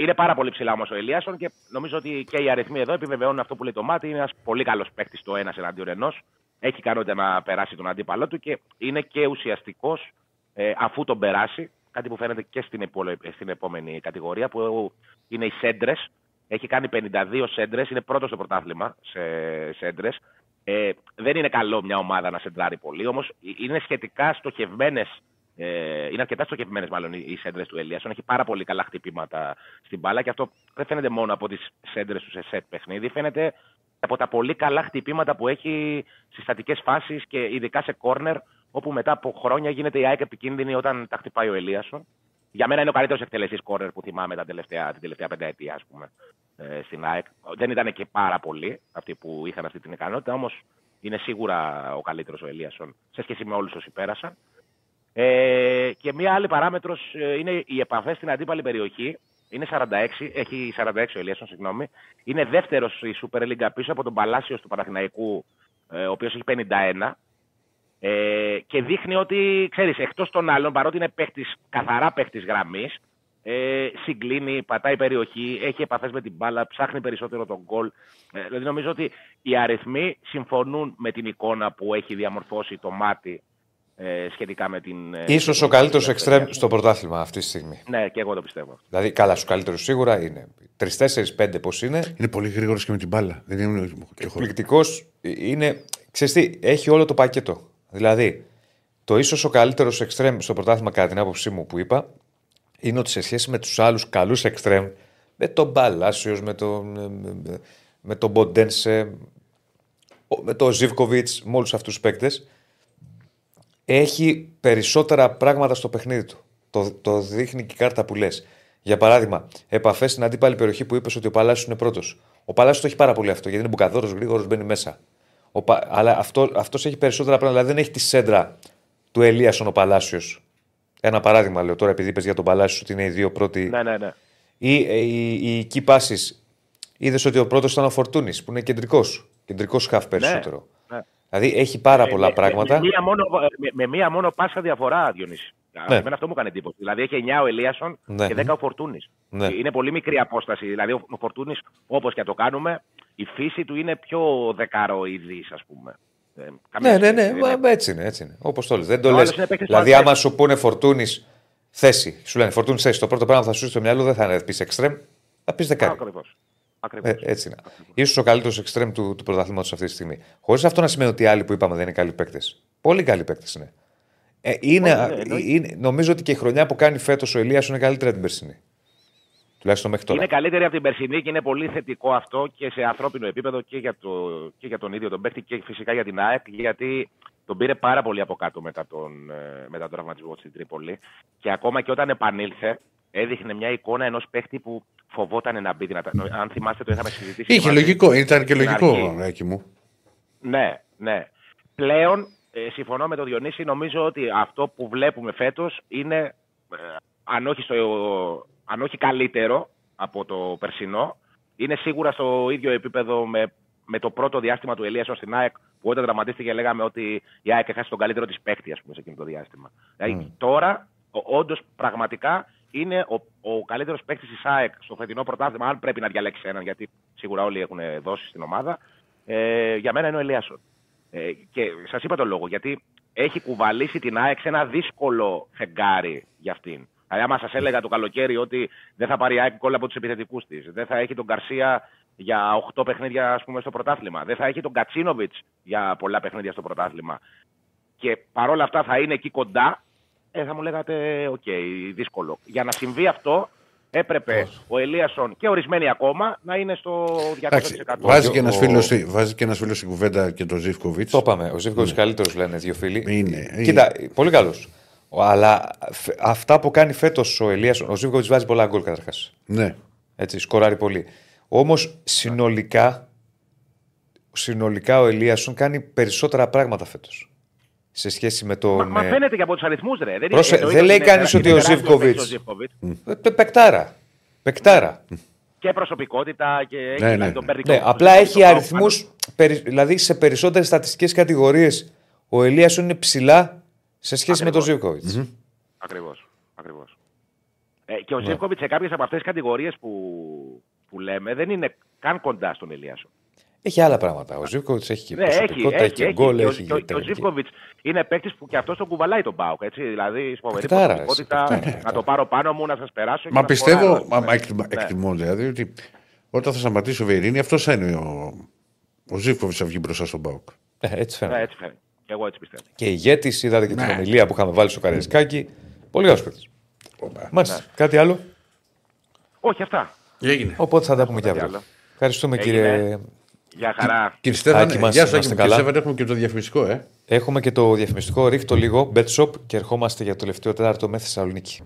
Είναι πάρα πολύ ψηλά όμως ο Ελίασον και νομίζω ότι και οι αριθμοί εδώ επιβεβαιώνουν αυτό που λέει το Μάτι. Είναι ένας πολύ καλός παίκτης το ένας εναντίον ενός. Έχει ικανότητα να περάσει τον αντίπαλό του και είναι και ουσιαστικός αφού τον περάσει. Κάτι που φαίνεται και στην επόμενη κατηγορία που είναι οι σέντρες. Έχει κάνει 52 σέντρες, είναι πρώτος στο πρωτάθλημα σε σέντρες. Δεν είναι καλό μια ομάδα να σεντράρει πολύ, όμως είναι σχετικά στοχευμένες. Είναι αρκετά στοχευμένες μάλλον οι σέντρες του Ελίασον. Έχει πάρα πολύ καλά χτυπήματα στην μπάλα και αυτό δεν φαίνεται μόνο από τις σέντρες του σε σετ παιχνίδι. Φαίνεται από τα πολύ καλά χτυπήματα που έχει συστατικές φάσεις και ειδικά σε κόρνερ, όπου μετά από χρόνια γίνεται η ΑΕΚ επικίνδυνη όταν τα χτυπάει ο Ελίασον. Για μένα είναι ο καλύτερος εκτελεστής κόρνερ που θυμάμαι την τελευταία πενταετία, ας πούμε, στην ΑΕΚ. Δεν ήταν και πάρα πολλοί αυτοί που είχαν αυτή την ικανότητα, όμως είναι σίγουρα ο καλύτερος ο Ελίασον σε σχέση με όλους όσοι πέρασαν. Και μία άλλη παράμετρος είναι οι επαφές στην αντίπαλη περιοχή. Είναι 46, έχει 46 ο Ελίασον, συγγνώμη. Είναι δεύτερος η Super League πίσω από τον Παλάσιος του Παναθηναϊκού, ο οποίος έχει 51. Και δείχνει ότι, ξέρεις, εκτός των άλλων, παρότι είναι καθαρά παίχτης γραμμής, συγκλίνει, πατάει περιοχή, έχει επαφές με την μπάλα, ψάχνει περισσότερο τον γκολ. Δηλαδή νομίζω ότι οι αριθμοί συμφωνούν με την εικόνα που έχει διαμορφώσει το Μάτι σχετικά με την... Ίσως ο καλύτερος εξτρέμ στο πρωτάθλημα αυτή τη στιγμή. Ναι, και εγώ το πιστεύω. Δηλαδή, καλά, στους καλύτερους σίγουρα είναι. 3, 4, 5 πώς είναι. Είναι πολύ γρήγορος και με την μπάλα. Δεν είναι εκπληκτικός. Είναι, ξέρεις τι, έχει όλο το πακέτο. Δηλαδή, το ίσως ο καλύτερος εξτρέμ στο πρωτάθλημα, κατά την άποψή μου που είπα, είναι ότι σε σχέση με τους άλλους καλούς εξτρέμ, με τον Παλάσιος, με τον Μποντένσε, με τον Ζίβκοβιτς, με όλους αυτούς τους παίκτες, έχει περισσότερα πράγματα στο παιχνίδι του. Το δείχνει και η κάρτα που λες. Για παράδειγμα, επαφές στην αντίπαλη περιοχή που είπες ότι ο Παλάσιος είναι πρώτος. Ο Παλάσιος το έχει πάρα πολύ αυτό, γιατί είναι μπουκαδόρος, γρήγορος, μπαίνει μέσα. Αλλά αυτός έχει περισσότερα πράγματα. Δηλαδή δεν έχει τη σέντρα του Ελίασον ο Παλάσιος. Ένα παράδειγμα λέω τώρα, επειδή είπες για τον Παλάσιο ότι είναι οι δύο πρώτοι. Ναι. Ή οι key passes. Είδες ότι ο πρώτος ήταν ο Φορτούνης που είναι κεντρικός χαφ περισσότερο. Ναι. Δηλαδή έχει πάρα πολλά πράγματα. Με μία μόνο πάσα διαφορά, Διονύση. Ναι. Εμένα αυτό μου έκανε εντύπωση. Δηλαδή έχει 9 ο Ελίασον και 10 ο Φορτούνης. Ναι. Είναι πολύ μικρή απόσταση. Δηλαδή ο Φορτούνης, όπως και το κάνουμε, η φύση του είναι πιο δεκαροειδής, ας πούμε. Ναι, έτσι είναι. Όπως το λες. Δεν το λες. Δηλαδή, άμα σου πούνε Φορτούνης θέση, σου λένε Φορτούνης θέση, το πρώτο πράγμα που θα σου έρθει στο μυαλό δεν θα πεις εξτρέμ, θα πεις δεκάρι. Ακριβώς. Έτσι είναι. Ίσως ο καλύτερος εξτρέμ του πρωταθλήματος αυτή τη στιγμή. Χωρίς αυτό να σημαίνει ότι οι άλλοι που είπαμε δεν είναι καλοί παίκτες. Πολύ καλοί παίκτες είναι. Νομίζω ότι και η χρονιά που κάνει φέτος ο Ηλίας είναι καλύτερη την περσινή. Είναι καλύτερη από την περσινή και είναι πολύ θετικό αυτό και σε ανθρώπινο επίπεδο και για τον ίδιο τον παίκτη και φυσικά για την ΑΕΚ, γιατί τον πήρε πάρα πολύ από κάτω μετά τον τραυματισμό στην Τρίπολη. Και ακόμα και όταν επανήλθε, έδειχνε μια εικόνα ενός παίκτη που φοβόταν να μπει. Αν θυμάστε, το είχαμε συζητήσει. Είχε λογικό, ήταν και λογικό, Ράκη μου. Ναι. Πλέον, συμφωνώ με τον Διονύση, νομίζω ότι αυτό που βλέπουμε φέτος είναι, αν όχι καλύτερο από το περσινό, είναι σίγουρα στο ίδιο επίπεδο με το πρώτο διάστημα του Ελίασον στην ΑΕΚ, που όταν τραυματίστηκε λέγαμε ότι η ΑΕΚ έχασε τον καλύτερο της παίκτη, ας πούμε, σε εκείνο το διάστημα. Δηλαδή τώρα, όντως πραγματικά, είναι ο καλύτερος παίκτης της ΑΕΚ στο φετινό πρωτάθλημα, αν πρέπει να διαλέξει έναν, γιατί σίγουρα όλοι έχουν δώσει στην ομάδα. Για μένα είναι ο Ελίασον. Και σας είπα τον λόγο, γιατί έχει κουβαλήσει την ΑΕΚ σε ένα δύσκολο φεγγάρι για αυτήν. Δηλαδή, άμα σας έλεγα το καλοκαίρι ότι δεν θα πάρει άκρη κόλλα από τους επιθετικούς της, δεν θα έχει τον Γκαρσία για 8 παιχνίδια, ας πούμε, στο πρωτάθλημα, δεν θα έχει τον Κατσίνοβιτς για πολλά παιχνίδια στο πρωτάθλημα, και παρόλα αυτά θα είναι εκεί κοντά, θα μου λέγατε, οκ, δύσκολο. Για να συμβεί αυτό, έπρεπε ο Ελίασον και ορισμένοι ακόμα να είναι στο 200%. Βάζει και ένας φίλος στην κουβέντα και τον Ζίβκοβιτς. Το είπαμε. Ο Ζίβκοβιτς καλύτερος, λένε δύο φίλοι. Είναι. Κοίτα, πολύ καλός. Αλλά αυτά που κάνει φέτος ο Ελίασον, ο Ζίβκοβιτς βάζει πολλά γκολ καταρχάς. Ναι. Έτσι, σκοράρει πολύ. Όμως συνολικά ο Ελίασον κάνει περισσότερα πράγματα φέτος. Σε σχέση με τον. Μα φαίνεται και από τους αριθμούς, ρε. Δεν λέει κανείς ότι ο Ζιβκοβίτς. Πεκτάρα. Και προσωπικότητα και τον περικό. Ναι, απλά έχει αριθμούς, δηλαδή σε περισσότερες στατιστικές κατηγορίες ο Ελίασον είναι ψηλά σε σχέση με τον Ζιβκοβίτς. Ακριβώς. Και ο Ζιβκοβίτς σε κάποιες από αυτές τις κατηγορίες που λέμε δεν είναι καν κοντά στον Ελίασον. Έχει άλλα πράγματα. Ο Ζίβκοβιτς έχει και προσωπικότητα, έχει και γκολ. Ο Ζίβκοβιτς είναι παίκτης που και αυτός τον κουβαλάει τον ΠΑΟΚ. Δηλαδή, φοβερή προσωπικότητα, να το πάρω πάνω μου, να σας περάσω. Μα πιστεύω, εκτιμώ δηλαδή, ότι όταν θα σταματήσει ο Βιερίνη, αυτός θα είναι ο Ζίβκοβιτς, θα βγει μπροστά στον ΠΑΟΚ. Έτσι φαίνεται. Και εγώ έτσι πιστεύω. Και ηγέτης, είδατε και την ομιλία που είχαμε βάλει στο Καραϊσκάκι. Πολύ ωραίο παίκτης. Μάλιστα. Κάτι άλλο. Όχι, αυτά. Οπότε θα τα πούμε κι αύριο. Ευχαριστούμε, κύριε. Γεια χαρά. Κύριε Στέφανε, γεια σας. Έχουμε και το διαφημιστικό, Έχουμε και το διαφημιστικό. Ρίχτω λίγο, BetShop, και ερχόμαστε για το τελευταίο τέταρτο με Θεσσαλονίκη.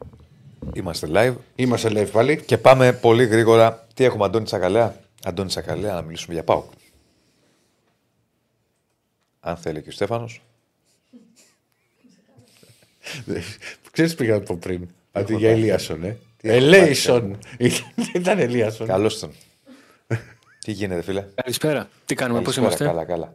Είμαστε live. Πάλι. Και πάμε πολύ γρήγορα. Τι έχουμε, Αντώνη Τσακαλέα. Αντώνη Τσακαλέα, να μιλήσουμε για ΠΑΟΚ. Αν θέλει και ο Στέφανος. Ξέρεις πήγα από πριν. Αντί για Ελίασον, Ελέισον. Ήταν Ελίασον. Καλώς τον. Τι γίνεται, φίλε? Καλησπέρα. Τι κάνουμε, πώς είμαστε? Καλά.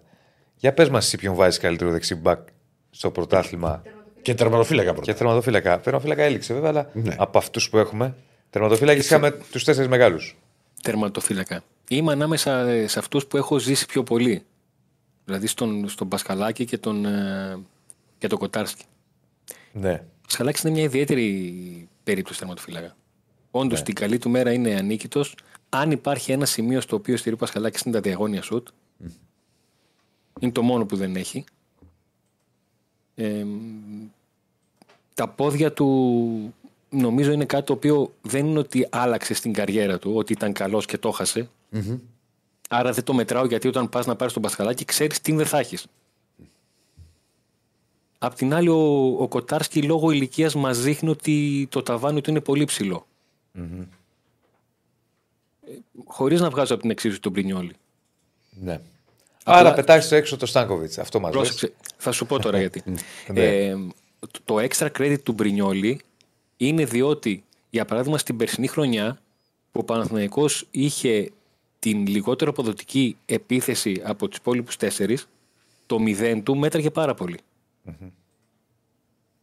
Για πες μας, εσύ ποιον βάζεις καλύτερο δεξί μπακ στο πρωτάθλημα? Και τερματοφύλακα πρώτα. Τερματοφύλακα έληξε, βέβαια, αλλά ναι. Από αυτούς που έχουμε, τερματοφύλακα είχαμε τους τέσσερις μεγάλους. Τερματοφύλακα. Είμαι ανάμεσα σε αυτούς που έχω ζήσει πιο πολύ. Δηλαδή στον Πασχαλάκη και τον Κοτάρσκι. Ναι. Ο Πασχαλάκης είναι μια ιδιαίτερη περίπτωση τερματοφύλακα. Όντως, την καλή του μέρα είναι ανίκητος. Αν υπάρχει ένα σημείο στο οποίο στηρεί ο Πασχαλάκης είναι τα διαγώνια σουτ. Είναι το μόνο που δεν έχει. Τα πόδια του νομίζω είναι κάτι το οποίο δεν είναι ότι άλλαξε στην καριέρα του, ότι ήταν καλός και το χάσε. Άρα δεν το μετράω, γιατί όταν πας να πάρεις τον Πασχαλάκη ξέρεις τι δεν θα έχεις. Απ' την άλλη, ο Κοτάρσκι λόγω ηλικίας μας δείχνει ότι το ταβάνι του είναι πολύ ψηλό. Χωρίς να βγάζω από την εξίσωση τον Πρινιόλι. Ναι. Άρα πετάξτε έξω το Στάνκοβιτς. Αυτό μας λες. Θα σου πω τώρα γιατί. Το extra credit του Πρινιόλι είναι διότι, για παράδειγμα, στην περσινή χρονιά που ο Παναθηναϊκός είχε την λιγότερο αποδοτική επίθεση από τους υπόλοιπους τέσσερις, το 0 του μέτραγε πάρα πολύ.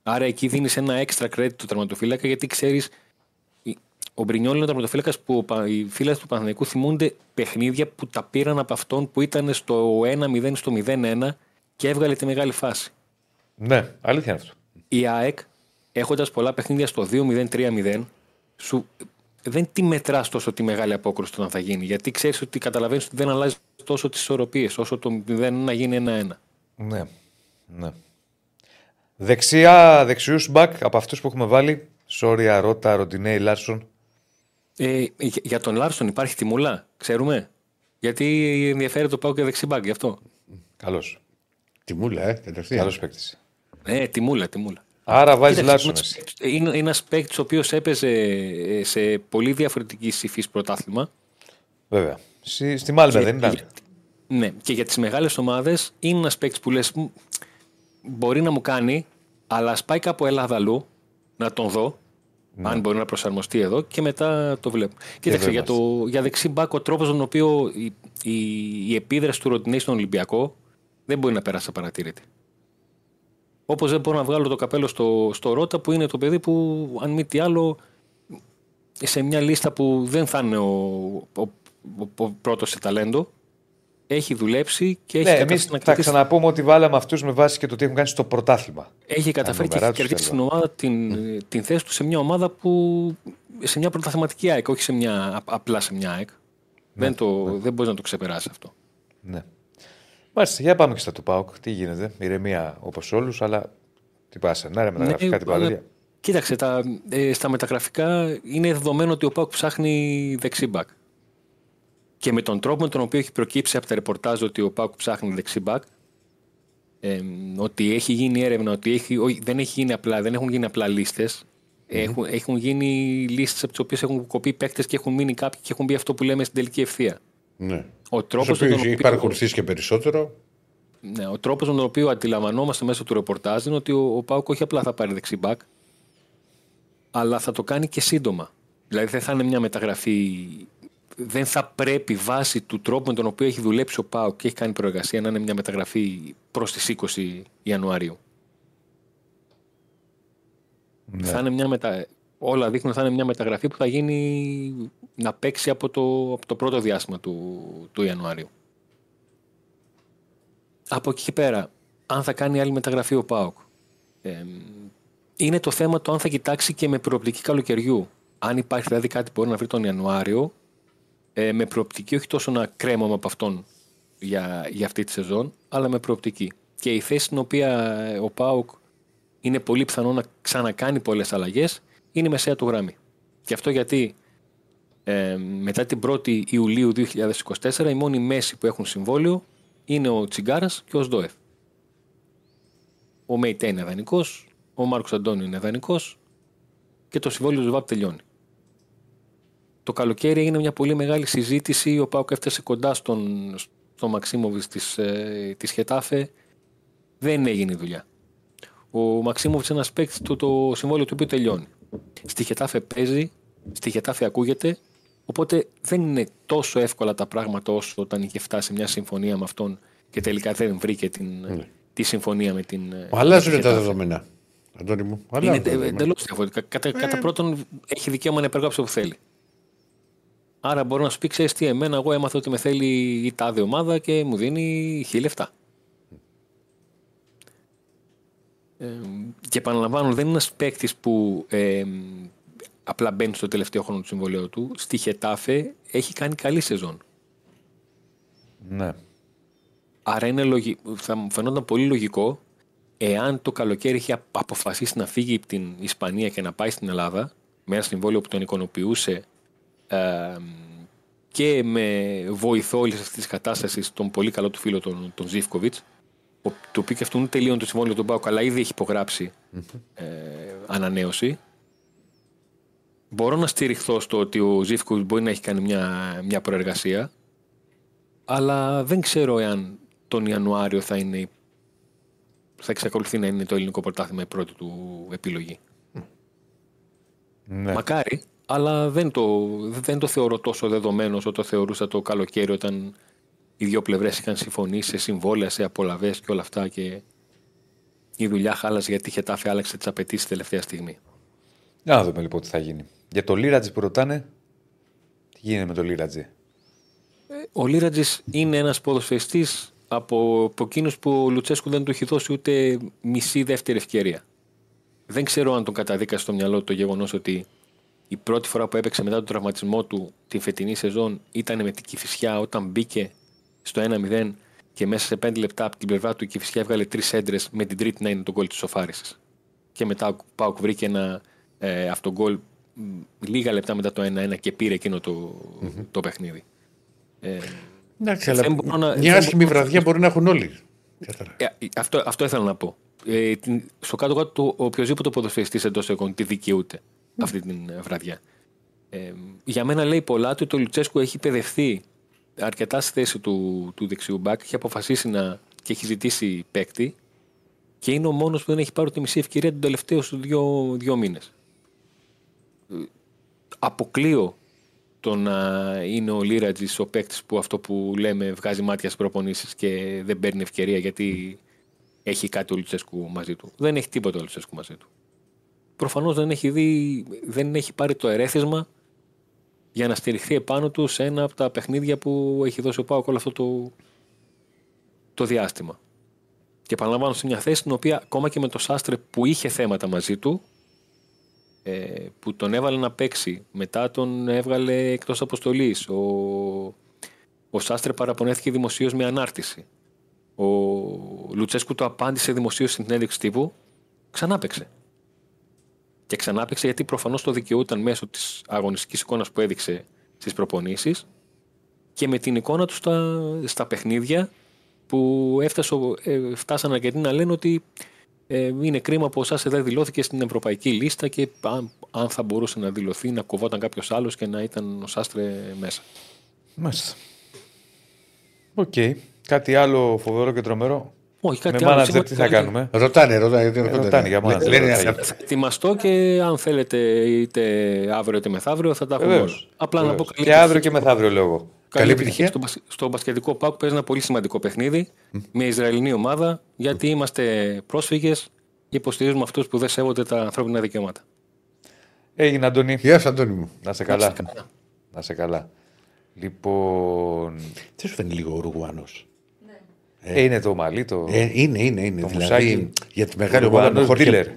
Άρα εκεί δίνεις ένα extra credit του τερματοφύλακα, γιατί ξέρεις. Ο Μπρινιόλ είναι ο τερματοφύλακας που οι φίλοι του Παναθηναϊκού θυμούνται παιχνίδια που τα πήραν από αυτόν που ήταν στο 1-0, στο 0-1 και έβγαλε τη μεγάλη φάση. Ναι, αλήθεια είναι αυτό. Η ΑΕΚ, έχοντας πολλά παιχνίδια στο 2-0-3-0, δεν τη μετράς τόσο τη μεγάλη απόκρουση όταν θα γίνει. Γιατί ξέρεις ότι καταλαβαίνεις ότι δεν αλλάζει τόσο τις ισορροπίες όσο το 0-1 γίνει 1-1. Ναι. Δεξιούς μπακ από αυτούς που έχουμε βάλει, Σόρια, Ρότα, Ροντινέη, Λάρσον. Για τον Λάρσον υπάρχει τιμούλα, ξέρουμε. Γιατί ενδιαφέρεται το πάω και δεξιμπάκ, γι' αυτό. Καλώς. Τιμούλα, Καλώς παίκτης. Τιμούλα. Άρα βάζει Λάρσον. Είναι ένας παίκτης ο οποίος έπαιζε σε πολύ διαφορετική υφής πρωτάθλημα. Βέβαια. Στη Μάλμε δεν ήταν. Ναι, και για τις μεγάλες ομάδες είναι ένας παίκτης που λες, μπορεί να μου κάνει, αλλά σπάει κάπου Ελλάδα αλλού, να τον δω. Ναι. Αν μπορεί να προσαρμοστεί εδώ και μετά το βλέπω. Κοίταξε, για δεξί μπακ ο τρόπος τον οποίο η επίδραση του Ροντινέη στον Ολυμπιακό δεν μπορεί να περάσει απαρατήρητη. Όπως δεν μπορώ να βγάλω το καπέλο στο Ρότα, που είναι το παιδί που, αν μη τι άλλο, σε μια λίστα που δεν θα είναι ο πρώτος σε ταλέντο, έχει δουλέψει και έχει καταφέρει. Εμείς θα ξαναπούμε ότι βάλαμε αυτούς με βάση και το τι έχουν κάνει στο πρωτάθλημα. Έχει καταφέρει και έχει κερδίσει την ομάδα την θέση του σε μια ομάδα που. Σε μια πρωταθληματική ΑΕΚ, όχι απλά σε μια ΑΕΚ. Δεν μπορεί να το ξεπεράσει αυτό. Ναι. Μάλιστα, για πάμε και στα του ΠΑΟΚ. Τι γίνεται, ηρεμία όπως όλους, αλλά τι πάσα, να ρε μεταγραφικά, την παραλία. Κοίταξε, στα μεταγραφικά είναι δεδομένο ότι ο ΠΑΟΚ ψάχνει δεξί μπακ. Και με τον τρόπο με τον οποίο έχει προκύψει από τα ρεπορτάζ ότι ο ΠΑΟΚ ψάχνει δεξιμπακ, ότι έχει γίνει έρευνα, ότι δεν έχουν γίνει απλά λίστες, Έχουν γίνει λίστες από τις οποίες έχουν κοπεί παίκτες και έχουν μείνει κάποιοι και έχουν μπει αυτό που λέμε στην τελική ευθεία. Ναι. Ο τρόπος με τον οποίο παρακολουθείς και περισσότερο. Ναι, ο τρόπος με τον οποίο αντιλαμβανόμαστε μέσω του ρεπορτάζ είναι ότι ο Πάουκ όχι απλά θα πάρει δεξιμπακ, αλλά θα το κάνει και σύντομα. Δηλαδή δεν θα είναι μια μεταγραφή. Δεν θα πρέπει βάσει του τρόπου με τον οποίο έχει δουλέψει ο ΠΑΟΚ και έχει κάνει προεργασία να είναι μια μεταγραφή προς τις 20 Ιανουαρίου. Ναι. Θα είναι μια όλα δείχνουν θα είναι μια μεταγραφή που θα γίνει να παίξει από το πρώτο διάστημα του Ιανουαρίου. Από εκεί και πέρα, αν θα κάνει άλλη μεταγραφή ο ΠΑΟΚ, είναι το θέμα το αν θα κοιτάξει και με προοπτική καλοκαιριού. Αν υπάρχει δηλαδή κάτι που μπορεί να βρει τον Ιανουάριο, με προοπτική, όχι τόσο να κρέμαμε από αυτόν για αυτή τη σεζόν, αλλά με προοπτική. Και η θέση στην οποία ο ΠΑΟΚ είναι πολύ πιθανό να ξανακάνει πολλές αλλαγές είναι η μεσαία του γραμμή. Και αυτό γιατί μετά την 1η Ιουλίου 2024 οι μόνοι μέση που έχουν συμβόλαιο είναι ο Τσιγκάρας και ο Σντόεφ. Ο Μέιτε είναι δανεικός, ο Μάρκος Αντώνιο είναι δανεικός και το συμβόλαιο του ΒΑΠ τελειώνει. Το καλοκαίρι έγινε μια πολύ μεγάλη συζήτηση. Ο ΠΑΟΚ έφτασε κοντά στον Μαξίμοβιτς της Χετάφε. Δεν έγινε η δουλειά. Ο Μαξίμοβιτς είναι ένας παίκτης, το συμβόλαιο του οποίου τελειώνει. Στη Χετάφε παίζει, στη Χετάφε ακούγεται. Οπότε δεν είναι τόσο εύκολα τα πράγματα όσο όταν είχε φτάσει μια συμφωνία με αυτόν και τελικά δεν βρήκε τη συμφωνία με την. Αλλάζουν τα δεδομένα. Αντώνη μου. Είναι εντελώς διαφορετικά. Κατά πρώτον, έχει δικαίωμα να υπεργάψει όπου θέλει. Άρα μπορώ να σου πει: ξέρεις τι, εμένα, εγώ έμαθα ότι με θέλει η τάδε ομάδα και μου δίνει 1.000 λεφτά. Και επαναλαμβάνω, δεν είναι ένας παίκτης που απλά μπαίνει στο τελευταίο χρόνο του συμβολέου του. Στη Χετάφε έχει κάνει καλή σεζόν. Ναι. Άρα θα μου φαινόταν πολύ λογικό, εάν το καλοκαίρι είχε αποφασίσει να φύγει από την Ισπανία και να πάει στην Ελλάδα, με ένα συμβόλαιο που τον εικονοποιούσε και με βοηθό όλη αυτή τη κατάσταση τον πολύ καλό του φίλο τον Ζίβκοβιτς, το οποίο και αυτόν τελείωνε το συμβόλαιο του ΠΑΟΚ, αλλά ήδη έχει υπογράψει ανανέωση. Μπορώ να στηριχθώ στο ότι ο Ζίβκοβιτς μπορεί να έχει κάνει μια προεργασία, αλλά δεν ξέρω εάν τον Ιανουάριο θα εξακολουθεί να είναι το ελληνικό πρωτάθλημα η πρώτη του επιλογή. Ναι. Μακάρι. Αλλά δεν το θεωρώ τόσο δεδομένο όσο το θεωρούσα το καλοκαίρι, όταν οι δύο πλευρές είχαν συμφωνήσει σε συμβόλαια, σε απολαβές και όλα αυτά. Και η δουλειά χάλασε γιατί η Χετάφε άλλαξε τις απαιτήσεις τελευταία στιγμή. Να δούμε λοιπόν τι θα γίνει. Για το Λίρατζι που ρωτάνε, τι γίνεται με το Λίρατζι. Ο Λίρατζις είναι ένας ποδοσφαιριστής από εκείνους που ο Λουτσέσκου δεν του έχει δώσει ούτε μισή δεύτερη ευκαιρία. Δεν ξέρω αν τον καταδίκασε στο μυαλό του το γεγονός ότι η πρώτη φορά που έπαιξε μετά τον τραυματισμό του την φετινή σεζόν ήταν με την Κηφισιά, όταν μπήκε στο 1-0 και μέσα σε 5 λεπτά από την πλευρά του η Κηφισιά έβγαλε 3 έντρες, με την τρίτη να είναι το γκολ της σοφάρισης. Και μετά ο Πάουκ βρήκε ένα αυτογκολ λίγα λεπτά μετά το 1-1 και πήρε εκείνο το παιχνίδι. Εντάξει, αλλά μια άσχημη βραδιά μπορεί να έχουν όλοι. Αυτό ήθελα να πω. Στο κάτω-κάτω, οποιοδήποτε ποδοσφαιριστής εντός εικόνων τη δικαιούται αυτή την βραδιά. Για μένα λέει πολλά ότι ο Λουτσέσκου έχει παιδευτεί αρκετά στη θέση του δεξιού μπακ, έχει αποφασίσει και έχει ζητήσει παίκτη και είναι ο μόνος που δεν έχει πάρει τη μισή ευκαιρία τον τελευταίο στους 2 μήνες. Αποκλείω το να είναι ο Λίρατζης ο παίκτης που αυτό που λέμε βγάζει μάτια στις προπονήσεις και δεν παίρνει ευκαιρία γιατί έχει κάτι ο Λουτσέσκου μαζί του. Δεν έχει τίποτα ο Λουτσέσκου μαζί του. Προφανώς δεν έχει πάρει το ερέθισμα για να στηριχθεί επάνω του σε ένα από τα παιχνίδια που έχει δώσει ο ΠΑΟΚ όλο αυτό το διάστημα. Και επαναλαμβάνω, σε μια θέση στην οποία ακόμα και με το Σάστρε που είχε θέματα μαζί του, που τον έβαλε να παίξει, μετά τον έβγαλε εκτός αποστολής. Ο Σάστρε παραπονέθηκε δημοσίως με ανάρτηση. Ο Λουτσέσκου το απάντησε δημοσίως στην συνέντευξη τύπου, ξανά παίξε. Και ξανά παίξε γιατί προφανώς το δικαιούταν μέσω της αγωνιστικής εικόνας που έδειξε στις προπονήσεις και με την εικόνα του στα παιχνίδια που φτάσαν αρκετοί να λένε ότι Είναι κρίμα που ο Σάσε δεν δηλώθηκε στην ευρωπαϊκή λίστα και αν θα μπορούσε να δηλωθεί, να κοβόταν κάποιος άλλος και να ήταν ο Σάστρε μέσα. Μάλιστα. Οκ. Okay. Κάτι άλλο φοβερό και τρομερό. Όχι, κάτι άλλο. Με τι θα κάνουμε. Ρωτάνε για μάνατζερ. Λένε ετοιμαστώ και αν θέλετε είτε αύριο είτε μεθαύριο θα τα έχουμε όλους. Απλά να πω καλή επιτυχία. Και αύριο και μεθαύριο λόγω. Καλή επιτυχία. Στο μπασκετικό ΠΑΟΚ παίζει ένα πολύ σημαντικό παιχνίδι με Ισραηλινή ομάδα, γιατί είμαστε πρόσφυγες και υποστηρίζουμε αυτούς που δεν σέβονται τα ανθρώπινα δικαιώματα. Έγινε, Αντώνη. Γεια σας, Αντώνη μου. Να σε καλά. Να σε καλά. Λοιπόν. Τι σου φαίνεται λίγο Ουρουγουάνος. Είναι το μαλλί, το. Είναι. Το δηλαδή, για τη μεγάλη ομάδα με χορτήλερ. Δεν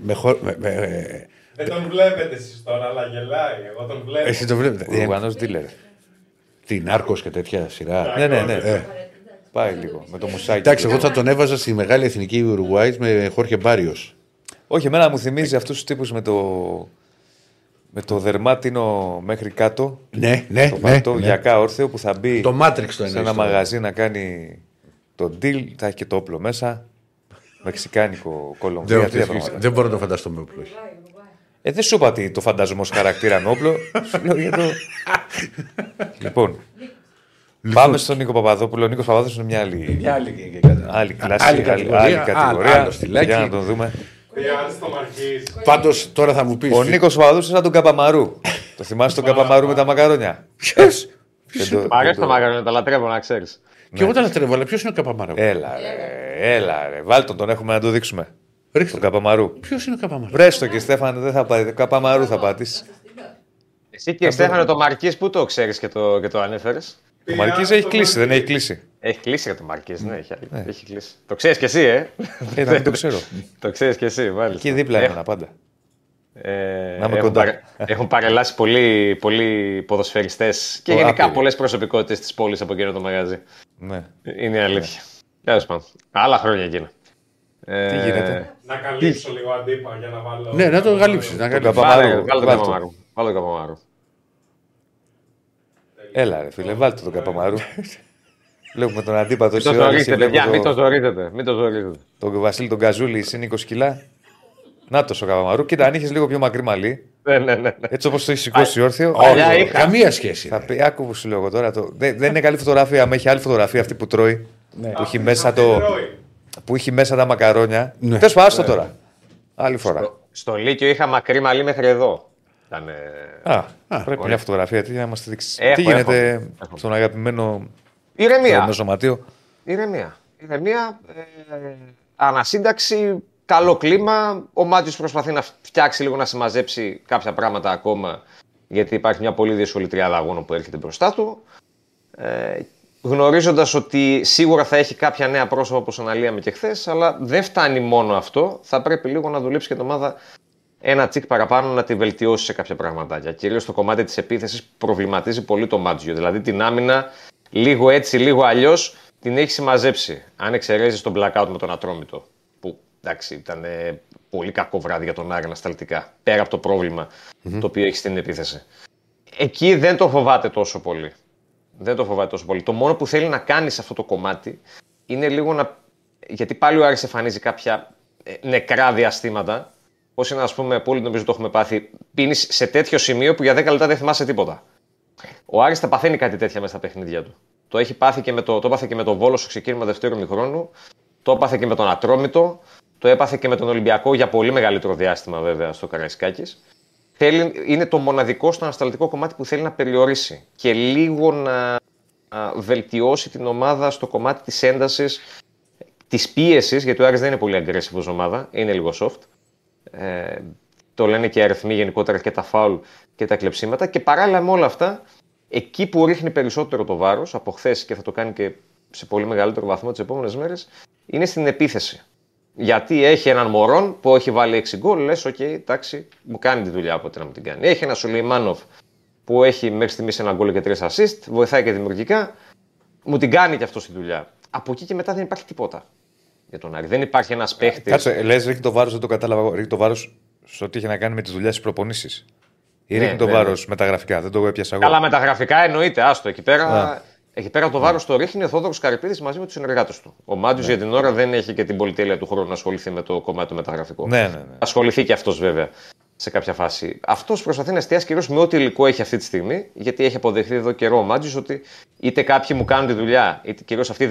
τον βλέπετε εσείς τώρα, αλλά γελάει. Εγώ τον βλέπω. Εσύ τον βλέπετε. Ο Ρουγανός ντίλερ. Τι, Νάρκος και τέτοια σειρά. Ναι. Πάει λίγο με το μουσάκι. Εντάξει, εγώ θα τον έβαζα στη μεγάλη εθνική Ουρουγουάη με Χόρχε Μπάριος. Όχι, εμένα μου θυμίζει αυτούς τους τύπους με το. Με το δερμάτινο μέχρι κάτω. Ναι. Το γιακά όρθιο που θα μπει σε ένα μαγαζί να κάνει. Το deal θα έχει και το όπλο μέσα. Μεξικάνικο, Κολομβία. Δεν μπορώ να το φανταστώ με όπλο. Δεν σου είπα τι το φαντάζομαι ως χαρακτήρα με όπλο. Λοιπόν, πάμε στον Νίκο Παπαδόπουλο. Ο Νίκος Παπαδόπουλος είναι μια άλλη κατηγορία. Για να τον δούμε. Πάντως τώρα θα μου πεις. Ο Νίκος Παπαδόπουλος είναι σαν τον Καπαμαρού. Το θυμάσαι τον Καπαμαρού με τα μακαρόνια. Μ' αρέσει τα μακαρόνια, τα λατρεύω να ξέρεις. Και εγώ τα λατρεύω, αλλά ποιος είναι ο Καπαμαρού. Έλα ρε, βάλτε τον, έχουμε να το δείξουμε. Ρίξτε τον Καπαμαρού. Ποιος είναι ο Καπαμαρού. Βρες το, και Στέφανε, δεν θα πάει. Καπαμαρού θα πατήσεις. Εσύ και Στέφανε, το Μαρκής που το ξέρεις και το ανέφερες. Ο Μαρκής έχει κλείσει, δεν έχει κλείσει. Έχει κλείσει για τον Μαρκής, ναι, έχει κλείσει. Το ξέρεις κι εσύ, δεν το ξέρω. Το ξέρεις κι εσύ, μάλιστα. Εκεί δίπλα ήμουν πάντα. Έχουν παρελάσει πολλοί ποδοσφαιριστές και γενικά πολλές προσωπικότητες της πόλης από εκείνο το μαγαζί. Ναι. Είναι αλήθεια. Τέλος πάντων. Άλλα χρόνια εκείνα. Τι γίνεται. Να καλύψω λίγο αντίπα για να βάλω. Ναι, να το καλύψεις. Βάλω τον Καπαμάρου. Έλα, ρε φίλε, βάλτε τον Καπαμάρου. Βλέπουμε τον αντίπα τόση ώρα. Μην το ζωρίζετε. Τον Βασίλη τον Καζούλη είναι 20 κιλά. Να το ο Καπαμαρού. Κοίτα, αν είχε λίγο πιο μακρύ μαλλί. Ναι. Έτσι όπως το έχει σηκώσει όρθιο. Καμία σχέση. Θα πει, άκου που σου λέω τώρα. Δεν είναι καλή φωτογραφία. Αν έχει άλλη φωτογραφία αυτή που τρώει. Ναι. Που έχει μέσα τα μακαρόνια. Τέλος πάντων, άστο τώρα. Άλλη φορά. Στο Λύκειο είχα μακρύ μαλλί μέχρι εδώ. Πρέπει μια φωτογραφία να μας τη δείξει. Τι γίνεται στον αγαπημένο νοσοματείο. Ηρεμία. Ανασύνταξη. Καλό κλίμα. Ο Μάτζιος προσπαθεί να φτιάξει λίγο, να συμμαζέψει κάποια πράγματα ακόμα, γιατί υπάρχει μια πολύ δύσκολη τριάδα αγώνων που έρχεται μπροστά του. Γνωρίζοντας ότι σίγουρα θα έχει κάποια νέα πρόσωπα, όπως αναλύαμε και χθες, αλλά δεν φτάνει μόνο αυτό. Θα πρέπει λίγο να δουλέψει και την ομάδα ένα τσικ παραπάνω, να τη βελτιώσει σε κάποια πραγματάκια. Κυρίως το κομμάτι της επίθεσης προβληματίζει πολύ το Μάτζιο. Δηλαδή την άμυνα, λίγο έτσι, λίγο αλλιώς, την έχει συμμαζέψει. Αν εξαιρέσεις τον blackout με τον Ατρόμητο. Εντάξει, ήταν πολύ κακό βράδυ για τον Άρη ανασταλτικά, πέρα από το πρόβλημα το οποίο έχει στην επίθεση. Εκεί δεν το φοβάται τόσο πολύ. Το μόνο που θέλει να κάνει σε αυτό το κομμάτι είναι λίγο να. Γιατί πάλι ο Άρης εμφανίζει κάποια νεκρά διαστήματα. Όσοι είναι, ας πούμε, πολύ νομίζω το έχουμε πάθει, πίνεις σε τέτοιο σημείο που για 10 λεπτά δεν θυμάσαι τίποτα. Ο Άρης θα παθαίνει κάτι τέτοια μέσα στα παιχνίδια του. Το έχει πάθει και με τον Βόλο στο ξεκίνημα δευτέρου μηχρόνου, το έπαθε και με τον Ατρόμητο. Το έπαθε και με τον Ολυμπιακό για πολύ μεγαλύτερο διάστημα, βέβαια, στο Καραϊσκάκης. Είναι το μοναδικό στο ανασταλτικό κομμάτι που θέλει να περιορίσει και λίγο να βελτιώσει την ομάδα στο κομμάτι της έντασης, της πίεσης, γιατί ο Άρης δεν είναι πολύ aggressive ως ομάδα, είναι λίγο soft. Το λένε και οι αριθμοί γενικότερα και τα φάουλ και τα κλεψίματα. Και παράλληλα με όλα αυτά, εκεί που ρίχνει περισσότερο το βάρος από χθες και θα το κάνει και σε πολύ μεγαλύτερο βαθμό τις επόμενες μέρες, είναι στην επίθεση. Γιατί έχει έναν Μωρόν που έχει βάλει 6 γκολ, λες, οκ, εντάξει, μου κάνει τη δουλειά από ό,τι να μου την κάνει. Έχει έναν Σουλεϊμάνοφ που έχει μέχρι στιγμής ένα γκολ και 3 assist, βοηθάει και δημιουργικά, μου την κάνει και αυτό στη δουλειά. Από εκεί και μετά δεν υπάρχει τίποτα για τον Άρη. Δεν υπάρχει ένας παίχτης. Κάτσε, λες, ρίχνει το βάρος, δεν το κατάλαβα. Ρίχνει το βάρος στο τι έχει να κάνει με τη δουλειά της προπονήσεις. Ή ρίχνει το βάρος με τα γραφικά, δεν το έπιασα εγώ. Καλά, με τα γραφικά εννοείται, άστο εκεί πέρα. Εκεί πέρα το βάρος το ρίχνει ο Θόδωρος Καρυπίδης μαζί με τους συνεργάτες του. Ο Μάντιος για την ώρα δεν έχει και την πολυτέλεια του χρόνου να ασχοληθεί με το κομμάτι του μεταγραφικού. Ασχοληθεί και αυτός βέβαια σε κάποια φάση. Αυτός προσπαθεί να εστιάσει κυρίως με ό,τι υλικό έχει αυτή τη στιγμή, γιατί έχει αποδεχθεί εδώ καιρό ο Μάντιος ότι είτε κάποιοι μου κάνουν τη δουλειά, είτε κυρίως αυτοί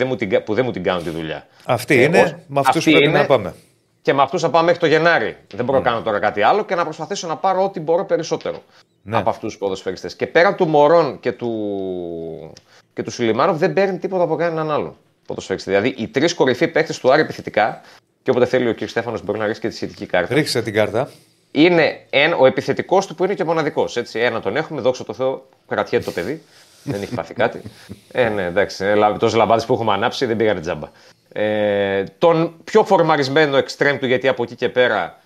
που δεν μου την κάνουν τη δουλειά. Αυτή είναι, με αυτούς πρέπει να πάμε. Και με αυτούς θα πάμε μέχρι το Γενάρη. Δεν μπορώ να κάνω τώρα κάτι άλλο και να προσπαθήσω να πάρω ό,τι μπορώ περισσότερο από αυτούς τους ποδοσφαιριστές. Και πέραν του Μωρών και του Σουλεϊμάνοφ δεν παίρνει τίποτα από κανέναν άλλο ποδοσφαιριστή. Δηλαδή οι τρεις κορυφοί παίκτες του Άρη επιθετικά, και όποτε θέλει ο κ. Στέφανος μπορεί να ρίξει και τη σχετική κάρτα. Ρίξε την κάρτα. Είναι ο επιθετικός του που είναι και μοναδικός. Έτσι. Ένα τον έχουμε, δόξα τω Θεώ, κρατιέται το παιδί. Δεν έχει πάθει κάτι. Ναι, εντάξει, τόσες λαμπάδες που έχουμε ανάψει δεν πήγανε τζάμπα. Τον πιο φορμαρισμένο εξτρέμ του, γιατί από εκεί και πέρα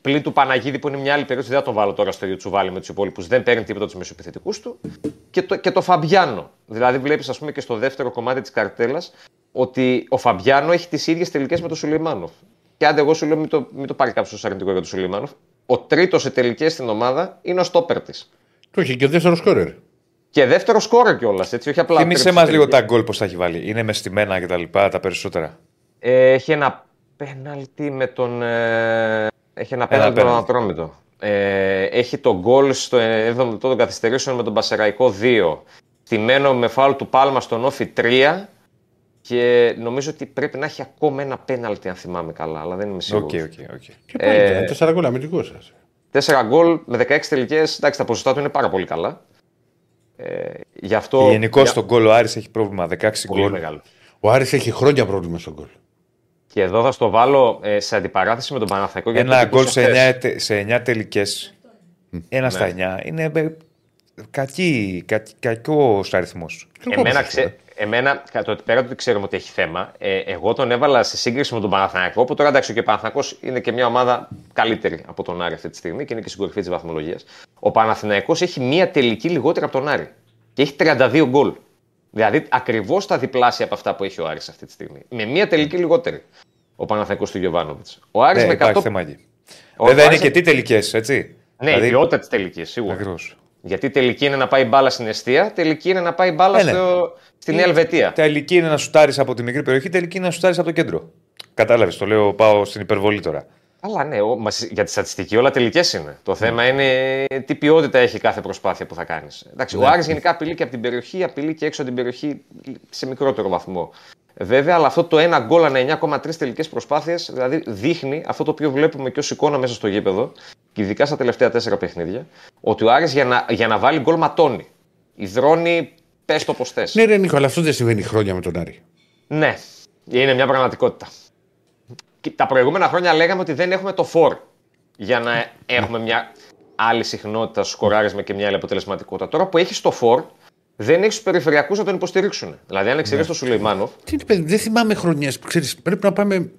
πλην του Παναγίδη που είναι μια άλλη περίπτωση, δεν θα τον βάλω τώρα στο ίδιο τσουβάλι με του υπόλοιπου, δεν παίρνει τίποτα του μεσοεπιθετικούς του. Και το Φαμπιάνο. Δηλαδή, βλέπει, α πούμε, και στο δεύτερο κομμάτι τη καρτέλα ότι ο Φαμπιάνο έχει τι ίδιες τελικές με τον Σουλεϊμάνοφ. Και άντε, εγώ σου λέω, μην το πάρει κάποιο ω αρνητικό για τον Σουλεϊμάνοφ. Ο τρίτος σε τελικές στην ομάδα είναι ο στόπερ της. Το είχε και δεύτερο σκόρερ. Και δεύτερο σκόρερ κιόλας, έτσι, όχι απλά. Θυμήσέ μας λίγο τα γκολ πώς τα έχει βάλει. Είναι μεστημένα και τα λοιπά, τα περισσότερα. Έχει ένα πέναλτι με τον. Έχει ένα πέναλτι με τον Ανατρόμητο. Έχει το γκολ στο 7ο λεπτό των καθυστερήσεων με τον Πασεραϊκό 2. Τιμένο με φάουλ του Πάλμα στον Όφι 3. Και νομίζω ότι πρέπει να έχει ακόμα ένα πέναλτι, αν θυμάμαι καλά, αλλά δεν είμαι σίγουρος. Okay. Και πάλι ήταν 4 γκολ αμυντικό σας. 4 γκολ με 16 τελικές. Εντάξει, τα ποσοστά του είναι πάρα πολύ καλά. Γενικώς στον γκολ ο Άρης έχει πρόβλημα. 16 γκολ. Ο Άρης έχει χρόνια πρόβλημα στον γκολ. Και εδώ θα στο βάλω σε αντιπαράθεση με τον Παναθηναϊκό. Ένα γκολ σε 9 τελικές. Ένα στα 9. Είναι κακός αριθμός. Εμένα, πέρα του ότι ξέρουμε ότι έχει θέμα, εγώ τον έβαλα σε σύγκριση με τον Παναθηναϊκό. Που τώρα εντάξει, και ο Παναθηναϊκός είναι και μια ομάδα καλύτερη από τον Άρη αυτή τη στιγμή και είναι και στην κορυφή της βαθμολογίας. Ο Παναθηναϊκός έχει μία τελική λιγότερη από τον Άρη και έχει 32 γκολ. Δηλαδή ακριβώς τα διπλάσια από αυτά που έχει ο Άρης αυτή τη στιγμή. Με μία τελική λιγότερη ο Παναθηναϊκός του Γιοβάνοβιτς. Ο Άρης με 100. Βέβαια είναι και τι τελικές, έτσι. Ναι, η ποιότητα της τελικής σίγουρα. Ακριβώς. Γιατί τελική είναι να πάει μπάλα στην εστία, τελική είναι να πάει μπάλα στην Ελβετία. Τελική είναι να σουτάρεις από τη μικρή περιοχή, τελική είναι να σουτάρεις από το κέντρο. Κατάλαβες, το λέω, πάω στην υπερβολή τώρα. Αλλά ναι, για τη στατιστική όλα τελικές είναι. Το θέμα είναι τι ποιότητα έχει κάθε προσπάθεια που θα κάνεις. Εντάξει, ο Άρης γενικά απειλεί και από την περιοχή, απειλεί και έξω από την περιοχή σε μικρότερο βαθμό. Βέβαια, αλλά αυτό το ένα γκολ ανά 9,3 τελικές προσπάθειες, δηλαδή δείχνει αυτό το οποίο βλέπουμε και ως εικόνα μέσα στο γήπεδο, και ειδικά στα τελευταία 4 παιχνίδια, ότι ο Άρης για να βάλει γκολ ματώνει. Ιδρώνει, πες το πως θες. Ναι, ρε Νίκο, αλλά αυτό δεν συμβαίνει χρόνια με τον Άρη. Ναι, είναι μια πραγματικότητα. Και τα προηγούμενα χρόνια λέγαμε ότι δεν έχουμε το φορ για να έχουμε μια άλλη συχνότητα σκοράρισμα και μια άλλη αποτελεσματικότητα. Τώρα που έχει το φορ, δεν έχει του περιφερειακού να τον υποστηρίξουν. Δηλαδή, αν εξαιρέσει τον Σουλεϊμάνοφ. Δεν θυμάμαι χρονιές. Πρέπει να πάμε.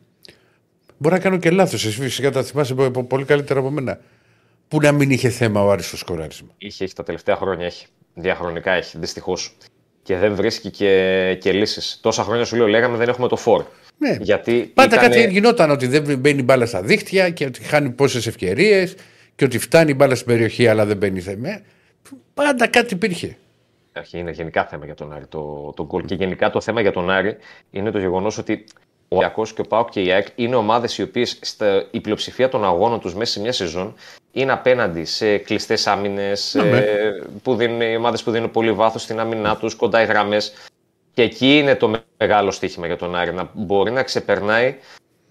Μπορεί να κάνω και λάθος. Εσύ φυσικά τα θυμάσαι πολύ καλύτερα από μένα. Που να μην είχε θέμα ο Άρης στο σκοράρισμα. Είχε τα τελευταία χρόνια. Έχει. Διαχρονικά έχει. Δυστυχώς. Και δεν βρίσκει και λύσεις. Τόσα χρόνια σου λέω, λέγαμε δεν έχουμε το φόρ. Ναι. Γιατί πάντα κάτι γινόταν ότι δεν μπαίνει μπάλα στα δίχτυα και ότι χάνει πόσες ευκαιρίες και ότι φτάνει μπάλα στην περιοχή αλλά δεν μπαίνει θέμα. Πάντα κάτι υπήρχε. Είναι γενικά θέμα για τον Άρη το γκολ. Και γενικά το θέμα για τον Άρη είναι το γεγονός ότι ο Ολυμπιακός και ο ΠΑΟΚ και η ΑΕΚ είναι ομάδες οι οποίες η πλειοψηφία των αγώνων τους μέσα σε μια σεζόν είναι απέναντι σε κλειστές άμυνες, ομάδες που δίνουν πολύ βάθος στην άμυνά τους, κοντά οι γραμμές. Και εκεί είναι το μεγάλο στοίχημα για τον Άρη, να μπορεί να ξεπερνάει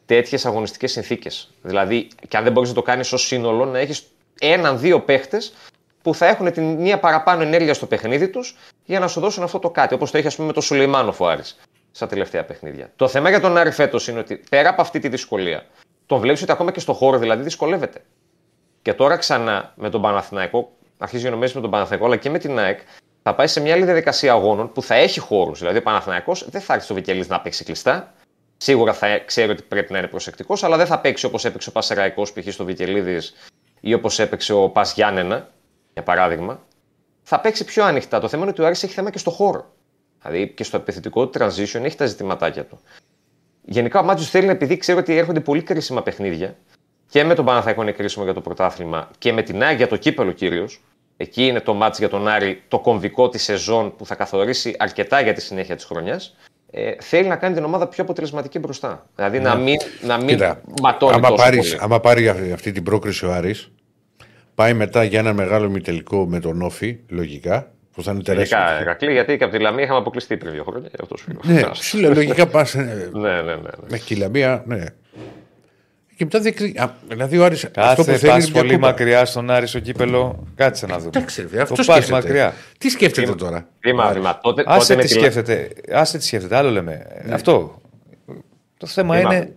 τέτοιες αγωνιστικές συνθήκες. Δηλαδή, και αν δεν μπορείς να το κάνεις ως σύνολο, να έχεις 1-2 παίχτες που θα έχουν την μία παραπάνω ενέργεια στο παιχνίδι τους για να σου δώσουν αυτό το κάτι, όπως το έχει ας πούμε με τον Σουλεϊμάνοφ ο Άρης στα τελευταία παιχνίδια. Το θέμα για τον Άρη φέτος είναι ότι πέρα από αυτή τη δυσκολία, τον βλέπεις ότι ακόμα και στο χώρο δηλαδή δυσκολεύεται. Και τώρα ξανά με τον Παναθηναϊκό, αρχίζει να νομίζει με τον Παναθηναϊκό, αλλά και με την ΑΕΚ, θα πάει σε μια άλλη διαδικασία αγώνων που θα έχει χώρους. Δηλαδή ο Παναθηναϊκός δεν θα έρθει στο Βικελής να παίξει κλειστά. Σίγουρα θα ξέρει ότι πρέπει να είναι προσεκτικός, αλλά δεν θα παίξει όπως έπαιξε ο Πασεραϊκός π.χ. στο Βικελίδης ή όπως έπαιξε ο Πας Γιάννενα, για παράδειγμα. Θα παίξει πιο ανοιχτά. Το θέμα είναι ότι ο Άρης έχει θέμα και στο χώρο. Δηλαδή και στο επιθετικό του transition έχει τα ζητηματάκια του. Γενικά ο Μάτζος θέλει, επειδή ξέρει ότι έρχονται πολύ κρίσιμα παιχνίδια, και με τον Παναθηναϊκό είναι κρίσιμο για το πρωτάθλημα και με την ΑΕΚ για το κύπελλο κυρίως. Εκεί είναι το μάτς για τον Άρη, το κομβικό της σεζόν που θα καθορίσει αρκετά για τη συνέχεια της χρονιάς. Θέλει να κάνει την ομάδα πιο αποτελεσματική μπροστά. Δηλαδή να μην ματώνει τόσο πολύ. Άμα πάρει αυτή την πρόκριση ο Άρης, πάει μετά για ένα μεγάλο ημιτελικό με τον Όφη, λογικά. Που θα είναι τεράστιο. Ερακλή, γιατί και από τη Λαμία είχαμε αποκλειστεί πριν 2 χρόνια. Ναι, συλλογικά πα. Μέχρι τη Λαμία, ναι. Και μετά δηλαδή ο Άρης. Κάτσε, πας πολύ μακριά στον Άρη στο κύπελο. Κάτσε να δούμε. Το πας μακριά. Τι σκέφτεται τώρα. Άσε τι σκέφτεται. Άλλο λέμε. Αυτό. Το θέμα είναι.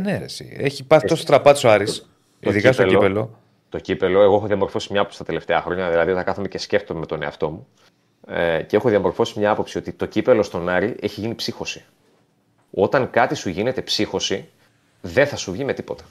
Ναι, εσύ. Έχει πάθει τόσο τραπάτσο ο Άρης. Ειδικά στο κύπελο. Το κύπελο, εγώ έχω διαμορφώσει μια άποψη τα τελευταία χρόνια, δηλαδή θα κάθομαι και σκέφτομαι με τον εαυτό μου. Και έχω διαμορφώσει μια άποψη ότι το κύπελο στον Άρη έχει γίνει ψύχωση. Όταν κάτι σου γίνεται ψύχωση, δεν θα σου βγει με τίποτα.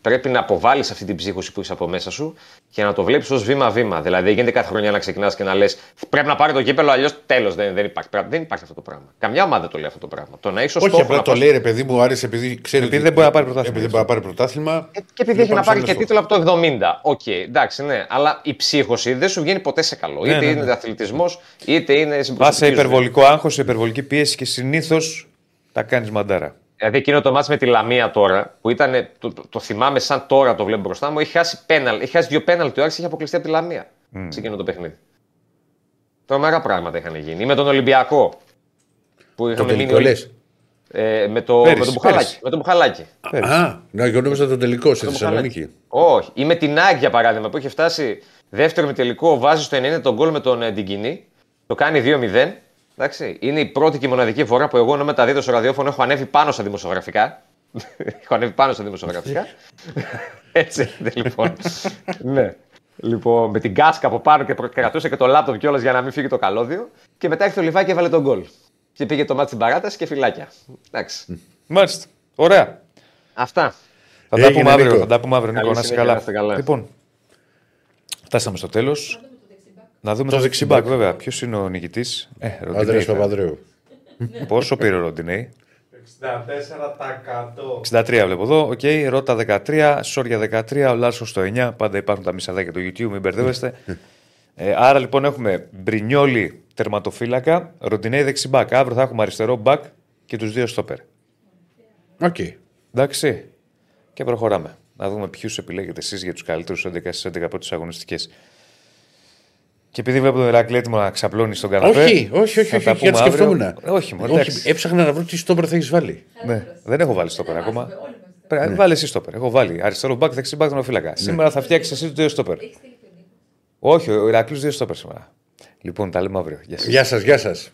Πρέπει να αποβάλεις αυτή την ψύχωση που είσαι από μέσα σου και να το βλέπεις ως βήμα-βήμα. Δηλαδή, γίνεται κάθε χρονιά να ξεκινάς και να λες: πρέπει να πάρει το κύπελο, αλλιώς τέλος. Δεν υπάρχει. Δεν υπάρχει αυτό το πράγμα. Καμιά ομάδα το λέει αυτό το πράγμα. Το να είσαι στόχο. Όχι, απλά το λέει ρε παιδί μου, Άρης, επειδή ξέρει ότι δεν μπορεί να πάρει πρωτάθλημα. Επειδή δεν μπορεί να πάρει πρωτάθλημα. Και επειδή έχει να πάρει και τίτλο από το 70. Οκ, εντάξει, ναι. Αλλά η ψύχωση δεν σου βγαίνει ποτέ σε καλό. Είτε είναι αθλητισμός, είτε είναι συμπροστασία. Πα σε υπερβολικό άγχος, υπερβολική πίεση και συνήθως τα κάνεις μαντάρα. Δηλαδή, εκείνο το μάτς με τη Λαμία τώρα, που ήταν, το θυμάμαι σαν τώρα το βλέπω μπροστά μου, είχε χάσει 2 πέναλτι ο Άρης, είχε αποκλειστεί από τη Λαμία σε εκείνο το παιχνίδι. Τρομερά πράγματα είχαν γίνει. Ή με τον Ολυμπιακό. Που είχαν μείνει. Με τον Μπουχαλάκη. Α, να γιονόμαστε τον τελικό στη Θεσσαλονίκη. Όχι. Ή με την Άγια παράδειγμα, που είχε φτάσει δεύτερο με τελικό, βάζει στο 90 τον γκολ με τον Ντιγκινή, το κάνει 2-0. Εντάξει, είναι η πρώτη και η μοναδική φορά που εγώ, ενώ μεταδίδω στο ραδιόφωνο, έχω ανέβει πάνω στα δημοσιογραφικά. Έτσι, λοιπόν. Ναι. Λοιπόν, με την κάσκα από πάνω και κρατούσε και το λάπτοπ κιόλας για να μην φύγει το καλώδιο. Και μετά έχει το Λιβάκι και έβαλε τον γκολ. Και πήγε το μάτι στην παράταση και φυλάκια. Εντάξει. Μάλιστα. Ωραία. Αυτά. Θα τα πούμε αύριο. Νίκο, να είσαι καλά. Λοιπόν, φτάσαμε στο τέλος. Να δούμε το δεξιμπάκ, βέβαια. Ποιος είναι ο νικητής? Αντρέας Παπανδρέου. Πόσο πήρε ο Ροντινέη? 64%. 63 βλέπω εδώ. Οκ, Ρότα 13, Σόρια 13, ο Λάρσος στο 9. Πάντα υπάρχουν τα μισαδάκια του YouTube, μην μπερδεύεστε. Άρα λοιπόν έχουμε Μπρινιόλι τερματοφύλακα, Ροντινέη δεξιμπάκ. Αύριο θα έχουμε αριστερό μπακ και τους 2 στόπερ. Οκ. Εντάξει. Και προχωράμε. Να δούμε ποιους επιλέγετε εσείς για τους καλύτερους 11 στις 11 πρώτες αγωνιστικές. Και επειδή βλέπω τον Ηρακλή έτοιμο να ξαπλώνει στον καναπέ. Όχι, γιατί σκεφτόμουν. Όχι, έψαχνα να βρω τι στόπερ θα έχει βάλει. Ναι. Δεν έχω βάλει στόπερ ακόμα. Πρέπει βάλει εσύ στόπερ. Έχω βάλει αριστερό μπακ, δεξί μπακ, τερματοφύλακα. Ναι. Σήμερα θα φτιάξει εσύ το 2 στόπερ. Όχι, ο Ηρακλής 2 στόπερ σήμερα. Λοιπόν, τα λέμε αύριο. Γεια σας.